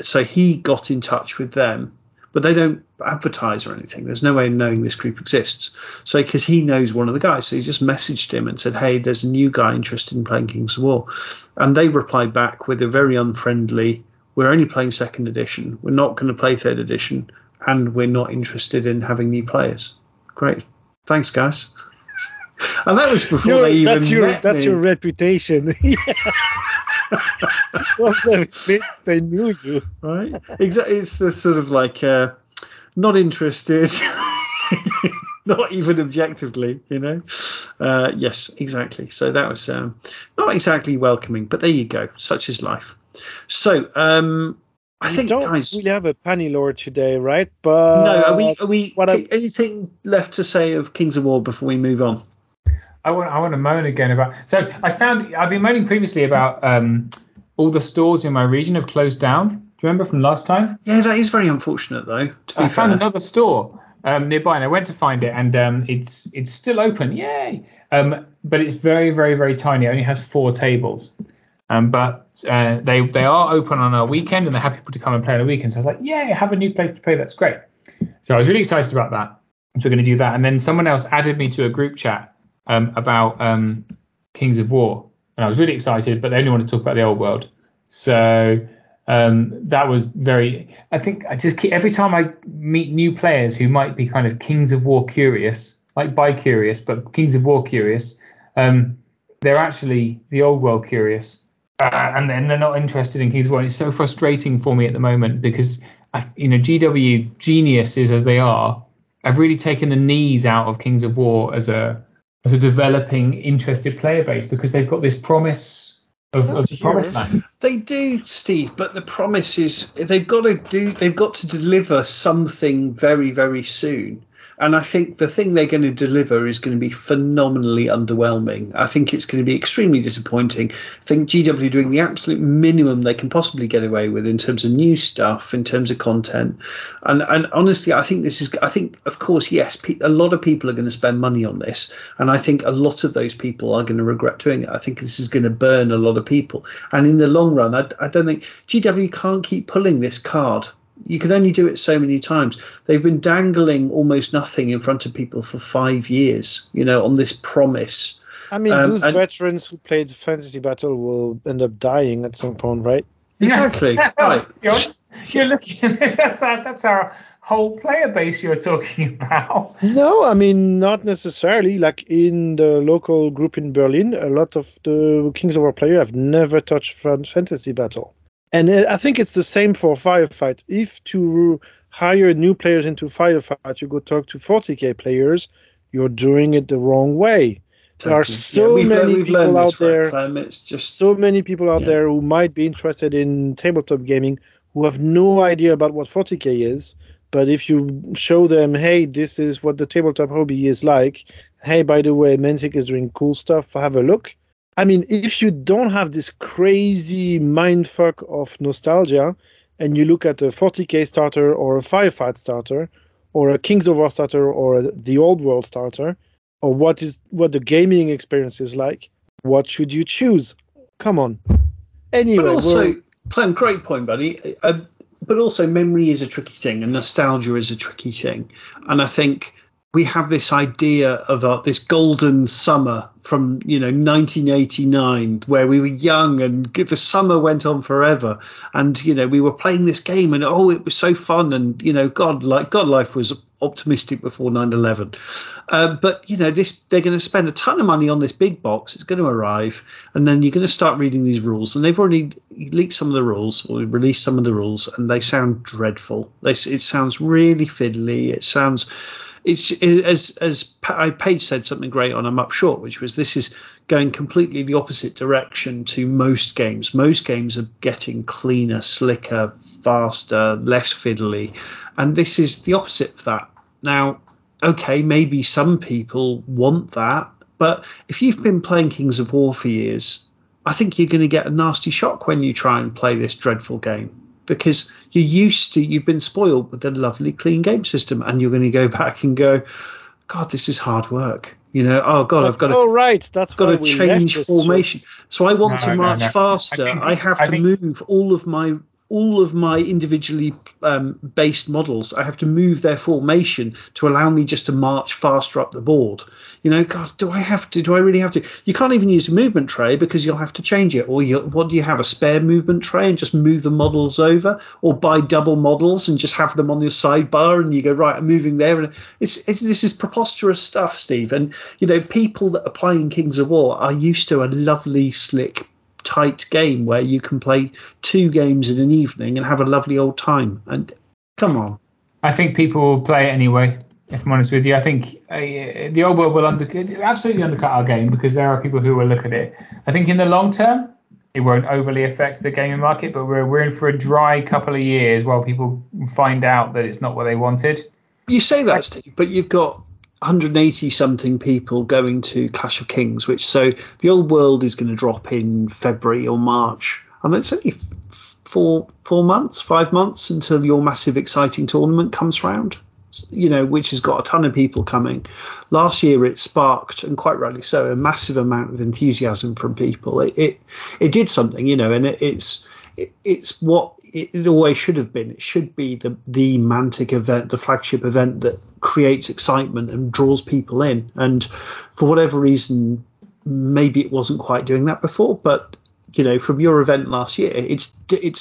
So he got in touch with them, but they don't advertise or anything. There's no way of knowing this group exists. So, because he knows one of the guys, so he just messaged him and said, hey, there's a new guy interested in playing Kings of War. And they replied back with a very unfriendly, we're only playing second edition. We're not going to play third edition, and we're not interested in having new players. Great. Thanks, guys. And that was before they even met. That's me. Your reputation. Yeah. They knew you. Right. Exactly. It's sort of like not interested, not even objectively, you know. Yes, exactly. So that was not exactly welcoming, but there you go. Such is life. So I think we really have a Panilord today, right? But no, are we anything left to say of Kings of War before we move on? I want to moan again about. So I've been moaning previously about all the stores in my region have closed down. Do you remember from last time? Yeah, that is very unfortunate though. I found another store nearby, and I went to find it, and it's still open. Yay! But it's very, very, very tiny. It only has 4 tables. But they are open on a weekend, and they have people to come and play on a weekend. So I was like, yay! I have a new place to play. That's great. So I was really excited about that. So we're going to do that, and then someone else added me to a group chat. About Kings of War, and I was really excited, but they only want to talk about the old world. So that was very. I think I just every time I meet new players who might be kind of Kings of War curious, like bi curious, but Kings of War curious, they're actually the old world curious, and then they're not interested in Kings of War. And it's so frustrating for me at the moment because GW geniuses as they are, I've really taken the knees out of Kings of War as a developing interested player base because they've got this promise of the promised land. They do, Steve, but the promise is they've got to deliver something very, very soon. And I think the thing they're going to deliver is going to be phenomenally underwhelming. I think it's going to be extremely disappointing. I think GW are doing the absolute minimum they can possibly get away with in terms of new stuff, in terms of content. And honestly, I think, of course, yes, a lot of people are going to spend money on this. And I think a lot of those people are going to regret doing it. I think this is going to burn a lot of people. And in the long run, I don't think GW can't keep pulling this card. You can only do it so many times. They've been dangling almost nothing in front of people for 5 years, on this promise. I mean, those veterans who played Fantasy Battle will end up dying at some point, right? Exactly. Yeah. Right. You're looking at this. That's our whole player base you're talking about. No, I mean, not necessarily. Like in the local group in Berlin, a lot of the Kings of War players have never touched Fantasy Battle. And I think it's the same for Firefight. If to hire new players into Firefight, you go talk to 40k players, you're doing it the wrong way. There are so many people out there. It's just so many people out there who might be interested in tabletop gaming who have no idea about what 40k is. But if you show them, hey, this is what the tabletop hobby is like. Hey, by the way, Mantic is doing cool stuff. Have a look. I mean, if you don't have this crazy mindfuck of nostalgia and you look at a 40k starter or a Firefight starter or a Kings of War starter or the Old World starter or what the gaming experience is like, what should you choose? Come on. Anyway, but also, Clem, great point, buddy. But also memory is a tricky thing and nostalgia is a tricky thing. And I think we have this idea of this golden summer from 1989 where we were young and the summer went on forever and we were playing this game and it was so fun and God life was optimistic before 9/11. But they're going to spend a ton of money on this big box. It's going to arrive and then you're going to start reading these rules, and they've already leaked some of the rules or released some of the rules, and they sound dreadful. It sounds really fiddly. It sounds. It's as Paige said something great on I'm Up Short, which was this is going completely the opposite direction to most games. Most games are getting cleaner, slicker, faster, less fiddly, and this is the opposite of that. Now, okay, maybe some people want that, but if you've been playing Kings of War for years, I think you're going to get a nasty shock when you try and play this dreadful game. Because you've been spoiled with a lovely clean game system, and you're going to go back and go, God, this is hard work. I've got to change formation. So I want to march faster. I have to move all of my all of my individually based models, I have to move their formation to allow me just to march faster up the board. You know, God, do I really have to? You can't even use a movement tray because you'll have to change it. Or what do you have, a spare movement tray, and just move the models over, or buy double models and just have them on your sidebar and you go, right, I'm moving there. And this is preposterous stuff, Steve. And, you know, people that are playing Kings of War are used to a lovely, slick, tight game where you can play two games in an evening and have a lovely old time. And come on, I think people will play it anyway, if I'm honest with you. I think the old world will absolutely undercut our game, because there are people who will look at it. I think in the long term it won't overly affect the gaming market, but we're in for a dry couple of years while people find out that it's not what they wanted. You say that, Steve, but you've got 180 something people going to Clash of Kings, which, so the old world is going to drop in February or March, and it's only five months until your massive exciting tournament comes round, you know, which has got a ton of people coming. Last year it sparked, and quite rightly so, a massive amount of enthusiasm from people. It did something, you know, and it's what it always should have been. It should be the Mantic event, the flagship event that creates excitement and draws people in. And for whatever reason, maybe it wasn't quite doing that before. But, you know, from your event last year, it's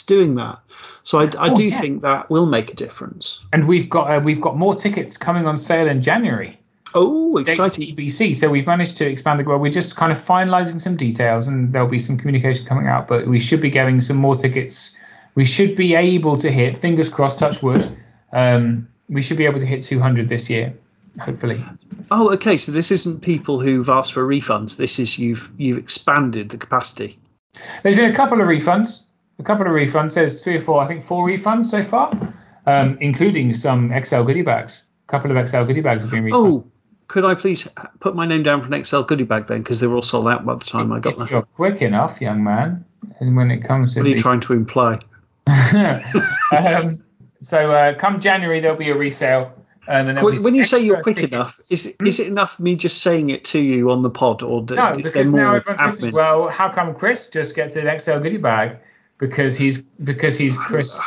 doing that. So I think that will make a difference. And we've got more tickets coming on sale in January. Oh, exciting. EBC. So we've managed to expand the world. We're just kind of finalizing some details, and there'll be some communication coming out. But we should be getting some more tickets. We should be able to hit, fingers crossed, touch wood, we should be able to hit 200 this year, hopefully. Oh, okay. So this isn't people who've asked for refunds. This is you've expanded the capacity. There's been a couple of refunds. There's three or four, I think four refunds so far, including some XL goodie bags. A couple of XL goodie bags have been refunded. Oh, could I please put my name down for an XL goodie bag then? Because they were all sold out by the time I got there. If you're quick enough, young man. And when it comes to what are you trying to imply? So come January there'll be a resale. And when you say you're quick enough, is it enough me just saying it to you on the pod, or no? Because now everyone's thinking, well, how come Chris just gets an XL goodie bag? Because he's Chris.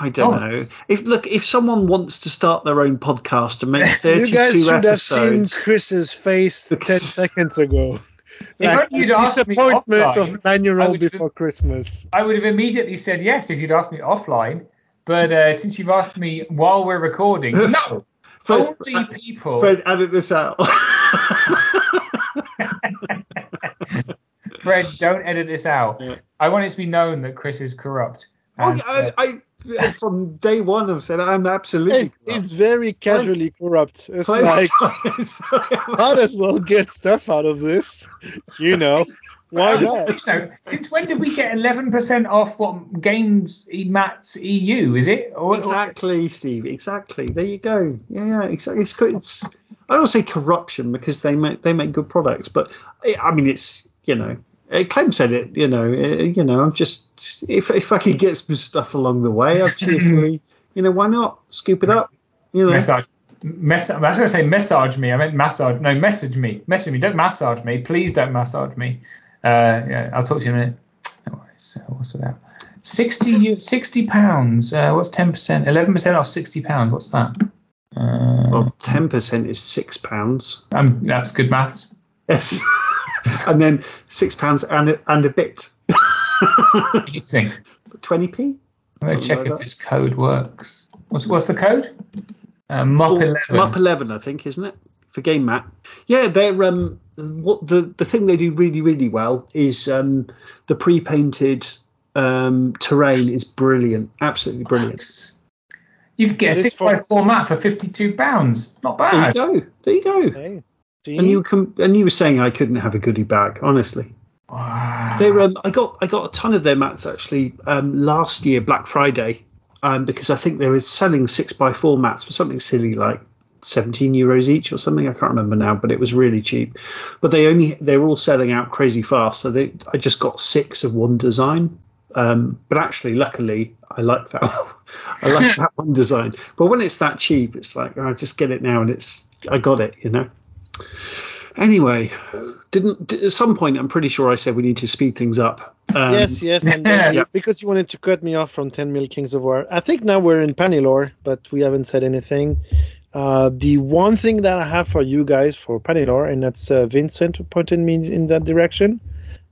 I don't know. If someone wants to start their own podcast and make 32 you guys should episodes, have seen Chris's face 10 seconds ago. Like, if you'd asked me offline, of 9-year-old before Christmas, I would have immediately said yes if you'd asked me offline. But since you've asked me while we're recording, no. Fred, only people. Fred, edit this out. Fred, don't edit this out. Yeah. I want it to be known that Chris is corrupt. And, I from day one I've said I'm absolutely. It's very casually corrupt. It's like might as well get stuff out of this, you know. Why not? No, since when did we get 11% off what games Mats EU is it? Exactly, Steve. Exactly. There you go. Yeah, exactly. It's I don't say corruption because they make good products, but it's, you know. Clem said it, you know. I'm just if I could get some stuff along the way, I'd cheerfully, why not scoop it up? You know, I was going to say massage me. I meant massage. No, message me. Message me. Don't massage me. Please don't massage me. Yeah, I'll talk to you in a minute. No worries. What's that? £60. What's 10%? 11% off £60. What's that? Well, 10% is £6. That's good maths. Yes. And then £6 and a bit. What do you think? 20p? I'm going to check if this code works. What's the code? MOP11. MOP11, I think, isn't it? For Game Mat. Yeah, they're what the thing they do really, really well is the pre-painted terrain is brilliant. Absolutely brilliant. You can get a 6x4 mat for £52. Not bad. There you go. Hey. And you were saying I couldn't have a goodie bag, honestly. Wow. I got a ton of their mats actually last year Black Friday, because I think they were selling 6x4 mats for something silly like €17 each or something. I can't remember now, but it was really cheap. But they were all selling out crazy fast, so I just got 6 of one design. But actually, luckily, I like that. I like that one design. But when it's that cheap, it's like I just get it now, and I got it. Anyway, at some point, I'm pretty sure I said we need to speed things up. Yes. And yeah. Because you wanted to cut me off from 10 Mil Kings of War. I think now we're in Panilor, but we haven't said anything. The one thing that I have for you guys for Panilor, and that's Vincent pointed me in that direction.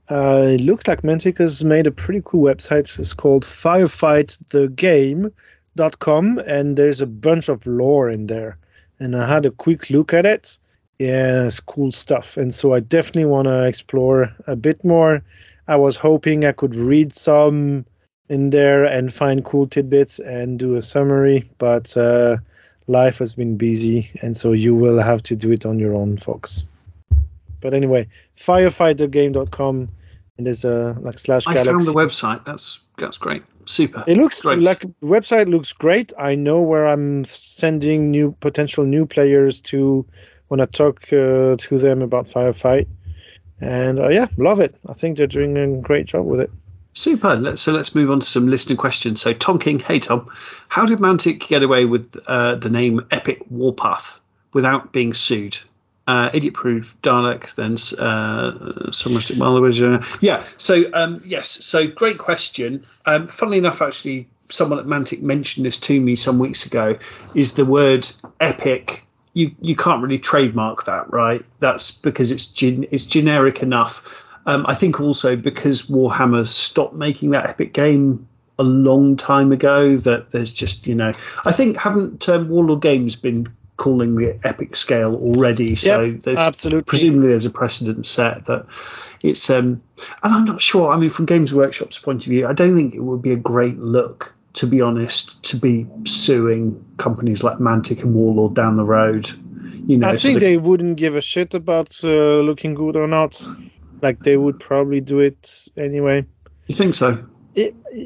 It looks like Mantico's made a pretty cool website. It's called firefightthegame.com, and there's a bunch of lore in there. And I had a quick look at it. Yeah, it's cool stuff. And so I definitely want to explore a bit more. I was hoping I could read some in there and find cool tidbits and do a summary, but life has been busy, and so you will have to do it on your own, folks. But anyway, firefightergame.com, and there's a /galaxy. I found the website. That's great. Super. It looks great. Like the website looks great. I know where I'm sending potential new players to when I talk to them about Firefight. And love it. I think they're doing a great job with it. Super. Let's move on to some listener questions. So Tom King, hey Tom, how did Mantic get away with the name Epic Warpath without being sued? Idiot Proof, Dalek, then so much. Well, yeah. So yes. So great question. Funnily enough, actually, someone at Mantic mentioned this to me some weeks ago. Is the word epic? You can't really trademark that, right? That's because it's generic enough. I think also because Warhammer stopped making that epic game a long time ago. That there's just I think haven't Warlord Games been calling the epic scale already? So there's absolutely. Presumably there's a precedent set that it's and I'm not sure. I mean, from Games Workshop's point of view, I don't think it would be a great look, to be honest, to be suing companies like Mantic and Warlord down the road. I think they wouldn't give a shit about looking good or not. Like, they would probably do it anyway. You think so?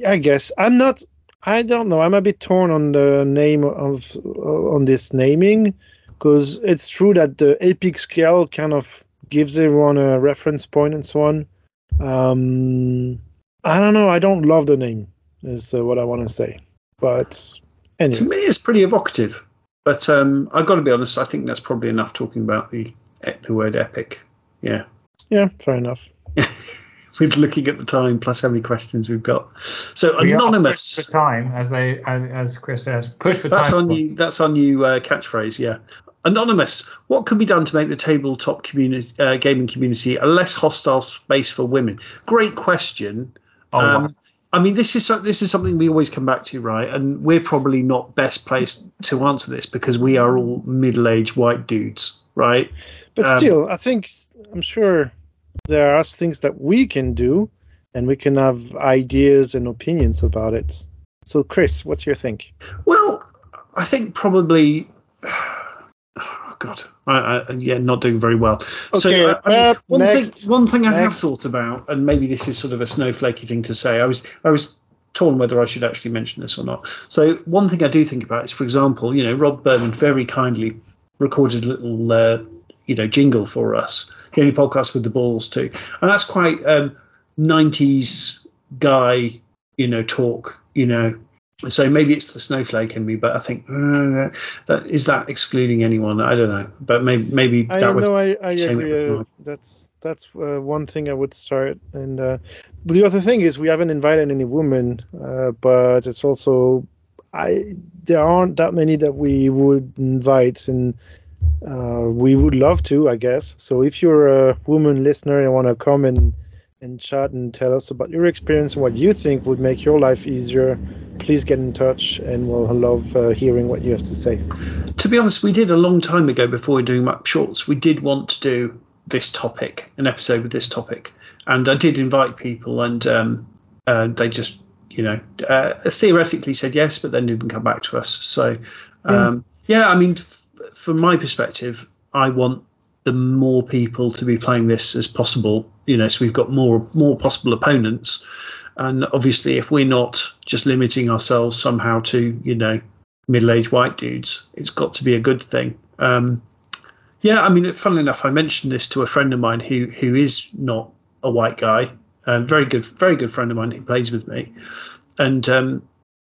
I guess. I don't know. I'm a bit torn on the name on this naming, because it's true that the epic scale kind of gives everyone a reference point and so on. I don't know. I don't love the name, is what I want to say. But anyway. To me, it's pretty evocative. But I've got to be honest, I think that's probably enough talking about the word epic. Yeah. Yeah, fair enough. We're looking at the time, plus how many questions we've got. So we anonymous. Push for time, as Chris says. Push for time. That's our new catchphrase, yeah. Anonymous, what could be done to make the tabletop community, gaming community a less hostile space for women? Great question. Wow. I mean, this is something we always come back to, right? And we're probably not best placed to answer this because we are all middle-aged white dudes, right? But still, I'm sure there are things that we can do, and we can have ideas and opinions about it. So, Chris, what's your think? Well, I think probably... Oh, God. Not doing very well. Okay, so, one thing I have thought about, and maybe this is sort of a snowflakey thing to say, I was torn whether I should actually mention this or not. So one thing I do think about is, for example, Rob Berman very kindly recorded a little jingle for us, the only podcast with the balls too, and that's quite 90s guy talk, so maybe it's the snowflake in me, but I think that is excluding anyone. I don't know, but maybe I don't know. I agree. That's one thing I would start. And but the other thing is we haven't invited any women, but it's also there aren't that many that we would invite, and we would love to, I guess. So if you're a woman listener and want to come and chat and tell us about your experience and what you think would make your life easier, please get in touch, and we'll love hearing what you have to say. To be honest, we did a long time ago, before we were doing Map Shorts, we did want to do this topic, an episode with this topic, and I did invite people, and they just theoretically said yes, but then didn't come back to us. So I mean, from my perspective, I want the more people to be playing this as possible, so we've got more possible opponents. And obviously, if we're not just limiting ourselves somehow to, middle-aged white dudes, it's got to be a good thing. I mean, funnily enough, I mentioned this to a friend of mine who is not a white guy, a very good friend of mine who plays with me. And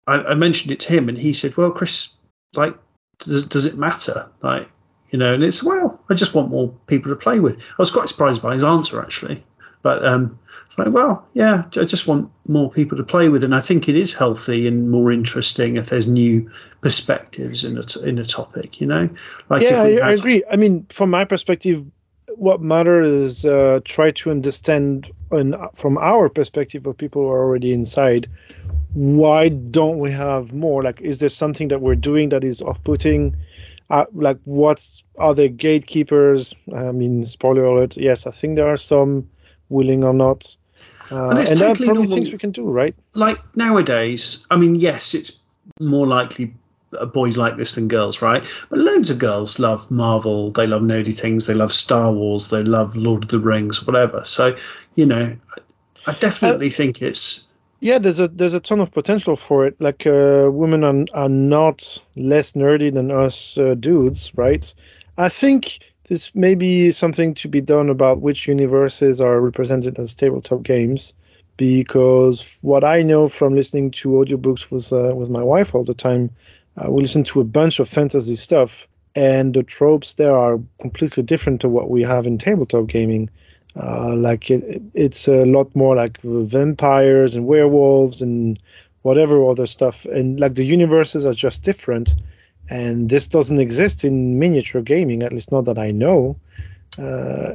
I mentioned it to him, and he said, well, Chris, like, does it matter? Like, you know, and it's, well, I just want more people to play with. I was quite surprised by his answer, actually. But it's like, well, yeah, I just want more people to play with. And I think it is healthy and more interesting if there's new perspectives in a topic, you know? Like, yeah, I agree. I mean, from my perspective, what matters is try to understand, and from our perspective of people who are already inside, why don't we have more? Like, is there something that we're doing that is off-putting? Like, what are the gatekeepers? I mean, spoiler alert, yes, I think there are some, willing or not, and there are probably things we can do, right? Like nowadays, I mean, yes, it's more likely boys like this than girls, right? But loads of girls love Marvel, they love nerdy things, they love Star Wars, they love Lord of the Rings, whatever. So, you know, I definitely think it's, yeah, there's a ton of potential for it. Like women are not less nerdy than us dudes, right? I think this may be something to be done about which universes are represented as tabletop games, because what I know from listening to audiobooks with my wife all the time, we listen to a bunch of fantasy stuff, and the tropes there are completely different to what we have in tabletop gaming. Like it's a lot more like vampires and werewolves and whatever other stuff, and like the universes are just different. And this doesn't exist in miniature gaming, at least not that I know. I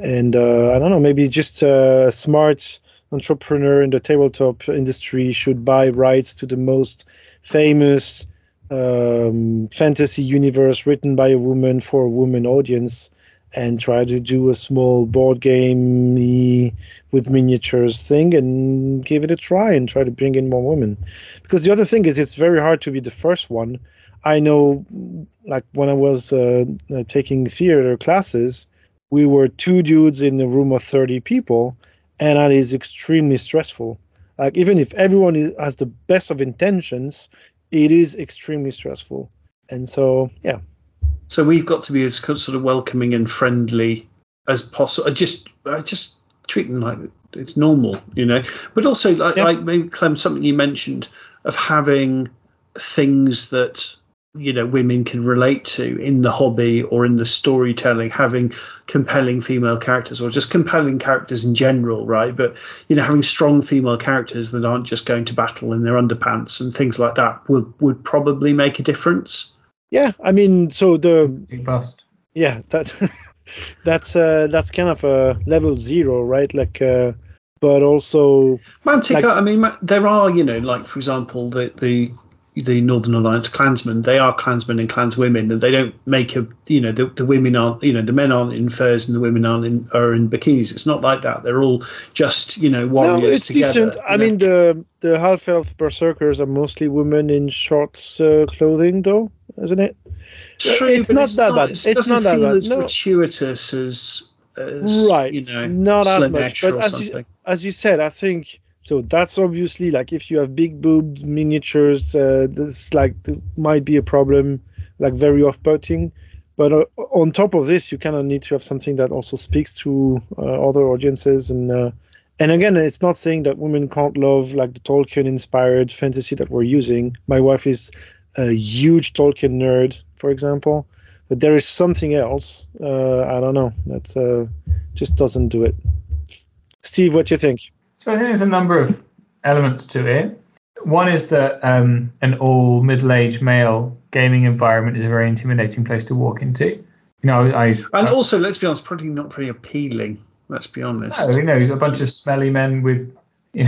don't know, maybe just a smart entrepreneur in the tabletop industry should buy rights to the most famous fantasy universe written by a woman for a woman audience, and try to do a small board game with miniatures thing and give it a try and try to bring in more women. Because the other thing is, it's very hard to be the first one. I know, like when I was taking theater classes, we were two dudes in a room of 30 people, and that is extremely stressful. Like, even if everyone has the best of intentions, it is extremely stressful. And so, yeah. So we've got to be as sort of welcoming and friendly as possible. I just treat them like it's normal, you know. But also, like maybe, Clem, something you mentioned of having things that, you know, women can relate to in the hobby or in the storytelling, having compelling female characters or just compelling characters in general, right? But, you know, having strong female characters that aren't just going to battle in their underpants and things like that would probably make a difference. Yeah, I mean, so that's kind of a level zero, right? Like but also Mantica, like, I mean, there are, you know, like, for example, the Northern Alliance clansmen, they are clansmen and clanswomen, and they don't make a, you know, the women aren't, you know, the men aren't in furs and the women are in bikinis. It's not like that. They're all just, you know, warriors. No, it's together, decent. I mean, the half-elf berserkers are mostly women in short clothing, though, isn't it? True, it's not that bad. It's not that bad. It's gratuitous as right, you know, not as much. But as you said, I think. So that's obviously, like, if you have big boobed miniatures, this might be a problem, like very off-putting. But on top of this, you kind of need to have something that also speaks to other audiences. And again, it's not saying that women can't love like the Tolkien-inspired fantasy that we're using. My wife is a huge Tolkien nerd, for example. But there is something else. I don't know. That just doesn't do it. Steve, what do you think? So I think there's a number of elements to it. One is that an all middle-aged male gaming environment is a very intimidating place to walk into. You know, and also, let's be honest, probably not very appealing. Let's be honest. No, you know, a bunch of smelly men with, you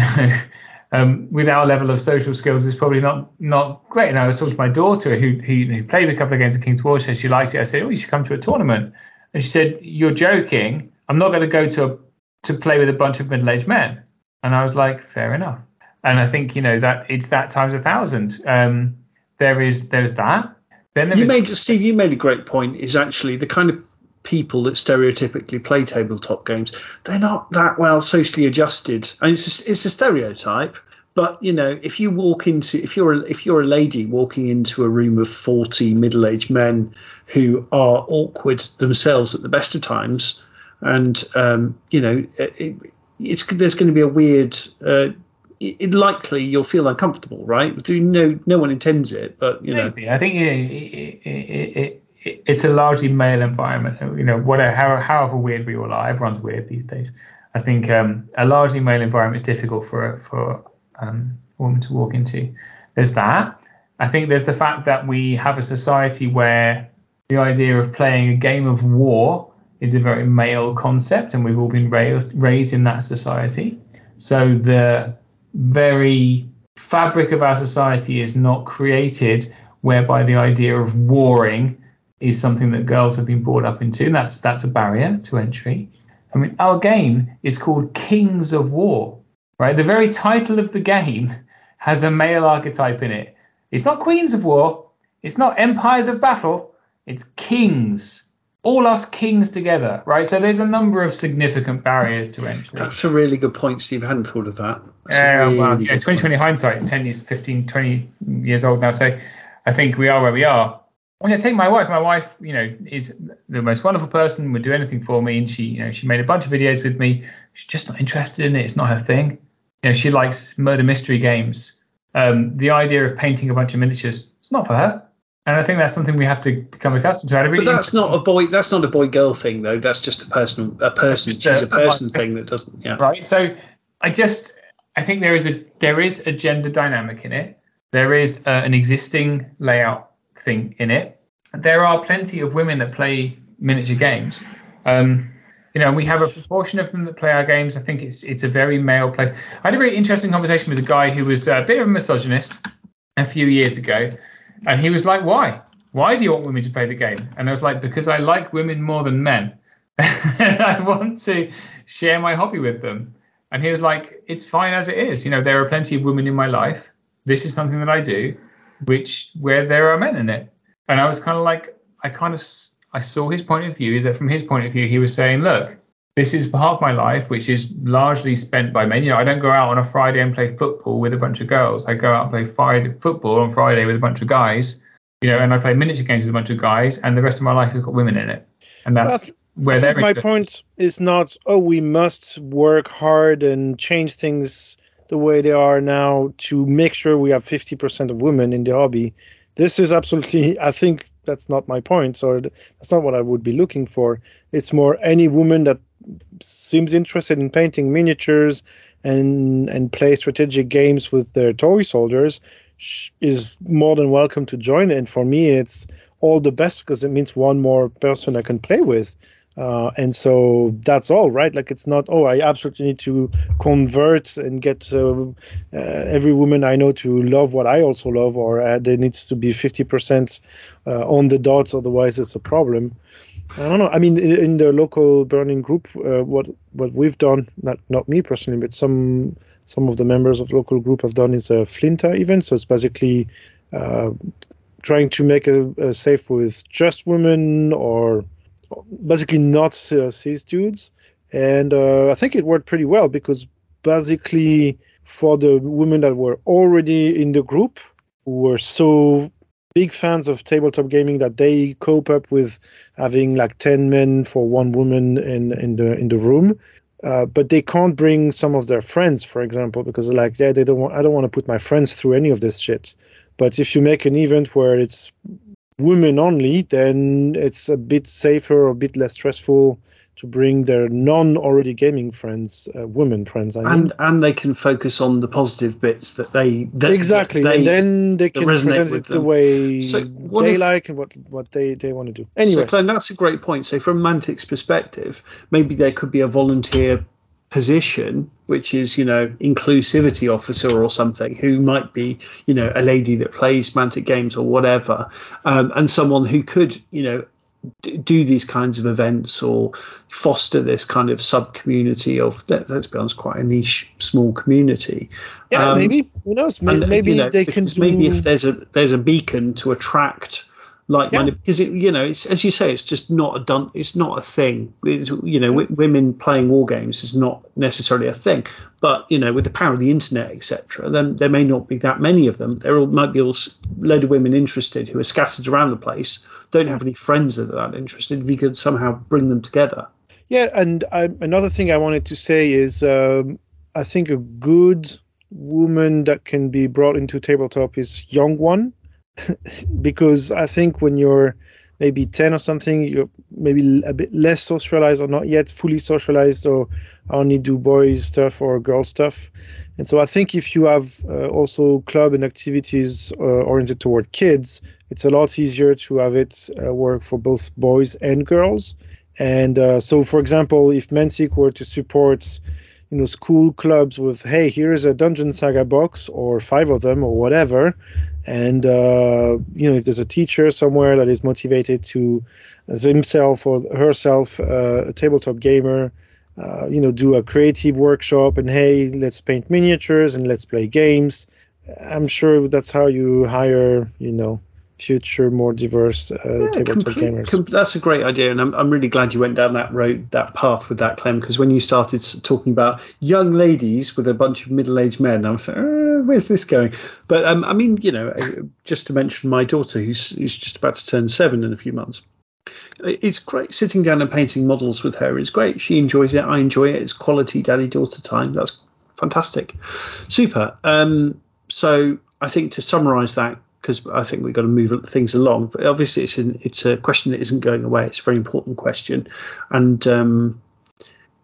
know, with our level of social skills is probably not great. And I was talking to my daughter who played a couple of games of King's Warshare. She likes it. I said, oh, you should come to a tournament. And she said, you're joking. I'm not going to go to play with a bunch of middle-aged men. And I was like, fair enough. And I think, you know, that it's that times 1,000. There's that. Then Steve, you made a great point, is actually the kind of people that stereotypically play tabletop games, they're not that well socially adjusted. And it's a stereotype. But, you know, if you're a lady walking into a room of 40 middle-aged men who are awkward themselves at the best of times, and, you know, there's going to be a weird. Likely you'll feel uncomfortable, right? No one intends it, but you know. Maybe. I think it, it, it, it's a largely male environment. You know, whatever, however weird we all are, everyone's weird these days. I think a largely male environment is difficult for a woman to walk into. There's that. I think there's the fact that we have a society where the idea of playing a game of war is a very male concept, and we've all been raised in that society. So the very fabric of our society is not created whereby the idea of warring is something that girls have been brought up into. That's a barrier to entry. I mean, our game is called Kings of War, right? The very title of the game has a male archetype in it. It's not Queens of War. It's not Empires of Battle. It's Kings. All us kings together, right? So there's a number of significant barriers to entry. That's a really good point, Steve. I hadn't thought of that. Really 2020 hindsight. It's 10 years, 15, 20 years old now. So I think we are where we are. When I take my wife, you know, is the most wonderful person, would do anything for me. And she, you know, she made a bunch of videos with me. She's just not interested in it. It's not her thing. You know, she likes murder mystery games. The idea of painting a bunch of miniatures, it's not for her. And I think that's something we have to become accustomed to. But that's not a boy. That's not a boy-girl thing, though. That's just a person thing that doesn't. Yeah. Right. So I think there is a gender dynamic in it. There is an existing layout thing in it. There are plenty of women that play miniature games. You know, we have a proportion of them that play our games. I think it's a very male place. I had a very interesting conversation with a guy who was a bit of a misogynist a few years ago. And he was like, why? Why do you want women to play the game? And I was like, because I like women more than men. And I want to share my hobby with them. And he was like, it's fine as it is. You know, there are plenty of women in my life. This is something that I do, where there are men in it. And I was kind of like, I saw his point of view, that from his point of view, he was saying, look, this is half my life, which is largely spent by men. You know, I don't go out on a Friday and play football with a bunch of girls. I go out and play football on Friday with a bunch of guys, you know, and I play miniature games with a bunch of guys, and the rest of my life has got women in it. And that's where they're interested. My point is not, we must work hard and change things the way they are now to make sure we have 50% of women in the hobby. This is absolutely, I think, that's not my point, or that's not what I would be looking for. It's more any woman that seems interested in painting miniatures and play strategic games with their toy soldiers is more than welcome to join. And for me, it's all the best because it means one more person I can play with. And so that's all right. Like, it's not, I absolutely need to convert and get every woman I know to love what I also love, or there needs to be 50% on the dots, otherwise it's a problem. I don't know. I mean, in the local burning group, what we've done, not me personally, but some of the members of the local group have done is a Flinta event. So it's basically trying to make a safe with just women, or basically not cis dudes, and I think it worked pretty well, because basically for the women that were already in the group, who were so big fans of tabletop gaming that they cope up with having like 10 men for one woman in the room, but they can't bring some of their friends, for example, because they're like, I don't want to put my friends through any of this shit. But if you make an event where it's women only, then it's a bit safer or a bit less stressful to bring their non-already gaming friends, women friends. And they can focus on the positive bits that and then they can present it the way they like and what they want to do. Anyway, so Glenn, that's a great point. So from Mantic's perspective, maybe there could be a volunteer position, which is, you know, inclusivity officer or something, who might be, you know, a lady that plays Mantic games or whatever, and someone who could, you know, do these kinds of events or foster this kind of sub community of, let's be honest, quite a niche small community. Yeah, maybe, who knows? Maybe you know, they can. Maybe if there's a beacon to attract like-minded, because it, you know, it's, as you say, it's just not it's not a thing. It's, you know, women playing war games is not necessarily a thing. But you know, with the power of the internet, etc., then there may not be that many of them. Might be a load of women interested who are scattered around the place, don't have any friends that are that interested. If you could somehow bring them together. Yeah, and another thing I wanted to say is, I think a good woman that can be brought into tabletop is young one. Because I think when you're maybe 10 or something, you're maybe a bit less socialized or not yet fully socialized, or only do boys stuff or girl stuff. And so I think if you have also club and activities oriented toward kids, it's a lot easier to have it work for both boys and girls. And so, for example, if Mensic were to support, you know, school clubs with, hey, here is a Dungeon Saga box or 5 of them or whatever. And, you know, if there's a teacher somewhere that is motivated to, as himself or herself, a tabletop gamer, you know, do a creative workshop and, hey, let's paint miniatures and let's play games. I'm sure that's how you hire, you know, future more diverse tabletop gamers. That's a great idea, and I'm really glad you went down that road, that path with that, Clem, because when you started talking about young ladies with a bunch of middle-aged men, I was like, where's this going? But I mean, you know, just to mention my daughter, who's just about to turn 7 in a few months. It's great sitting down and painting models with her. It's great. She enjoys it. I enjoy it. It's quality daddy-daughter time. That's fantastic. Super. So I think to summarise that, because I think we've got to move things along. But obviously, it's a question that isn't going away. It's a very important question. And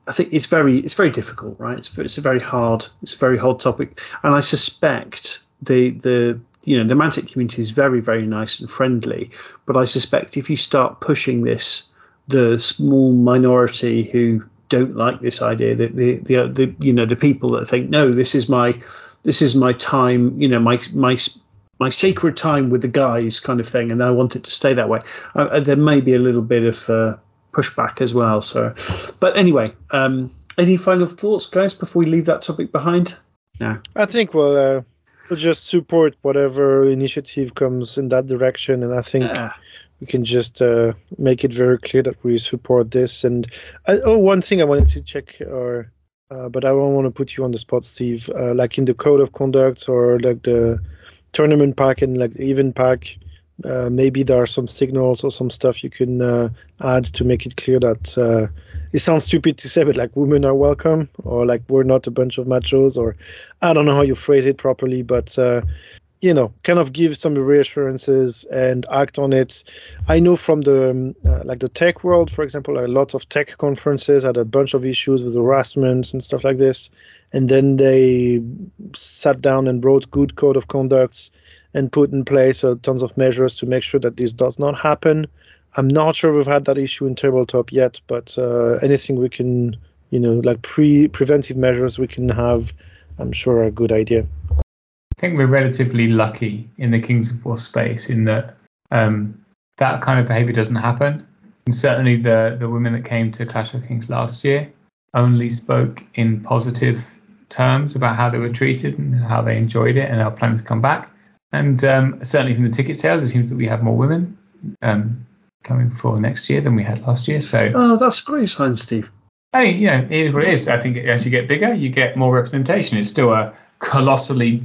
I think it's very difficult, right? It's a very hard topic. And I suspect the Mantic community is very, very nice and friendly, but I suspect if you start pushing this, the small minority who don't like this idea, the people that think, no, this is my time, you know, my sacred time with the guys kind of thing, and I want it to stay that way. There may be a little bit of pushback as well. So, but anyway, any final thoughts, guys, before we leave that topic behind? No, I think we'll just support whatever initiative comes in that direction, and I think we can just make it very clear that we support this. And one thing I wanted to check, or but I don't want to put you on the spot, Steve. Like in the code of conduct, or like the tournament pack and like event pack, maybe there are some signals or some stuff you can add to make it clear that it sounds stupid to say, but like women are welcome, or like we're not a bunch of machos, or I don't know how you phrase it properly, but you know, kind of give some reassurances and act on it. I know from the like the tech world, for example, a lot of tech conferences had a bunch of issues with harassment and stuff like this, and then they sat down and wrote good code of conducts and put in place tons of measures to make sure that this does not happen. I'm not sure we've had that issue in Tabletop yet, but anything we can, you know, like preventive measures we can have, I'm sure are a good idea. I think we're relatively lucky in the Kings of War space in that that kind of behaviour doesn't happen. And certainly the women that came to Clash of Kings last year only spoke in positive terms about how they were treated and how they enjoyed it and are planning to come back. And certainly from the ticket sales, it seems that we have more women coming for next year than we had last year. So, oh, that's a great sign, Steve. Hey, you know, it is what it is. I think as you get bigger, you get more representation. It's still a colossally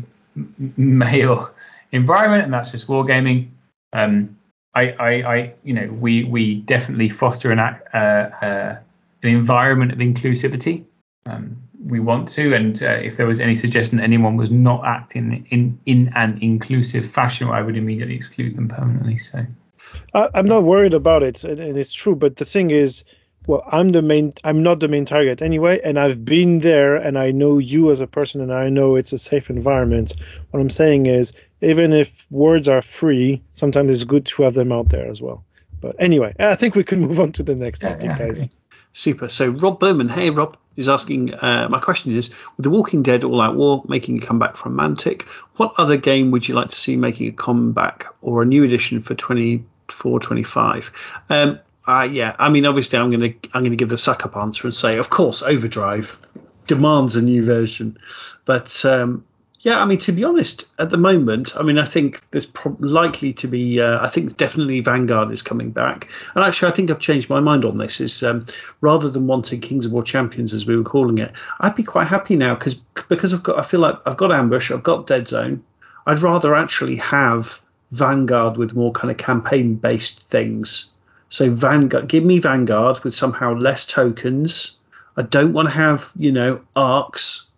male environment, and that's just wargaming. I you know, we definitely foster an environment of inclusivity. We want to, and if there was any suggestion that anyone was not acting in an inclusive fashion, I would immediately exclude them permanently. So I'm not worried about it, and it's true. But the thing is, well, I'm not the main target anyway, and I've been there, and I know you as a person, and I know it's a safe environment. What I'm saying is, even if words are free, sometimes it's good to have them out there as well. But anyway, I think we can move on to the next topic, guys. Okay. Super. So Rob Bowman, hey Rob, is asking, my question is, with The Walking Dead All Out War making a comeback from Mantic, what other game would you like to see making a comeback or a new edition for 24-25? Yeah, I mean, obviously, I'm gonna give the suck up answer and say, of course, Overdrive demands a new version. But yeah, I mean, to be honest, at the moment, I mean, I think there's likely to be, I think definitely Vanguard is coming back. And actually, I think I've changed my mind on this. Is rather than wanting Kings of War Champions as we were calling it, I'd be quite happy now because I feel like I've got Ambush, I've got Dead Zone. I'd rather actually have Vanguard with more kind of campaign based things. So Vanguard, give me Vanguard with somehow less tokens. I don't want to have, you know, arcs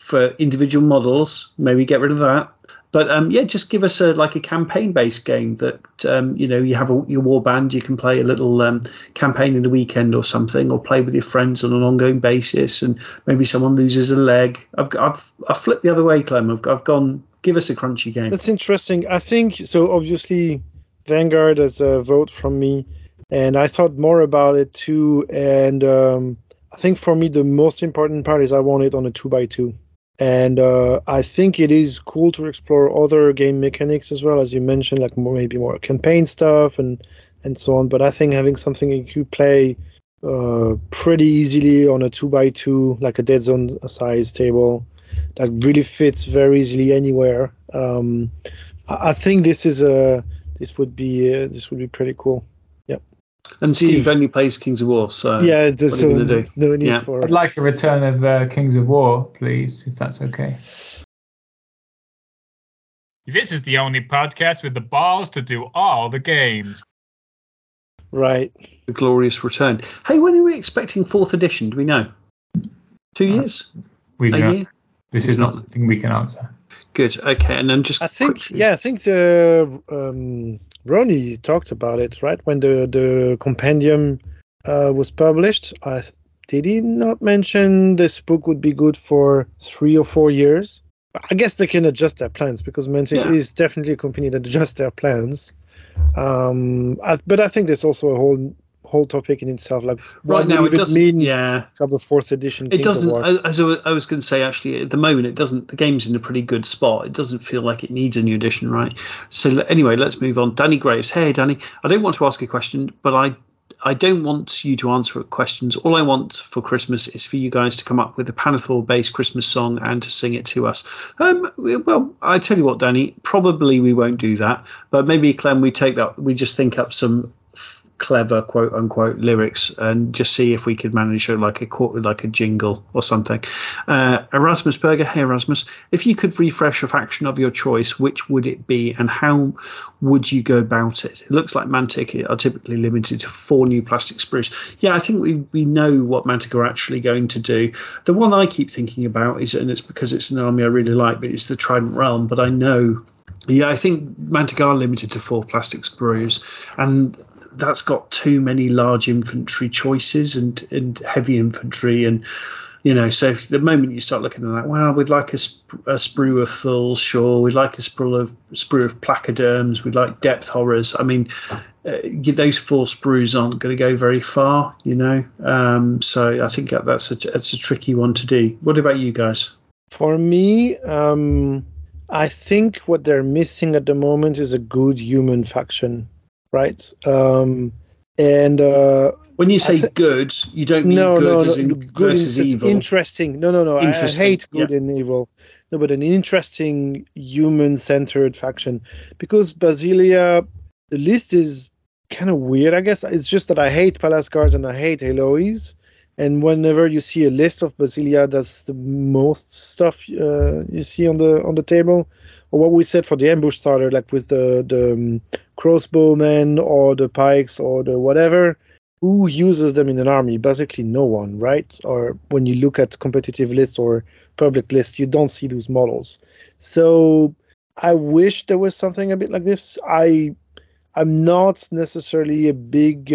for individual models. Maybe get rid of that. But just give us a campaign-based game that you have your warband, you can play a little campaign in the weekend or something, or play with your friends on an ongoing basis, and maybe someone loses a leg. I've flipped the other way, Clem. I've gone. Give us a crunchy game. That's interesting. I think so. Obviously, Vanguard is a vote from me, and I thought more about it too. And I think for me the most important part is I want it on a 2x2. And I think it is cool to explore other game mechanics as well, as you mentioned, like maybe more campaign stuff and so on. But I think having something you can play pretty easily on a 2x2, like a Dead Zone size table, that really fits very easily anywhere. I think this would be pretty cool. Yep. And Steve only plays Kings of War, so yeah, what are you going to do? No need for it. I'd like a return of Kings of War, please, if that's okay. This is the only podcast with the balls to do all the games. Right. The glorious return. Hey, when are we expecting 4th edition? Do we know? 2 years? We don't. This is not something we can answer. Good. Okay, and then just I think the Ronnie talked about it, right? When the compendium was published, did he not mention this book would be good for 3 or 4 years? I guess they can adjust their plans, because Mantic is definitely a company that adjusts their plans. But I think there's also a whole topic in itself, like right now it doesn't mean of the 4th edition. It doesn't, as I was going to say, actually at the moment it doesn't, the game's in a pretty good spot, it doesn't feel like it needs a new edition, right? So anyway, let's move on. Danny Graves. Hey Danny, I don't want to ask a question, but I don't want you to answer questions. All I want for Christmas is for you guys to come up with a Panathor based Christmas song and to sing it to us. Well, I tell you what, Danny, probably we won't do that, but maybe Clem, we take that, we just think up some clever quote unquote lyrics and just see if we could manage a jingle or something. Erasmus Berger. Hey Erasmus, if you could refresh a faction of your choice, which would it be and how would you go about it? It looks like Mantic are typically limited to 4 new plastic sprues. I think we know what Mantic are actually going to do. The one I keep thinking about is, and it's because it's an army I really like, but it's the Trident Realm. But I know, I think Mantic are limited to 4 plastic sprues, and that's got too many large infantry choices and heavy infantry, and so if the moment you start looking at that, well, we'd like a sprue of Thul, sure, we'd like a sprue of placoderms, we'd like depth horrors. I mean, those 4 sprues aren't going to go very far, so I think that's a tricky one to do. What about you guys? For me, I think what they're missing at the moment is a good human faction. Right. When you say good, you don't mean good versus evil. Interesting. No. Interesting. I hate good and evil. No, but an interesting human-centered faction. Because Basilia, the list is kind of weird, I guess. It's just that I hate Palace Guards and I hate Heloise. And whenever you see a list of Basilia, that's the most stuff you see on the table. Or what we said for the ambush starter, like with the crossbowmen or the pikes or the whatever. Who uses them in an army? Basically no one, right? Or when you look at competitive lists or public lists, you don't see those models. So I wish there was something a bit like this. I'm not necessarily a big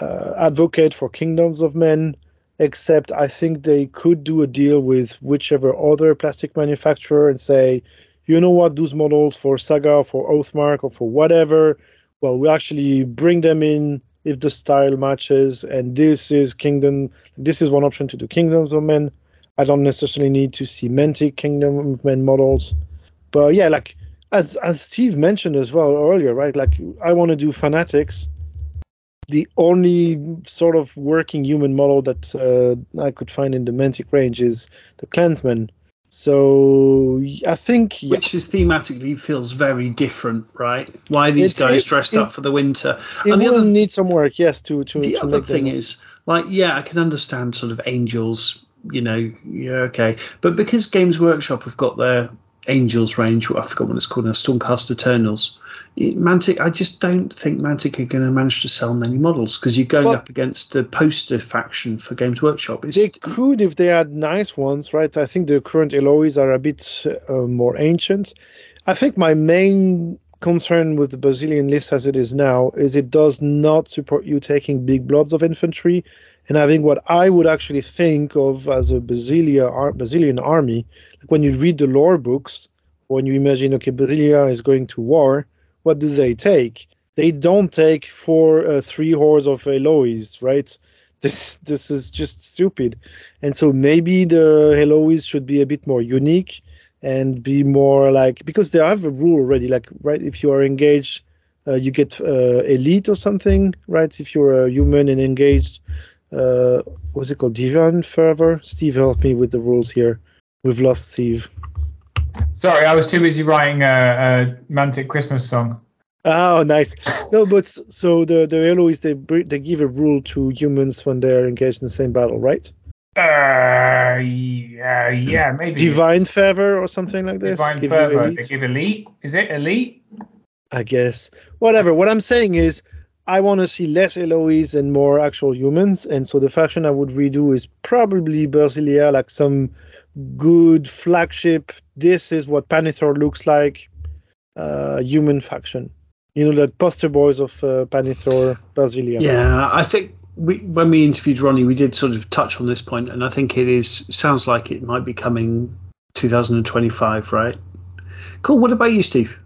advocate for Kingdoms of Men, except I think they could do a deal with whichever other plastic manufacturer and say, you know what, those models for Saga, for Oathmark, or for whatever, well, we actually bring them in if the style matches, and this is one option to do Kingdoms of Men. I don't necessarily need to see Mantic Kingdom of Men models, but yeah, like as Steve mentioned as well earlier, right, like I want to do Fanatics. The only sort of working human model that I could find in the Mantic range is the Clansman. So I think... Which is thematically feels very different, right? Why are these guys dressed up for the winter? And the other need some work, yes, to the other thing is, I can understand sort of angels, okay. But because Games Workshop have got their Angel's range, I forgot what it's called now, Stormcast Eternals. Mantic, I just don't think Mantic are going to manage to sell many models because you're going up against the poster faction for Games Workshop. They could if they had nice ones, right? I think the current Elois are a bit more ancient. I think my main concern with the Brazilian list as it is now is it does not support you taking big blobs of infantry and having what I would actually think of as a Brazilian army. Like when you read the lore books, when you imagine, okay, Brasilia is going to war, what do they take? They don't take three hordes of Elois, right? This is just stupid. And so maybe the Elois should be a bit more unique and be more like, because they have a rule already, like, right, if you are engaged, you get elite or something, right? If you're a human and engaged, what's it called? Divan Fervor? Steve, help me with the rules here. We've lost Steve. Sorry, I was too busy writing a Mantic Christmas song. Oh, nice. No, but so the Elois, they give a rule to humans when they're engaged in the same battle, right? Yeah, maybe Divine Fervor or something like this. Divine Fervor, they give elite. Is it elite? I guess. Whatever. What I'm saying is, I want to see less Elois and more actual humans, and so the faction I would redo is probably Bersilia, like some good flagship. This is what Panathor looks like, human faction. You know, like poster boys of Panathor, Bersilia. Yeah, I think. When we interviewed Ronnie, we did sort of touch on this point, and I think sounds like it might be coming 2025, right? Cool. What about you, Steve?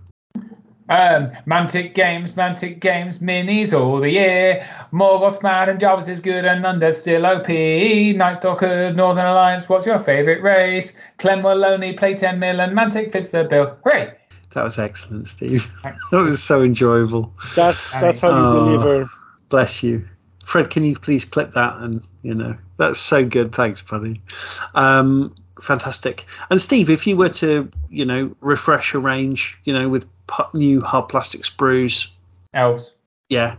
Mantic Games, minis all the year. Morgoth's mad and Jarvis is good and Undead's still OP. Night Stalkers, Northern Alliance, what's your favourite race? Clem Maloney, play 10 mil and Mantic fits the bill. Hooray! That was excellent, Steve. That was so enjoyable. That's how you deliver. Bless you. Fred, can you please clip that? And, that's so good. Thanks, buddy. Fantastic. And Steve, if you were to, refresh a range, with new hard plastic sprues. Elves. Yeah.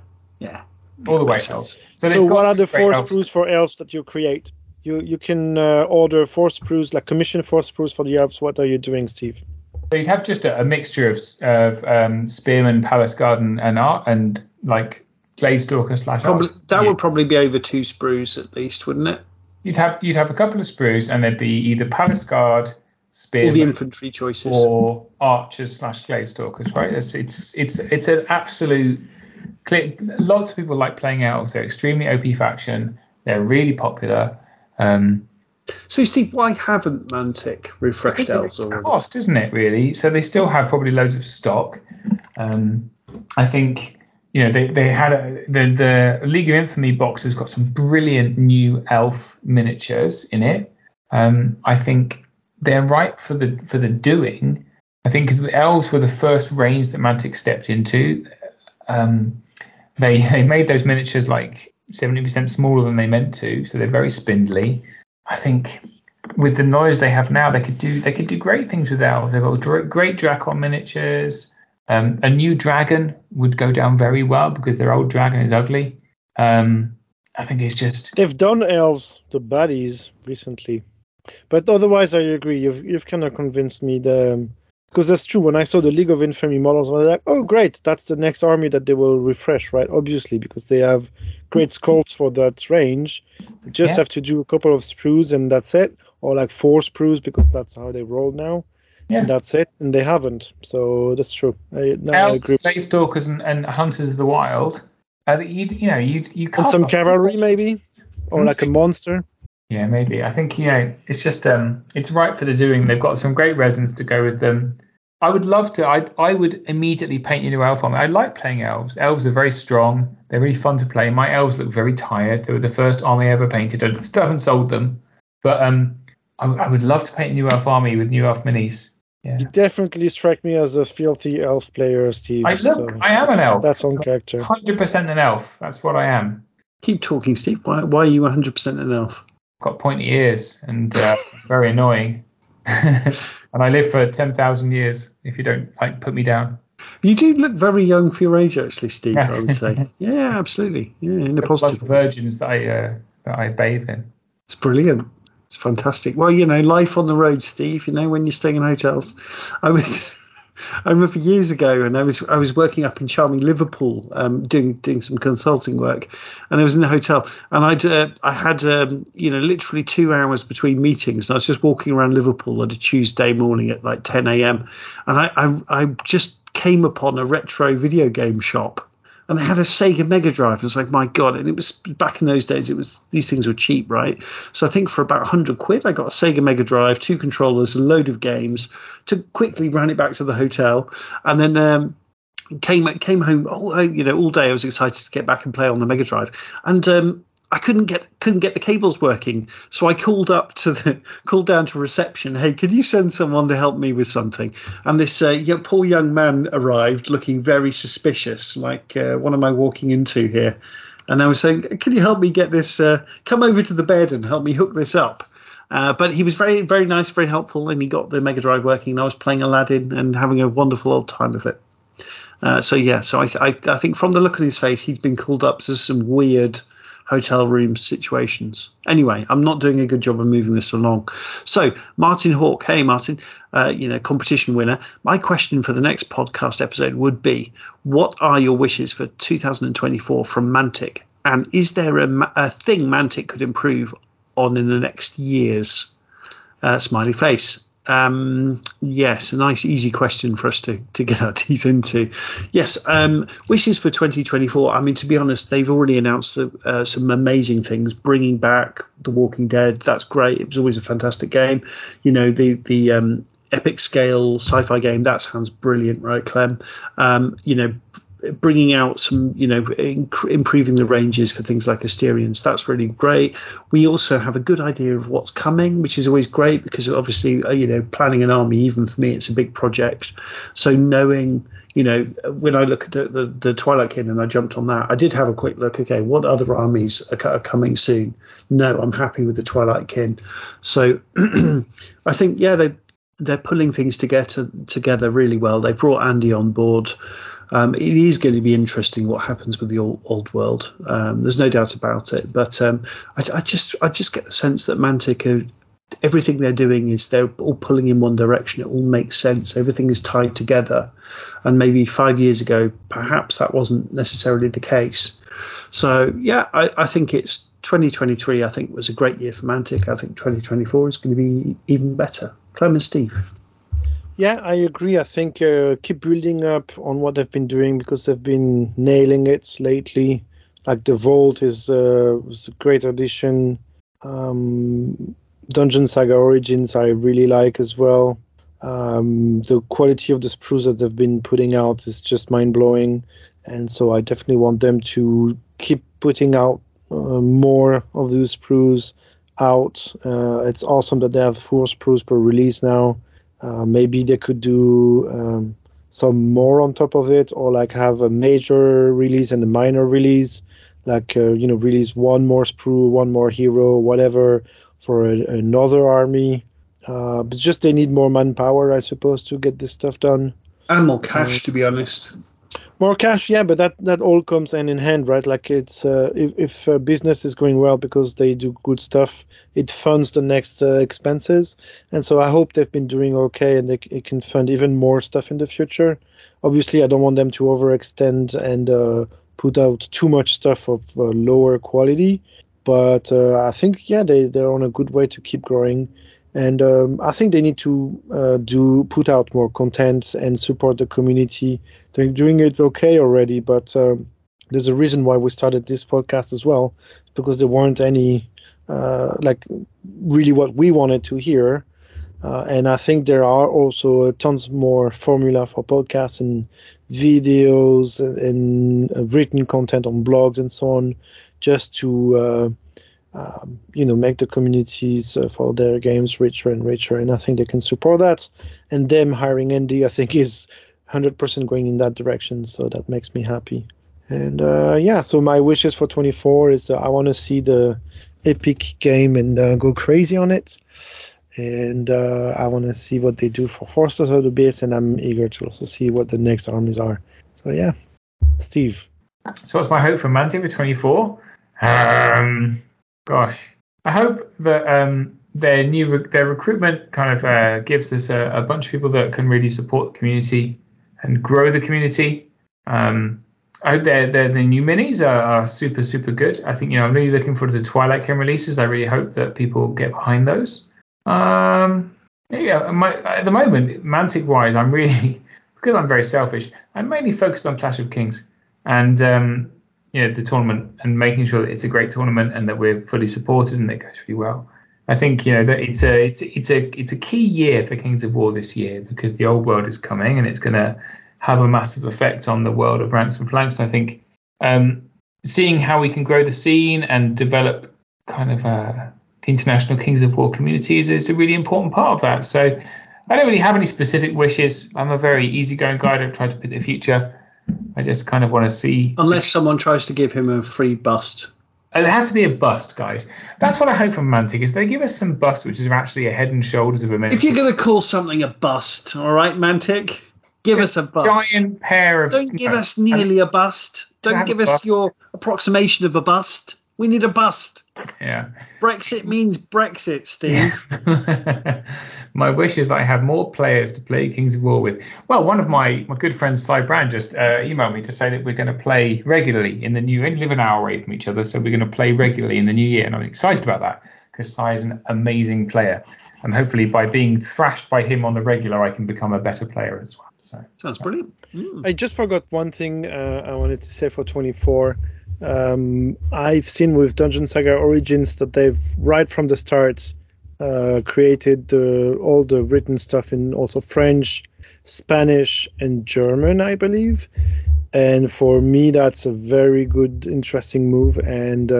All the way elves. So what are the four sprues for elves that you create? You can order four sprues, like commission four sprues for the elves. What are you doing, Steve? So you'd have just a mixture of Spearman, Palace Guard and Art and, like, Glaidstalker / that would probably be over two sprues at least, wouldn't it? You'd have a couple of sprues, and there'd be either Palace Guard, Spearman, all the infantry choices, or Archers / Glaidstalkers. Right? It's an absolute. Lots of people like playing elves. They're extremely OP faction. They're really popular. So Steve, why haven't Mantic refreshed elves already? It's cost, isn't it? Really. So they still have probably loads of stock. I think. They had the League of Infamy box has got some brilliant new elf miniatures in it. I think they're right for the doing. I think elves were the first range that Mantic stepped into. They made those miniatures like 70% smaller than they meant to, so they're very spindly. I think with the knowledge they have now, they could do great things with elves. They've got great Dracon miniatures. A new dragon would go down very well because their old dragon is ugly. I think it's just they've done elves the baddies recently, but otherwise I agree. You've kind of convinced me because that's true. When I saw the League of Infamy models, I was like, oh great, that's the next army that they will refresh, right? Obviously, because they have great skulls for that range. They just have to do a couple of sprues and that's it, or like four sprues because that's how they roll now. Yeah. And that's it, and they haven't, so that's true. Elves, Glaidstalkers, and Hunters of the Wild. You can't. And some cavalry, maybe, or like a monster. Yeah, maybe. I think it's just it's right for the doing. They've got some great resins to go with them. I would love to. I would immediately paint a new elf on me. I like playing elves. Elves are very strong. They're really fun to play. My elves look very tired. They were the first army I ever painted. I just haven't sold them, but I would love to paint a new elf army with new elf minis. Yeah. You definitely strike me as a filthy elf player, Steve. I am an elf. That's on character. 100% an elf. That's what I am. Keep talking, Steve. Why are you 100% an elf? Got pointy ears and very annoying. And I live for 10,000 years if you don't put me down. You do look very young for your age, actually, Steve, I would say. Yeah, absolutely. Yeah, in a positive. Like virgins that I bathe in. It's brilliant. It's fantastic. Well, you know, life on the road, Steve, you know, when you're staying in hotels. I remember years ago, and I was working up in charming Liverpool, doing some consulting work, and I was in a hotel, and I had you know, literally 2 hours between meetings, and I was just walking around Liverpool on a Tuesday morning at like 10 a.m. and I just came upon a retro video game shop, and they had a Sega Mega Drive. And it's like, my God. And it was back in those days, it was, these things were cheap, right? So I think for about £100, I got a Sega Mega Drive, 2 controllers, a load of games, quickly ran it back to the hotel. And then came home, you know, all day. I was excited to get back and play on the Mega Drive. And I couldn't get the cables working, so I called down to reception. Hey, could you send someone to help me with something? And this poor young man arrived, looking very suspicious, like, what am I walking into here? And I was saying, can you help me get this? Come over to the bed and help me hook this up. But he was very, very nice, very helpful, and he got the Mega Drive working. And I was playing Aladdin and having a wonderful old time with it. I think from the look on his face, he'd been called up to some weird hotel room situations. Anyway, I'm not doing a good job of moving this along. So Martin Hawke, hey Martin, you know, competition winner. My question for the next podcast episode would be, what are your wishes for 2024 from Mantic? And is there a thing Mantic could improve on in the next years? Smiley face. Yes, a nice easy question for us to get our teeth into. Yes, wishes for 2024. I mean, to be honest, they've already announced some amazing things, bringing back The Walking Dead. That's great. It was always a fantastic game. You know, the epic scale sci-fi game, that sounds brilliant, right, Clem? You know, bringing out some, you know, improving the ranges for things like Asterians. That's really great. We also have a good idea of what's coming, which is always great, because obviously, you know, planning an army, even for me, it's a big project. So knowing, you know, when I look at the Twilight Kingdom, and I jumped on that, I did have a quick look. Okay, what other armies are coming soon? No, I'm happy with the Twilight Kin. So I think, yeah, they're pulling things together really well. They brought Andy on board. It is going to be interesting what happens with the old world. There's no doubt about it. But I just get the sense that Mantic, everything they're doing is they're all pulling in one direction. It all makes sense. Everything is tied together. And maybe 5 years ago, perhaps that wasn't necessarily the case. So, yeah, I think it's 2023, I think, was a great year for Mantic. I think 2024 is going to be even better. Clem and Steve. Yeah, I agree. I think keep building up on what they've been doing, because they've been nailing it lately. Like the Vault was a great addition. Dungeon Saga Origins I really like as well. The quality of the sprues that they've been putting out is just mind-blowing. And so I definitely want them to keep putting out more of those sprues out. It's awesome that they have 4 sprues per release now. Maybe they could do some more on top of it, or like have a major release and a minor release, like, you know, release one more sprue, one more hero, whatever, for another army. But just they need more manpower, I suppose, to get this stuff done. And more cash, to be honest. More cash, yeah, but that all comes hand in hand, right? Like, it's if business is going well because they do good stuff, it funds the next expenses. And so I hope they've been doing okay, and it can fund even more stuff in the future. Obviously, I don't want them to overextend and put out too much stuff of lower quality. But I think, yeah, they're on a good way to keep growing. And I think they need to put out more content and support the community. They're doing it okay already, but there's a reason why we started this podcast as well, because there weren't any really what we wanted to hear. And I think there are also tons more formula for podcasts and videos and written content on blogs and so on, just to you know, make the communities for their games richer and richer, and I think they can support that. And them hiring Andy, I think, is 100% going in that direction, so that makes me happy. And so my wishes for 24 is I want to see the epic game and go crazy on it. And I want to see what they do for Forces of the Beast, and I'm eager to also see what the next armies are. So yeah, Steve. So what's my hope for Mantic for 24? Gosh, I hope that their recruitment kind of gives us a bunch of people that can really support the community and grow the community. I hope the new minis are super, super good. I think, I'm really looking forward to the Twilight King releases. I really hope that people get behind those. At the moment, Mantic-wise, because I'm very selfish, I'm mainly focused on Clash of Kings and the tournament and making sure that it's a great tournament and that we're fully supported and it goes really well. I think that it's a key year for Kings of War this year because the old world is coming and it's going to have a massive effect on the world of Ranks and Flanks. And I think seeing how we can grow the scene and develop kind of the international Kings of War communities is a really important part of that. So I don't really have any specific wishes. I'm a very easygoing guy. I don't try to predict the future. I just kind of want to see. Unless someone tries to give him a free bust. It has to be a bust, guys. That's what I hope from Mantic, is they give us some bust, which is actually a head and shoulders of a man. If you're going to call something a bust, all right, Mantic, give us a bust. Giant pair of. Don't give us nearly a bust. Don't give us your approximation of a bust. We need a bust. Yeah. Brexit means Brexit, Steve. Yeah. My wish is that I have more players to play Kings of War with. Well, one of my good friends, Cy Brand, just emailed me to say that we're going to play regularly in the new year. We live an hour away from each other, so we're going to play regularly in the new year. And I'm excited about that because Cy is an amazing player. And hopefully by being thrashed by him on the regular, I can become a better player as well. So sounds brilliant. I just forgot one thing I wanted to say for 24. I've seen with Dungeon Saga Origins that they've, right from the start, created all the written stuff in also French, Spanish, and German, I believe. And for me, that's a very good, interesting move. And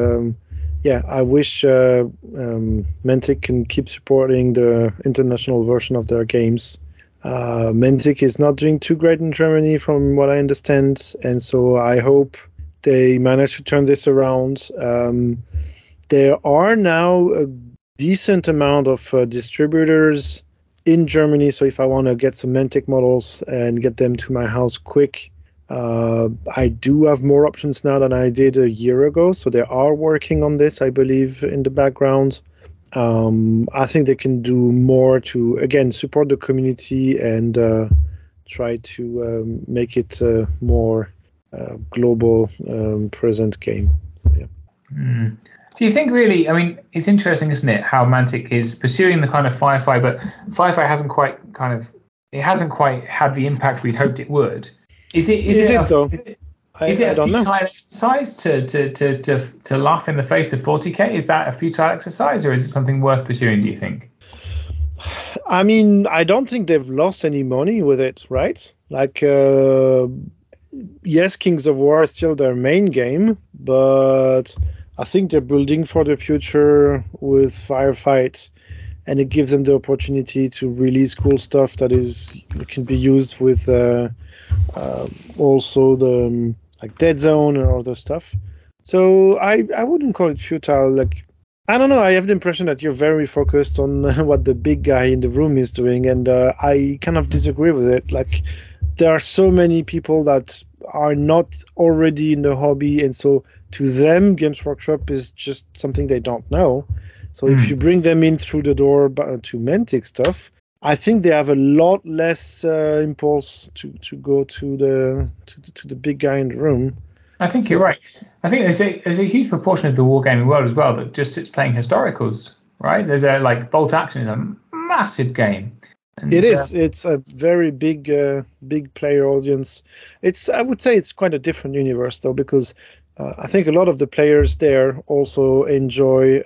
I wish Mantic can keep supporting the international version of their games. Mantic is not doing too great in Germany, from what I understand. And so I hope they managed to turn this around. There are now a decent amount of distributors in Germany, so if I want to get some Mantic models and get them to my house quick, I do have more options now than I did a year ago. So they are working on this, I believe, in the background. I think they can do more to, again, support the community and try to make it more global present game. So yeah. Do you think really, it's interesting, isn't it, how Mantic is pursuing the kind of Firefly, but Firefly hasn't quite had the impact we'd hoped it would. Is it though? Is it a futile exercise to laugh in the face of 40k? Is that a futile exercise, or is it something worth pursuing, do you think? I don't think they've lost any money with it, right? Like, yes, Kings of War is still their main game, but I think they're building for the future with Firefight, and it gives them the opportunity to release cool stuff that can be used with also the Dead Zone and other stuff. So I wouldn't call it futile. Like, I don't know. I have the impression that you're very focused on what the big guy in the room is doing, and I kind of disagree with it. Like, there are so many people that are not already in the hobby, and so to them Games Workshop is just something they don't know. So if you bring them in through the door to Mantic stuff, I think they have a lot less impulse to go to the big guy in the room. I think you're right. I think there's a huge proportion of the wargaming world as well that just sits playing historicals, right? There's Bolt Action is a massive game. And it is. It's a very big player audience. I would say it's quite a different universe, though, because I think a lot of the players there also enjoy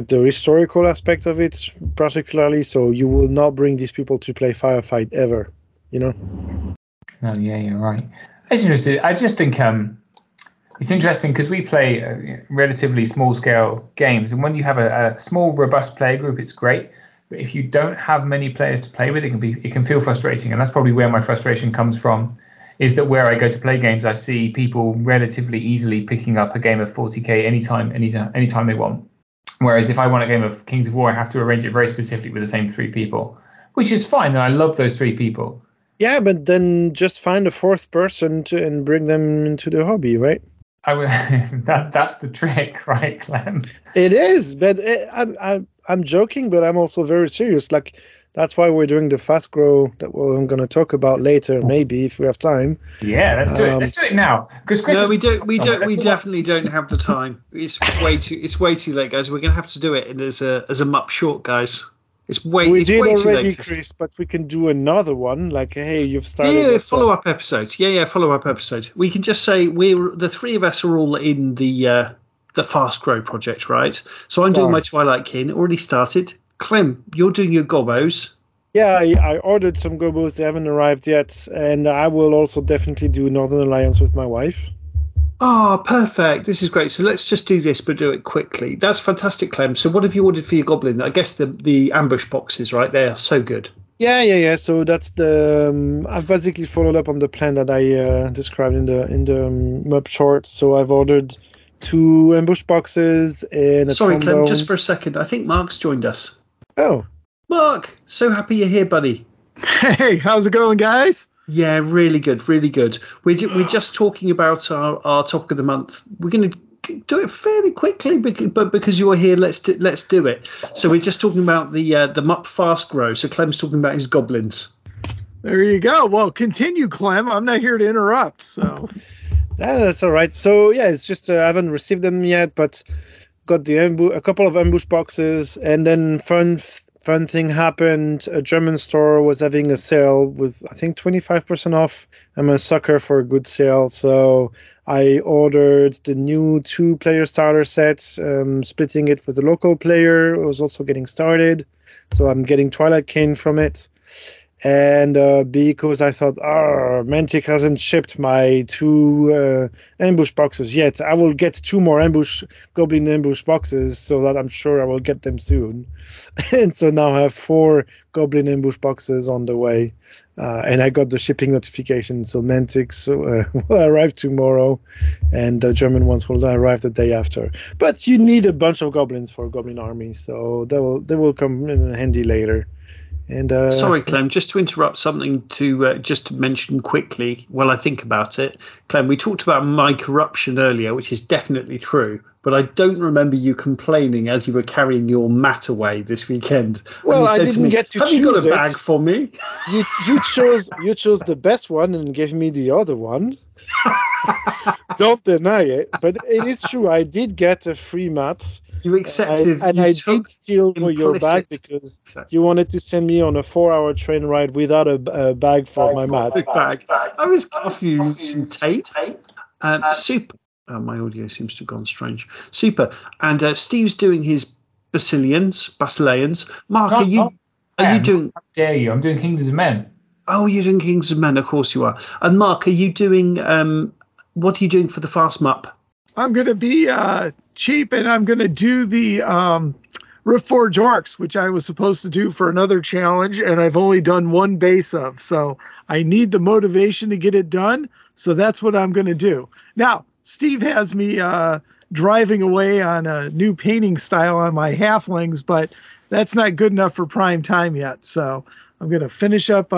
the historical aspect of it, particularly. So you will not bring these people to play Firefight ever, you know? Oh, yeah, you're right. It's interesting. I just think it's interesting because we play relatively small-scale games. And when you have a small, robust player group, it's great. But if you don't have many players to play with, it can feel frustrating, and that's probably where my frustration comes from. Is that where I go to play games, I see people relatively easily picking up a game of 40k anytime they want. Whereas if I want a game of Kings of War, I have to arrange it very specifically with the same three people, which is fine, and I love those three people. Yeah, but then just find a fourth person and bring them into the hobby, right? I would, that's the trick, right, Clem? It is, but I'm joking, but I'm also very serious. Like, that's why we're doing the fast grow that I'm going to talk about later, maybe if we have time. Yeah, let's do it. Let's do it now. No, we definitely don't have the time. It's way too late, guys. We're going to have to do it as a mup short, guys. It's way too late. Chris, but we can do another one. Like, hey, you've started. Yeah, follow-up episode. Yeah, follow-up episode. We can just say the three of us are all in the Fast Grow project, right? So I'm doing my Twilight Kin, already started. Clem, you're doing your gobos. Yeah, I ordered some gobos. They haven't arrived yet, and I will also definitely do Northern Alliance with my wife. Oh, perfect. This is great. So let's just do this, but do it quickly. That's fantastic, Clem. So what have you ordered for your goblin? I guess the ambush boxes, right? They are so good. Yeah. So that's I've basically followed up on the plan that I described in the map short. So I've ordered 2 ambush boxes and a Sorry, trombone. Clem, just for a second. I think Mark's joined us. Oh. Mark, so happy you're here, buddy. Hey, how's it going, guys? Yeah, really good, really good. We're just talking about our topic of the month. We're going to do it fairly quickly, but because you're here, let's do it. So we're just talking about the Mup Fast Grow. So Clem's talking about his goblins. There you go. Well, continue, Clem. I'm not here to interrupt. So yeah, that's all right. So yeah, it's just I haven't received them yet, but got a couple of ambush boxes, and then fun thing happened. A German store was having a sale with, I think, 25% off. I'm a sucker for a good sale. So I ordered the new 2-player starter set, splitting it with a local player who was also getting started. So I'm getting Twilight Kin from it. And because I thought, Mantic hasn't shipped my 2 ambush boxes yet. I will get 2 more goblin ambush boxes so that I'm sure I will get them soon. And so now I have 4 goblin ambush boxes on the way. And I got the shipping notification. So Mantic's will arrive tomorrow, and the German ones will arrive the day after. But you need a bunch of goblins for a goblin army. So they will come in handy later. And, sorry, Clem, just to interrupt something to mention quickly while I think about it. Clem, we talked about my corruption earlier, which is definitely true, but I don't remember you complaining as you were carrying your mat away this weekend. Well, I didn't get to choose it. Have you got a bag for me? You chose the best one and gave me the other one. Don't deny it, but it is true. I did get a free mat. You accepted, and I did steal your bag because you wanted to send me on a 4-hour train ride without a bag for my mat. Bag. I was off you some tape. Super. My audio seems to have gone strange. Super. And Steve's doing his Basileans. Mark, are you doing? How dare you? I'm doing Kings of Men. Oh, you're doing Kings of Men. Of course you are. And Mark, are you doing? What are you doing for the Fast Mup? I'm going to be cheap, and I'm going to do the Riftforge Orcs, which I was supposed to do for another challenge, and I've only done 1 base of. So I need the motivation to get it done, so that's what I'm going to do. Now, Steve has me driving away on a new painting style on my halflings, but that's not good enough for prime time yet. So I'm going to finish up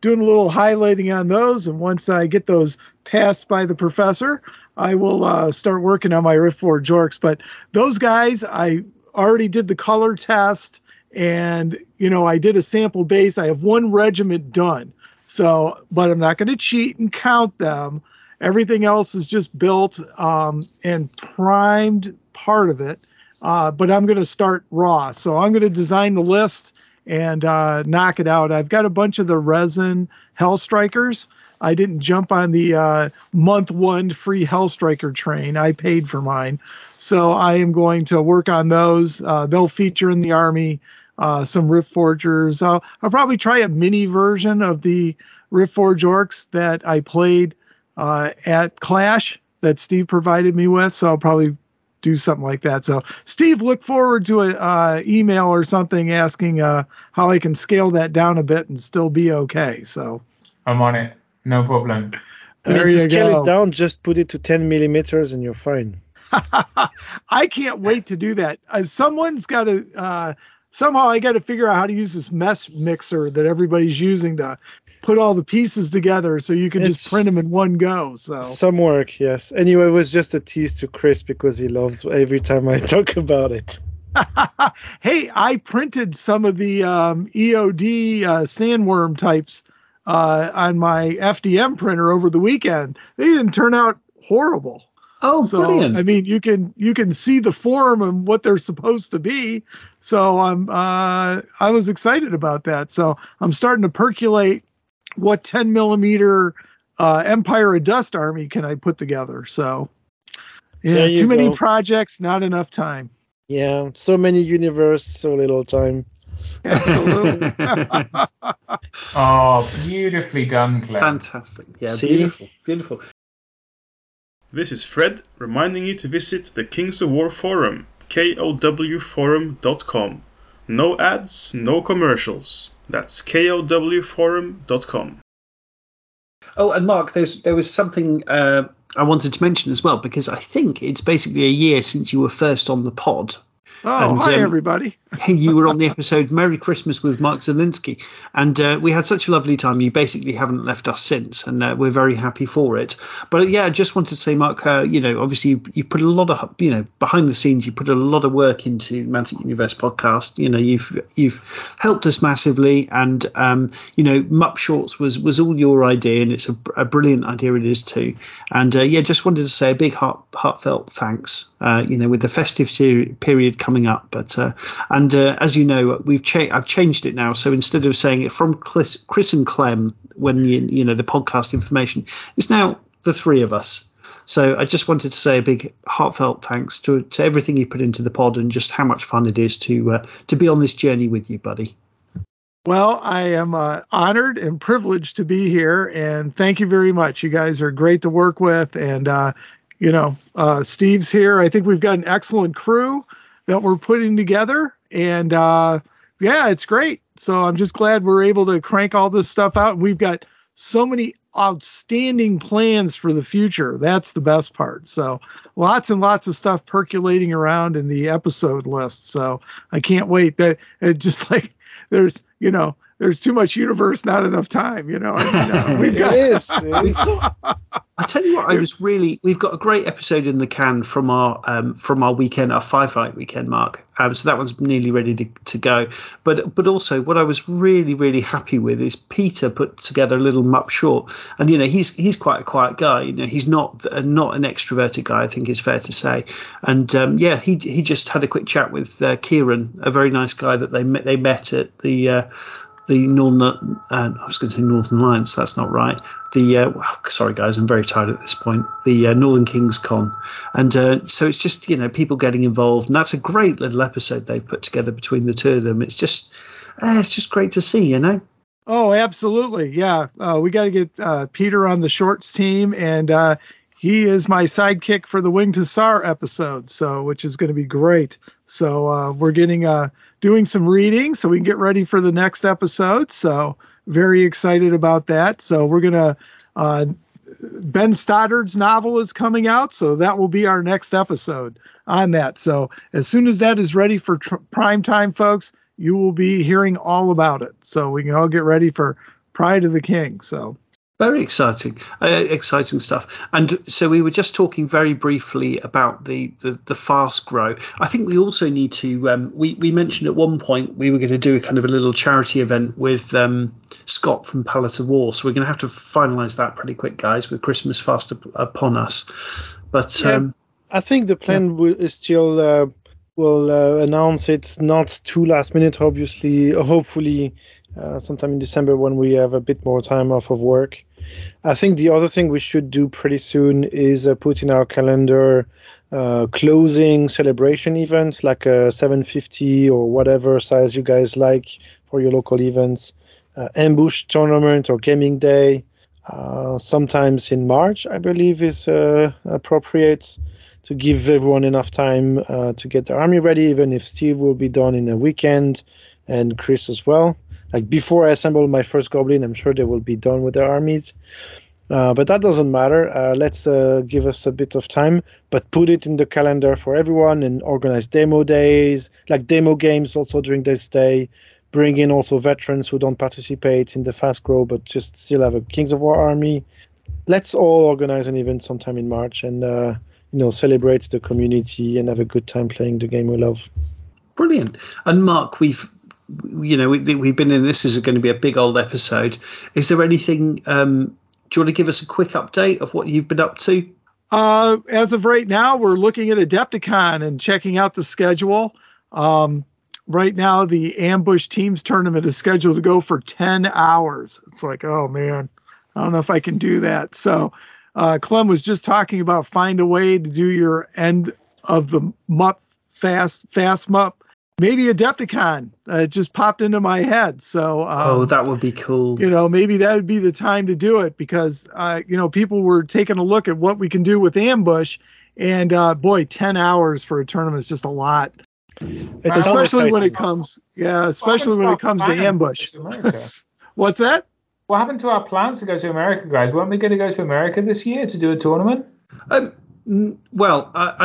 doing a little highlighting on those, and once I get those passed by the professor, I will start working on my Riftforge Orcs. But those guys, I already did the color test, and I did a sample base. I have 1 regiment done, so but I'm not going to cheat and count them. Everything else is just built and primed part of it, but I'm going to start raw. So I'm going to design the list and knock it out. I've got a bunch of the resin Hellstrikers. I didn't jump on the month 1 free Hellstriker train. I paid for mine. So I am going to work on those. They'll feature in the army, some Riftforgers. I'll probably try a mini version of the Riftforge Orcs that I played at Clash that Steve provided me with. So I'll probably do something like that. So Steve, look forward to an email or something asking how I can scale that down a bit and still be okay. So I'm on it. No problem. Scale it down, just put it to 10 millimeters and you're fine. I can't wait to do that. Someone's got to somehow I got to figure out how to use this mess mixer that everybody's using to put all the pieces together so you can just print them in one go. So some work, yes. Anyway, it was just a tease to Chris because he loves every time I talk about it. Hey, I printed some of the EOD sandworm types on my FDM printer over the weekend. They didn't turn out horrible. Oh, so, brilliant. I mean, you can see the form and what they're supposed to be. So I was excited about that. So I'm starting to percolate what 10 millimeter Empire of Dust army can I put together. So yeah, too many projects, not enough time. Yeah, so many universe, so little time. Absolutely. Oh, beautifully done, Claire. Fantastic. Yeah, beautiful. This is Fred, reminding you to visit the Kings of War Forum, KOWforum.com. No ads, no commercials. That's KOWforum.com. Oh, and Mark, there was something I wanted to mention as well, because I think it's basically a year since you were first on the pod. Oh, and, hi, everybody. You were on the episode Merry Christmas with Mark Zielinski, and we had such a lovely time. You basically haven't left us since, and we're very happy for it. But yeah, I just wanted to say, Mark, obviously you put a lot of, behind the scenes, you put a lot of work into Mantic Universe podcast. You've helped us massively, and Mupp Shorts was all your idea, and it's a brilliant idea it is too. And just wanted to say a big heartfelt thanks. With the festive period coming up, but as you know, I've changed it now. So instead of saying it from Chris and Clem when the podcast information, it's now the three of us. So I just wanted to say a big heartfelt thanks to everything you put into the pod and just how much fun it is to be on this journey with you, buddy. Well, I am honored and privileged to be here, and thank you very much. You guys are great to work with, and Steve's here. I think we've got an excellent crew that we're putting together, and it's great. So I'm just glad we're able to crank all this stuff out. We've got so many outstanding plans for the future. That's the best part. So lots and lots of stuff percolating around in the episode list. So I can't wait. That it's just like there's too much universe, not enough time. We've got this. I tell you what, we've got a great episode in the can from our weekend, our firefight weekend, Mark. So that one's nearly ready to go. But also, what I was really, really happy with is Peter put together a little Mupp short, and he's quite a quiet guy. He's not an extroverted guy, I think is fair to say. And he just had a quick chat with Kieran, a very nice guy that they met at the Northern, I was going to say Northern Alliance, that's not right. Sorry guys, I'm very tired at this point. The Northern Kings Con. And so it's just, people getting involved. And that's a great little episode they've put together between the two of them. It's just great to see, Oh, absolutely. Yeah. We got to get Peter on the shorts team. And he is my sidekick for the Wing to Tsar episode, which is going to be great. So we're doing some reading so we can get ready for the next episode. So very excited about that. So we're going to Ben Stoddard's novel is coming out. So that will be our next episode on that. So as soon as that is ready for prime time, folks, you will be hearing all about it. So we can all get ready for Pride of the King. So. Very exciting stuff. And so we were just talking very briefly about the fast grow. I think we also need to. We mentioned at one point we were going to do a kind of a little charity event with Scott from Palette to War. So we're going to have to finalise that pretty quick, guys, with Christmas fast upon us. But yeah, I think the plan is still we'll announce it not too last minute, obviously. Hopefully, sometime in December when we have a bit more time off of work. I think the other thing we should do pretty soon is put in our calendar closing celebration events like a 750 or whatever size you guys like for your local events, ambush tournament or gaming day. Sometimes in March, I believe, is appropriate to give everyone enough time to get their army ready, even if Steve will be done in a weekend and Chris as well. Like before I assemble my first goblin, I'm sure they will be done with their armies. But that doesn't matter. Let's give us a bit of time, but put it in the calendar for everyone and organize demo days, like demo games also during this day. Bring in also veterans who don't participate in the fast grow, but just still have a Kings of War army. Let's all organize an event sometime in March and celebrate the community and have a good time playing the game we love. Brilliant. And Mark, we've been in. This is going to be a big old episode. Is there anything? Do you want to give us a quick update of what you've been up to? As of right now, we're looking at Adepticon and checking out the schedule. Right now, the Ambush Teams Tournament is scheduled to go for 10 hours. It's like, oh, man, I don't know if I can do that. So Clem was just talking about find a way to do your end of the MUP, fast MUP. Maybe Adepticon. It just popped into my head. So that would be cool. Maybe that would be the time to do it because, people were taking a look at what we can do with Ambush. And, 10 hours for a tournament is just a lot. It's especially when it comes, to Ambush. What's that? What happened to our plans to go to America, guys? Weren't we going to go to America this year to do a tournament? I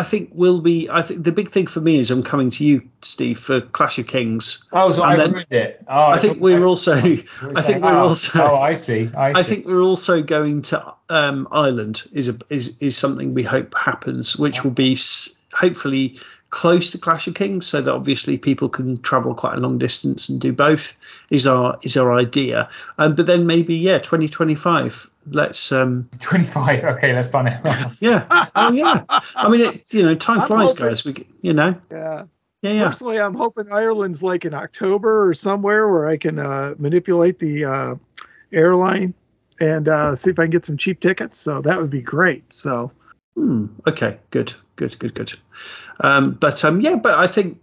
think we'll be. I think the big thing for me is I'm coming to you, Steve, for Clash of Kings. Oh, so I ruined it. Oh, I think we're also. Oh, I see. I think we're also going to Ireland. Is something we hope happens, which will be hopefully close to Clash of Kings, so that obviously people can travel quite a long distance and do both is our idea. But then maybe 2025. Let's 25. Okay, let's plan it. Yeah. Oh yeah. I mean, time flies, guys. We. Yeah. Yeah. Personally, I'm hoping Ireland's like in October or somewhere where I can manipulate the airline and see if I can get some cheap tickets. So that would be great. So. Okay. Good. But I think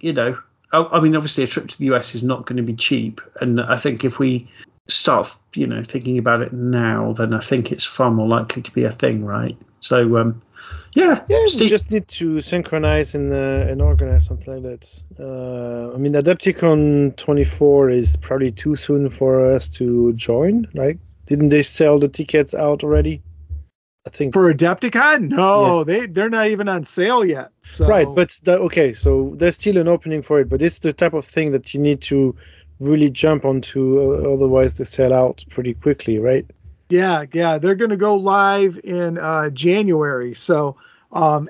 obviously a trip to the US is not going to be cheap, and I think if we start thinking about it now, then I think it's far more likely to be a thing, right? So we just need to synchronize and organize something like that. Adepticon 24 is probably too soon for us to join. Like, didn't they sell the tickets out already? I think for Adepticon, no, they're not even on sale yet. So. Right, but so there's still an opening for it, but it's the type of thing that you need to really jump onto, otherwise they sell out pretty quickly, right? Yeah, they're going to go live in January. So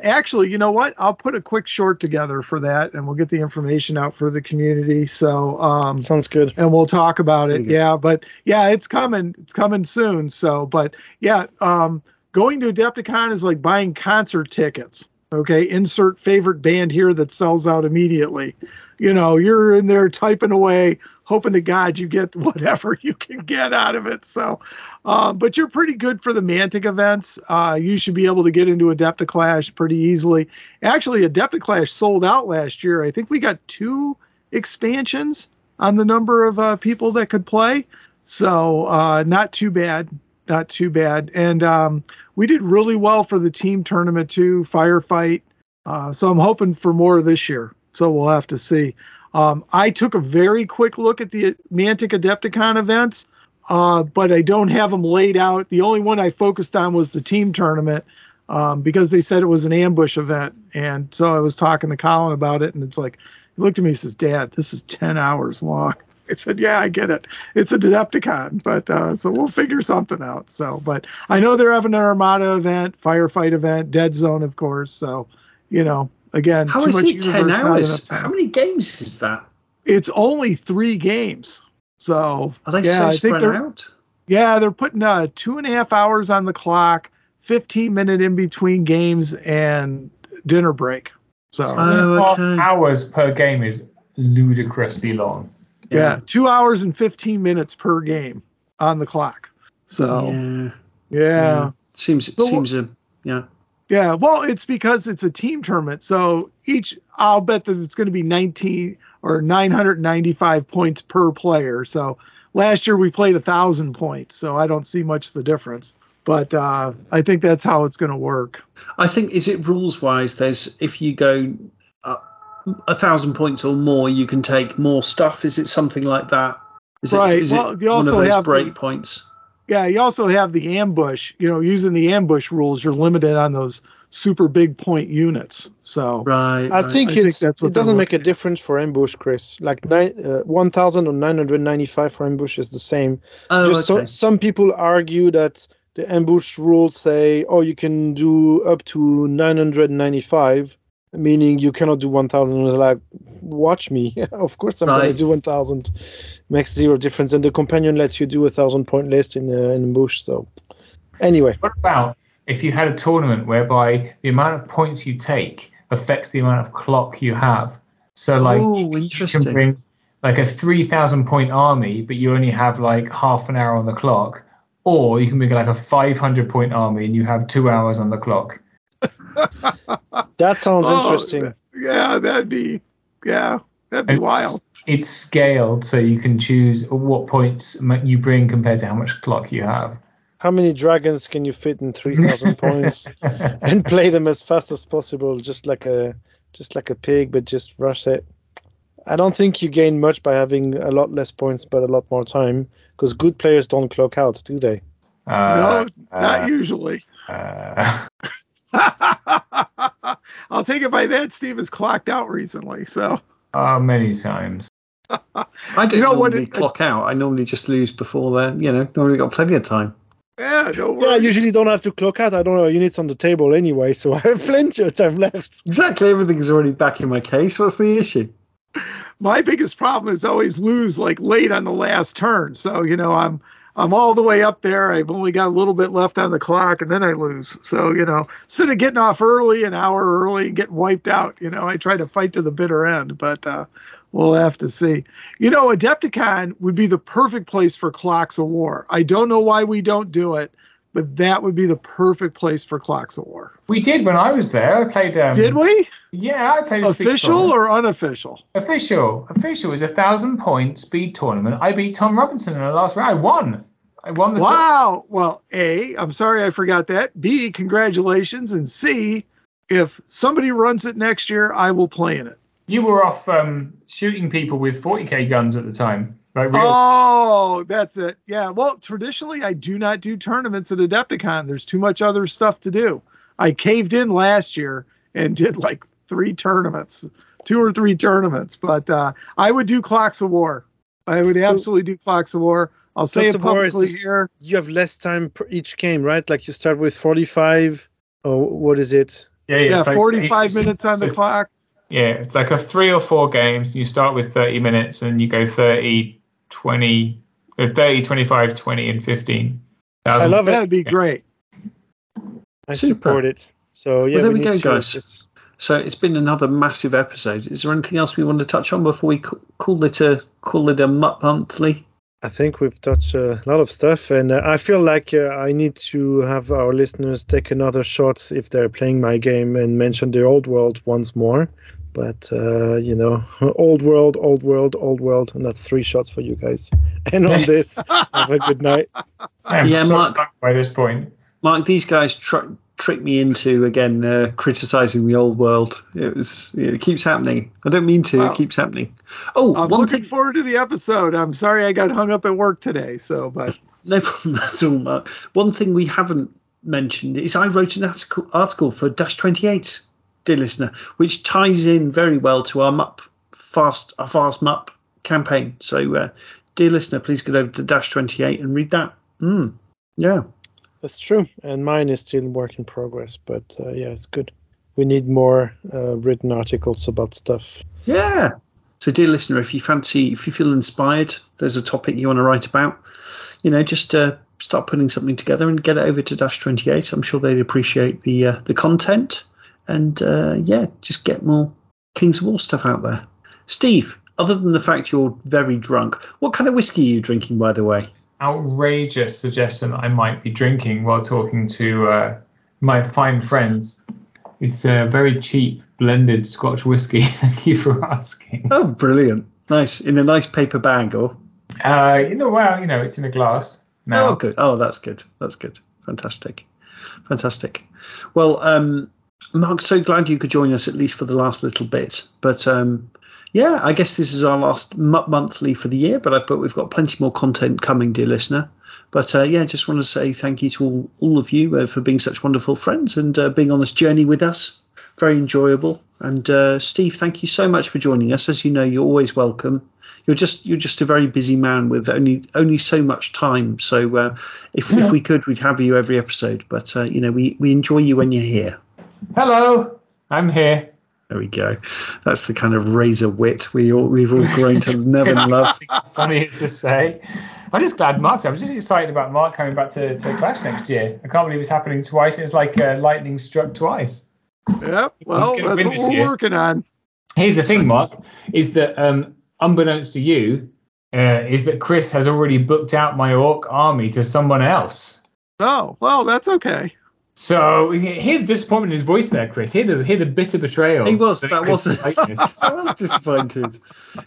actually, you know what? I'll put a quick short together for that, and we'll get the information out for the community. So sounds good, and we'll talk about it. Yeah, but it's coming. It's coming soon. So, but going to Adepticon is like buying concert tickets. Okay, insert favorite band here that sells out immediately. You're in there typing away, hoping to God you get whatever you can get out of it. So, but you're pretty good for the Mantic events. You should be able to get into Adepticlash pretty easily. Actually, Adepticlash sold out last year. I think we got 2 expansions on the number of people that could play. So not too bad. Not too bad. And we did really well for the team tournament too, Firefight. So I'm hoping for more this year. So we'll have to see. I took a very quick look at the Mantic Adepticon events, but I don't have them laid out. The only one I focused on was the team tournament because they said it was an ambush event. And so I was talking to Colin about it, and it's like, he looked at me and says, Dad, this is 10 hours long. I said, yeah, I get it. It's a Adepticon, but so we'll figure something out. So, but I know they're having an Armada event, Firefight event, Dead Zone, of course. So, again, how is it 10 hours? How many games is that? It's only 3 games. So are they so spread out? Yeah, they're putting 2.5 hours on the clock, 15-minute in between games and dinner break. So 2.5 hours per game is ludicrously long. Yeah, 2 hours and 15 minutes per game on the clock. So, yeah. Seems. Yeah, well, it's because it's a team tournament. So I'll bet that it's going to be 19 or 995 points per player. So last year we played 1,000 points. So I don't see much of the difference. But I think that's how it's going to work. I think, is it rules-wise, if you go 1,000 points or more, you can take more stuff. Is it something like that? Is it one of those break points? Yeah, you also have the ambush. You know, using the ambush rules, you're limited on those super big point units. So I think that's what it doesn't make a difference for ambush, Chris. Like 1,000 or 995 for ambush is the same. So, some people argue that the ambush rules say, oh, you can do up to 995, meaning you cannot do 1,000. Like, watch me. Of course I'm going to do 1,000. Makes zero difference, and the companion lets you do 1,000 point list in ambush. So, anyway, what about if you had a tournament whereby the amount of points you take affects the amount of clock you have? So, like, you can bring like a 3,000 point army, but you only have like half an hour on the clock, or you can bring like a 500 point army and you have 2 hours on the clock. That sounds interesting. Yeah, that'd be wild. It's scaled, so you can choose what points you bring compared to how much clock you have. How many dragons can you fit in 3,000 points and play them as fast as possible, just like a pig, but just rush it. I don't think you gain much by having a lot less points but a lot more time, because good players don't clock out, do they? No, not usually. I'll take it by that Steve has clocked out recently, so. Many times. I don't normally clock out. I normally just lose before then. You know, normally got plenty of time. Yeah, don't worry. Yeah, I usually don't have to clock out. I don't have units on the table anyway, so I have plenty of time left. Exactly. Everything's already back in my case. What's the issue? My biggest problem is I always lose like late on the last turn. So, you know, I'm all the way up there. I've only got a little bit left on the clock, and then I lose. So, you know, instead of getting off early, an hour early, and getting wiped out, you know, I try to fight to the bitter end, but we'll have to see. You know, Adepticon would be the perfect place for Clocks of War. I don't know why we don't do it, but that would be the perfect place for Clocks of War. We did when I was there. I played... Did we? Yeah, I played... Official or unofficial? Official. Official is a 1,000-point speed tournament. I beat Tom Robinson in the last round. I won the... Wow. Well, A, I'm sorry I forgot that. B, congratulations. And C, if somebody runs it next year, I will play in it. You were off shooting people with 40K guns at the time. Like real. Oh, that's it. Yeah. Well, traditionally, I do not do tournaments at Adepticon. There's too much other stuff to do. I caved in last year and did like two or three tournaments. But I would do Clocks of War. I would absolutely do Clocks of War. I'll say it publicly here. You have less time per each game, right? Like you start with 45. Oh, what is it? Yeah, 45 minutes on the clock. Yeah, it's like a 3 or 4 games. You start with 30 minutes and you go 30, 25, 20, and 15. I love it. That would be great. I support it. So, yeah, there we go, guys. So it's been another massive episode. Is there anything else we want to touch on before we call it a Mutt Monthly? I think we've touched a lot of stuff, and I feel like I need to have our listeners take another shot if they're playing my game and mention the old world once more. But, you know, old world, and that's 3 shots for you guys. And on this, have a good night. Yeah, Mark, by this point. Mark, these guys tricked me into, again, criticizing the old world. It keeps happening. I don't mean to. Wow. It keeps happening. Oh, I'm looking forward to the episode. I'm sorry I got hung up at work today. So, but no problem at all, Mark. One thing we haven't mentioned is I wrote an article for Dash 28, dear listener, which ties in very well to our MUP fast MUP campaign. So, dear listener, please get over to Dash 28 and read that. Yeah. That's true, and mine is still work in progress, but yeah, it's good. We need more written articles about stuff. Yeah. So, dear listener, if you feel inspired, there's a topic you want to write about, you know, just start putting something together and get it over to Dash 28. I'm sure they'd appreciate the content, and yeah, just get more Kings of War stuff out there. Steve, other than the fact you're very drunk, what kind of whiskey are you drinking, by the way? Outrageous suggestion that I might be drinking while talking to my fine friends. It's a very cheap blended Scotch whiskey. Thank you for asking. Oh, brilliant. Nice. In a nice paper bag or? It's in a glass now. Oh, good. Oh, that's good. Fantastic. Well, Mark, so glad you could join us at least for the last little bit. But yeah, I guess this is our last monthly for the year, but we've got plenty more content coming, dear listener. But yeah, just want to say thank you to all of you for being such wonderful friends and being on this journey with us. Very enjoyable. And Steve, thank you so much for joining us. As you know, you're always welcome. You're just a very busy man with only so much time. So if we could, we'd have you every episode. But we enjoy you when you're here. Hello, I'm here. There we go. That's the kind of razor wit we've all grown to love and love. Funny to say. I'm just glad Mark's. I was just excited about Mark coming back to Clash next year. I can't believe it's happening twice. It's like lightning struck twice. Yep. Well, that's what we're working on. Here's the thing, Mark, is that unbeknownst to you, is that Chris has already booked out my orc army to someone else. Oh, well, that's okay. So hear the disappointment in his voice there, Chris. Hear the bitter betrayal. He was. I was disappointed.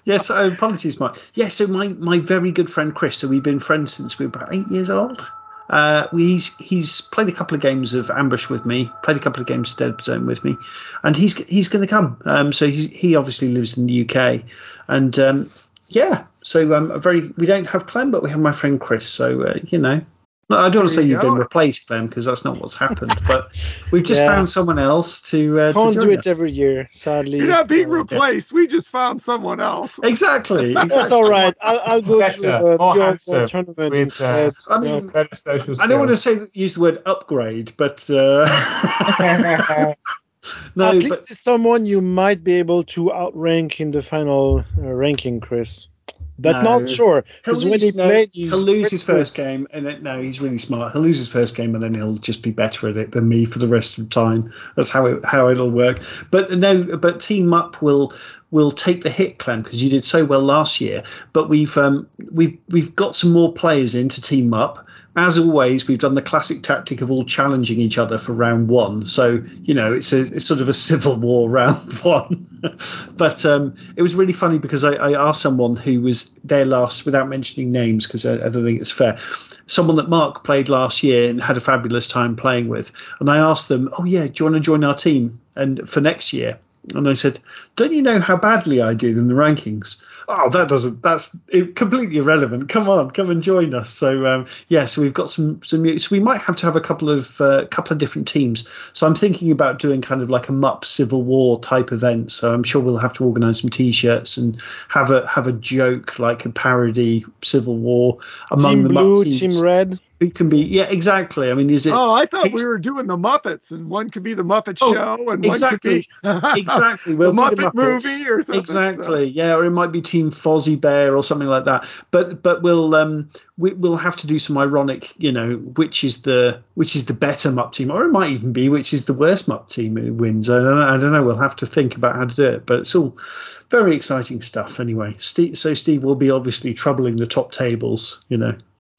Yes. So, apologies, Mark. Yeah. So my very good friend Chris. So we've been friends since we were about 8 years old. He's played a couple of games of Ambush with me, played a couple of games of Dead Zone with me, and he's going to come. So he obviously lives in the UK, and yeah. So we don't have Clem, but we have my friend Chris. So no, I don't want to say you've been replaced, Clem, because that's not what's happened. But we've just found someone else to. Can't do it every year, sadly. You're not being replaced. We just found someone else. Exactly. That's all right. I'll go to the tournament instead. I mean, better social skills. I don't want to use the word upgrade, but. No, at least it's someone you might be able to outrank in the final ranking, Chris. But not sure. Because when he'll lose his first game, and he's really smart. He'll lose his first game, and then he'll just be better at it than me for the rest of the time. That's how it'll work. But no, but Team Up will take the hit, Clem, because you did so well last year. But we've got some more players in to Team Up. As always, we've done the classic tactic of all challenging each other for round one. So, it's sort of a civil war round one. But it was really funny because I asked someone who was there last, without mentioning names, because I don't think it's fair, someone that Mark played last year and had a fabulous time playing with. And I asked them, oh, yeah, do you want to join our team and for next year? And they said, don't you know how badly I did in the rankings? Oh, that's completely irrelevant. Come and join us. So so we've got some so we might have to have a couple of different teams. So I'm thinking about doing kind of like a MUP Civil War type event. So I'm sure we'll have to organise some T-shirts and have a joke, like a parody Civil War among Team the Blue, MUP teams. Team Red. It can be, yeah, exactly. I mean, is it? Oh, I thought we were doing the Muppets, and one could be the Muppet Show, and one could be exactly the Muppet movie or something. Exactly, so. Yeah, or it might be Team Fozzie Bear or something like that. But we'll have to do some ironic, which is the better Mupp team, or it might even be which is the worst Mupp team who wins. I don't know. We'll have to think about how to do it, but it's all very exciting stuff. Anyway, Steve will be obviously troubling the top tables,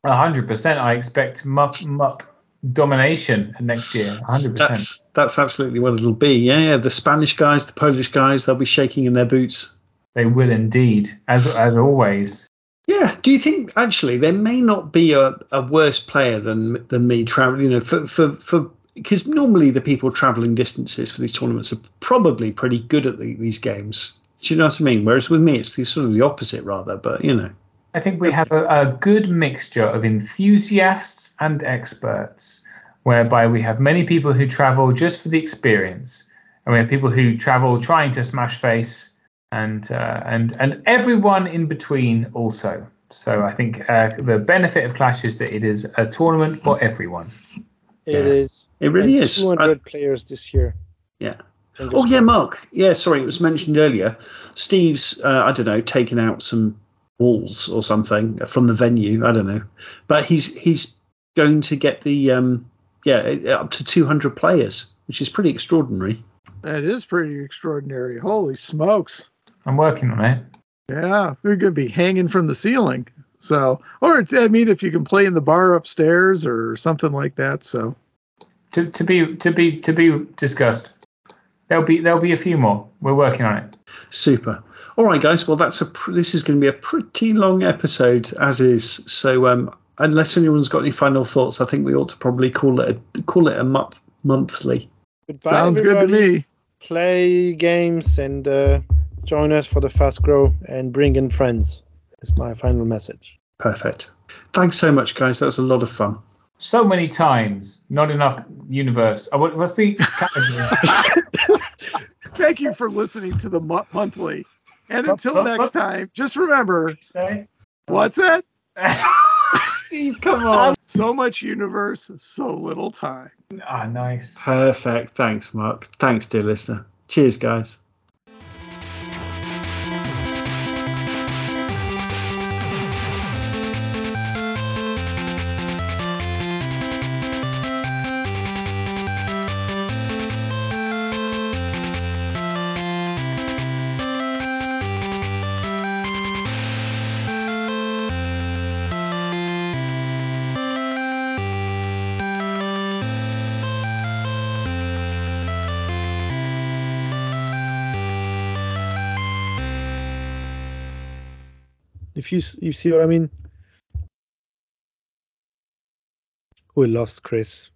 100%. I expect muck domination next year. 100%. That's absolutely what it'll be. Yeah. The Spanish guys, the Polish guys, they'll be shaking in their boots. They will indeed, as always. Yeah. Do you think actually there may not be a worse player than me traveling? Because normally the people traveling distances for these tournaments are probably pretty good at these games. Do you know what I mean? Whereas with me, it's sort of the opposite rather. But I think we have a good mixture of enthusiasts and experts, whereby we have many people who travel just for the experience, and we have people who travel trying to smash face, and everyone in between also. So I think the benefit of Clash is that it is a tournament for everyone. It is. It really is. 200 players this year. Yeah. Oh yeah, Mark. Yeah, sorry, it was mentioned earlier. Steve's taken out some walls or something from the venue, I don't know, but he's going to get the up to 200 players, which is pretty extraordinary. That is pretty extraordinary. Holy smokes. I'm working on it. Yeah, they're gonna be hanging from the ceiling, so if you can play in the bar upstairs or something like that. So to be discussed. There'll be a few more. We're working on it. Super. All right, guys. Well, this is going to be a pretty long episode as is. So unless anyone's got any final thoughts, I think we ought to probably call it a MUP monthly. Goodbye, sounds everybody. Good to me. Play games and join us for the Fast Grow and bring in friends is my final message. Perfect. Thanks so much, guys. That was a lot of fun. So many times, not enough universe. What's the category? Thank you for listening to the monthly. And until next time, just remember. What's it? Steve, come on. So much universe, so little time. Ah, nice. Perfect. Thanks, Mark. Thanks, dear listener. Cheers, guys. You see what I mean? We lost Chris.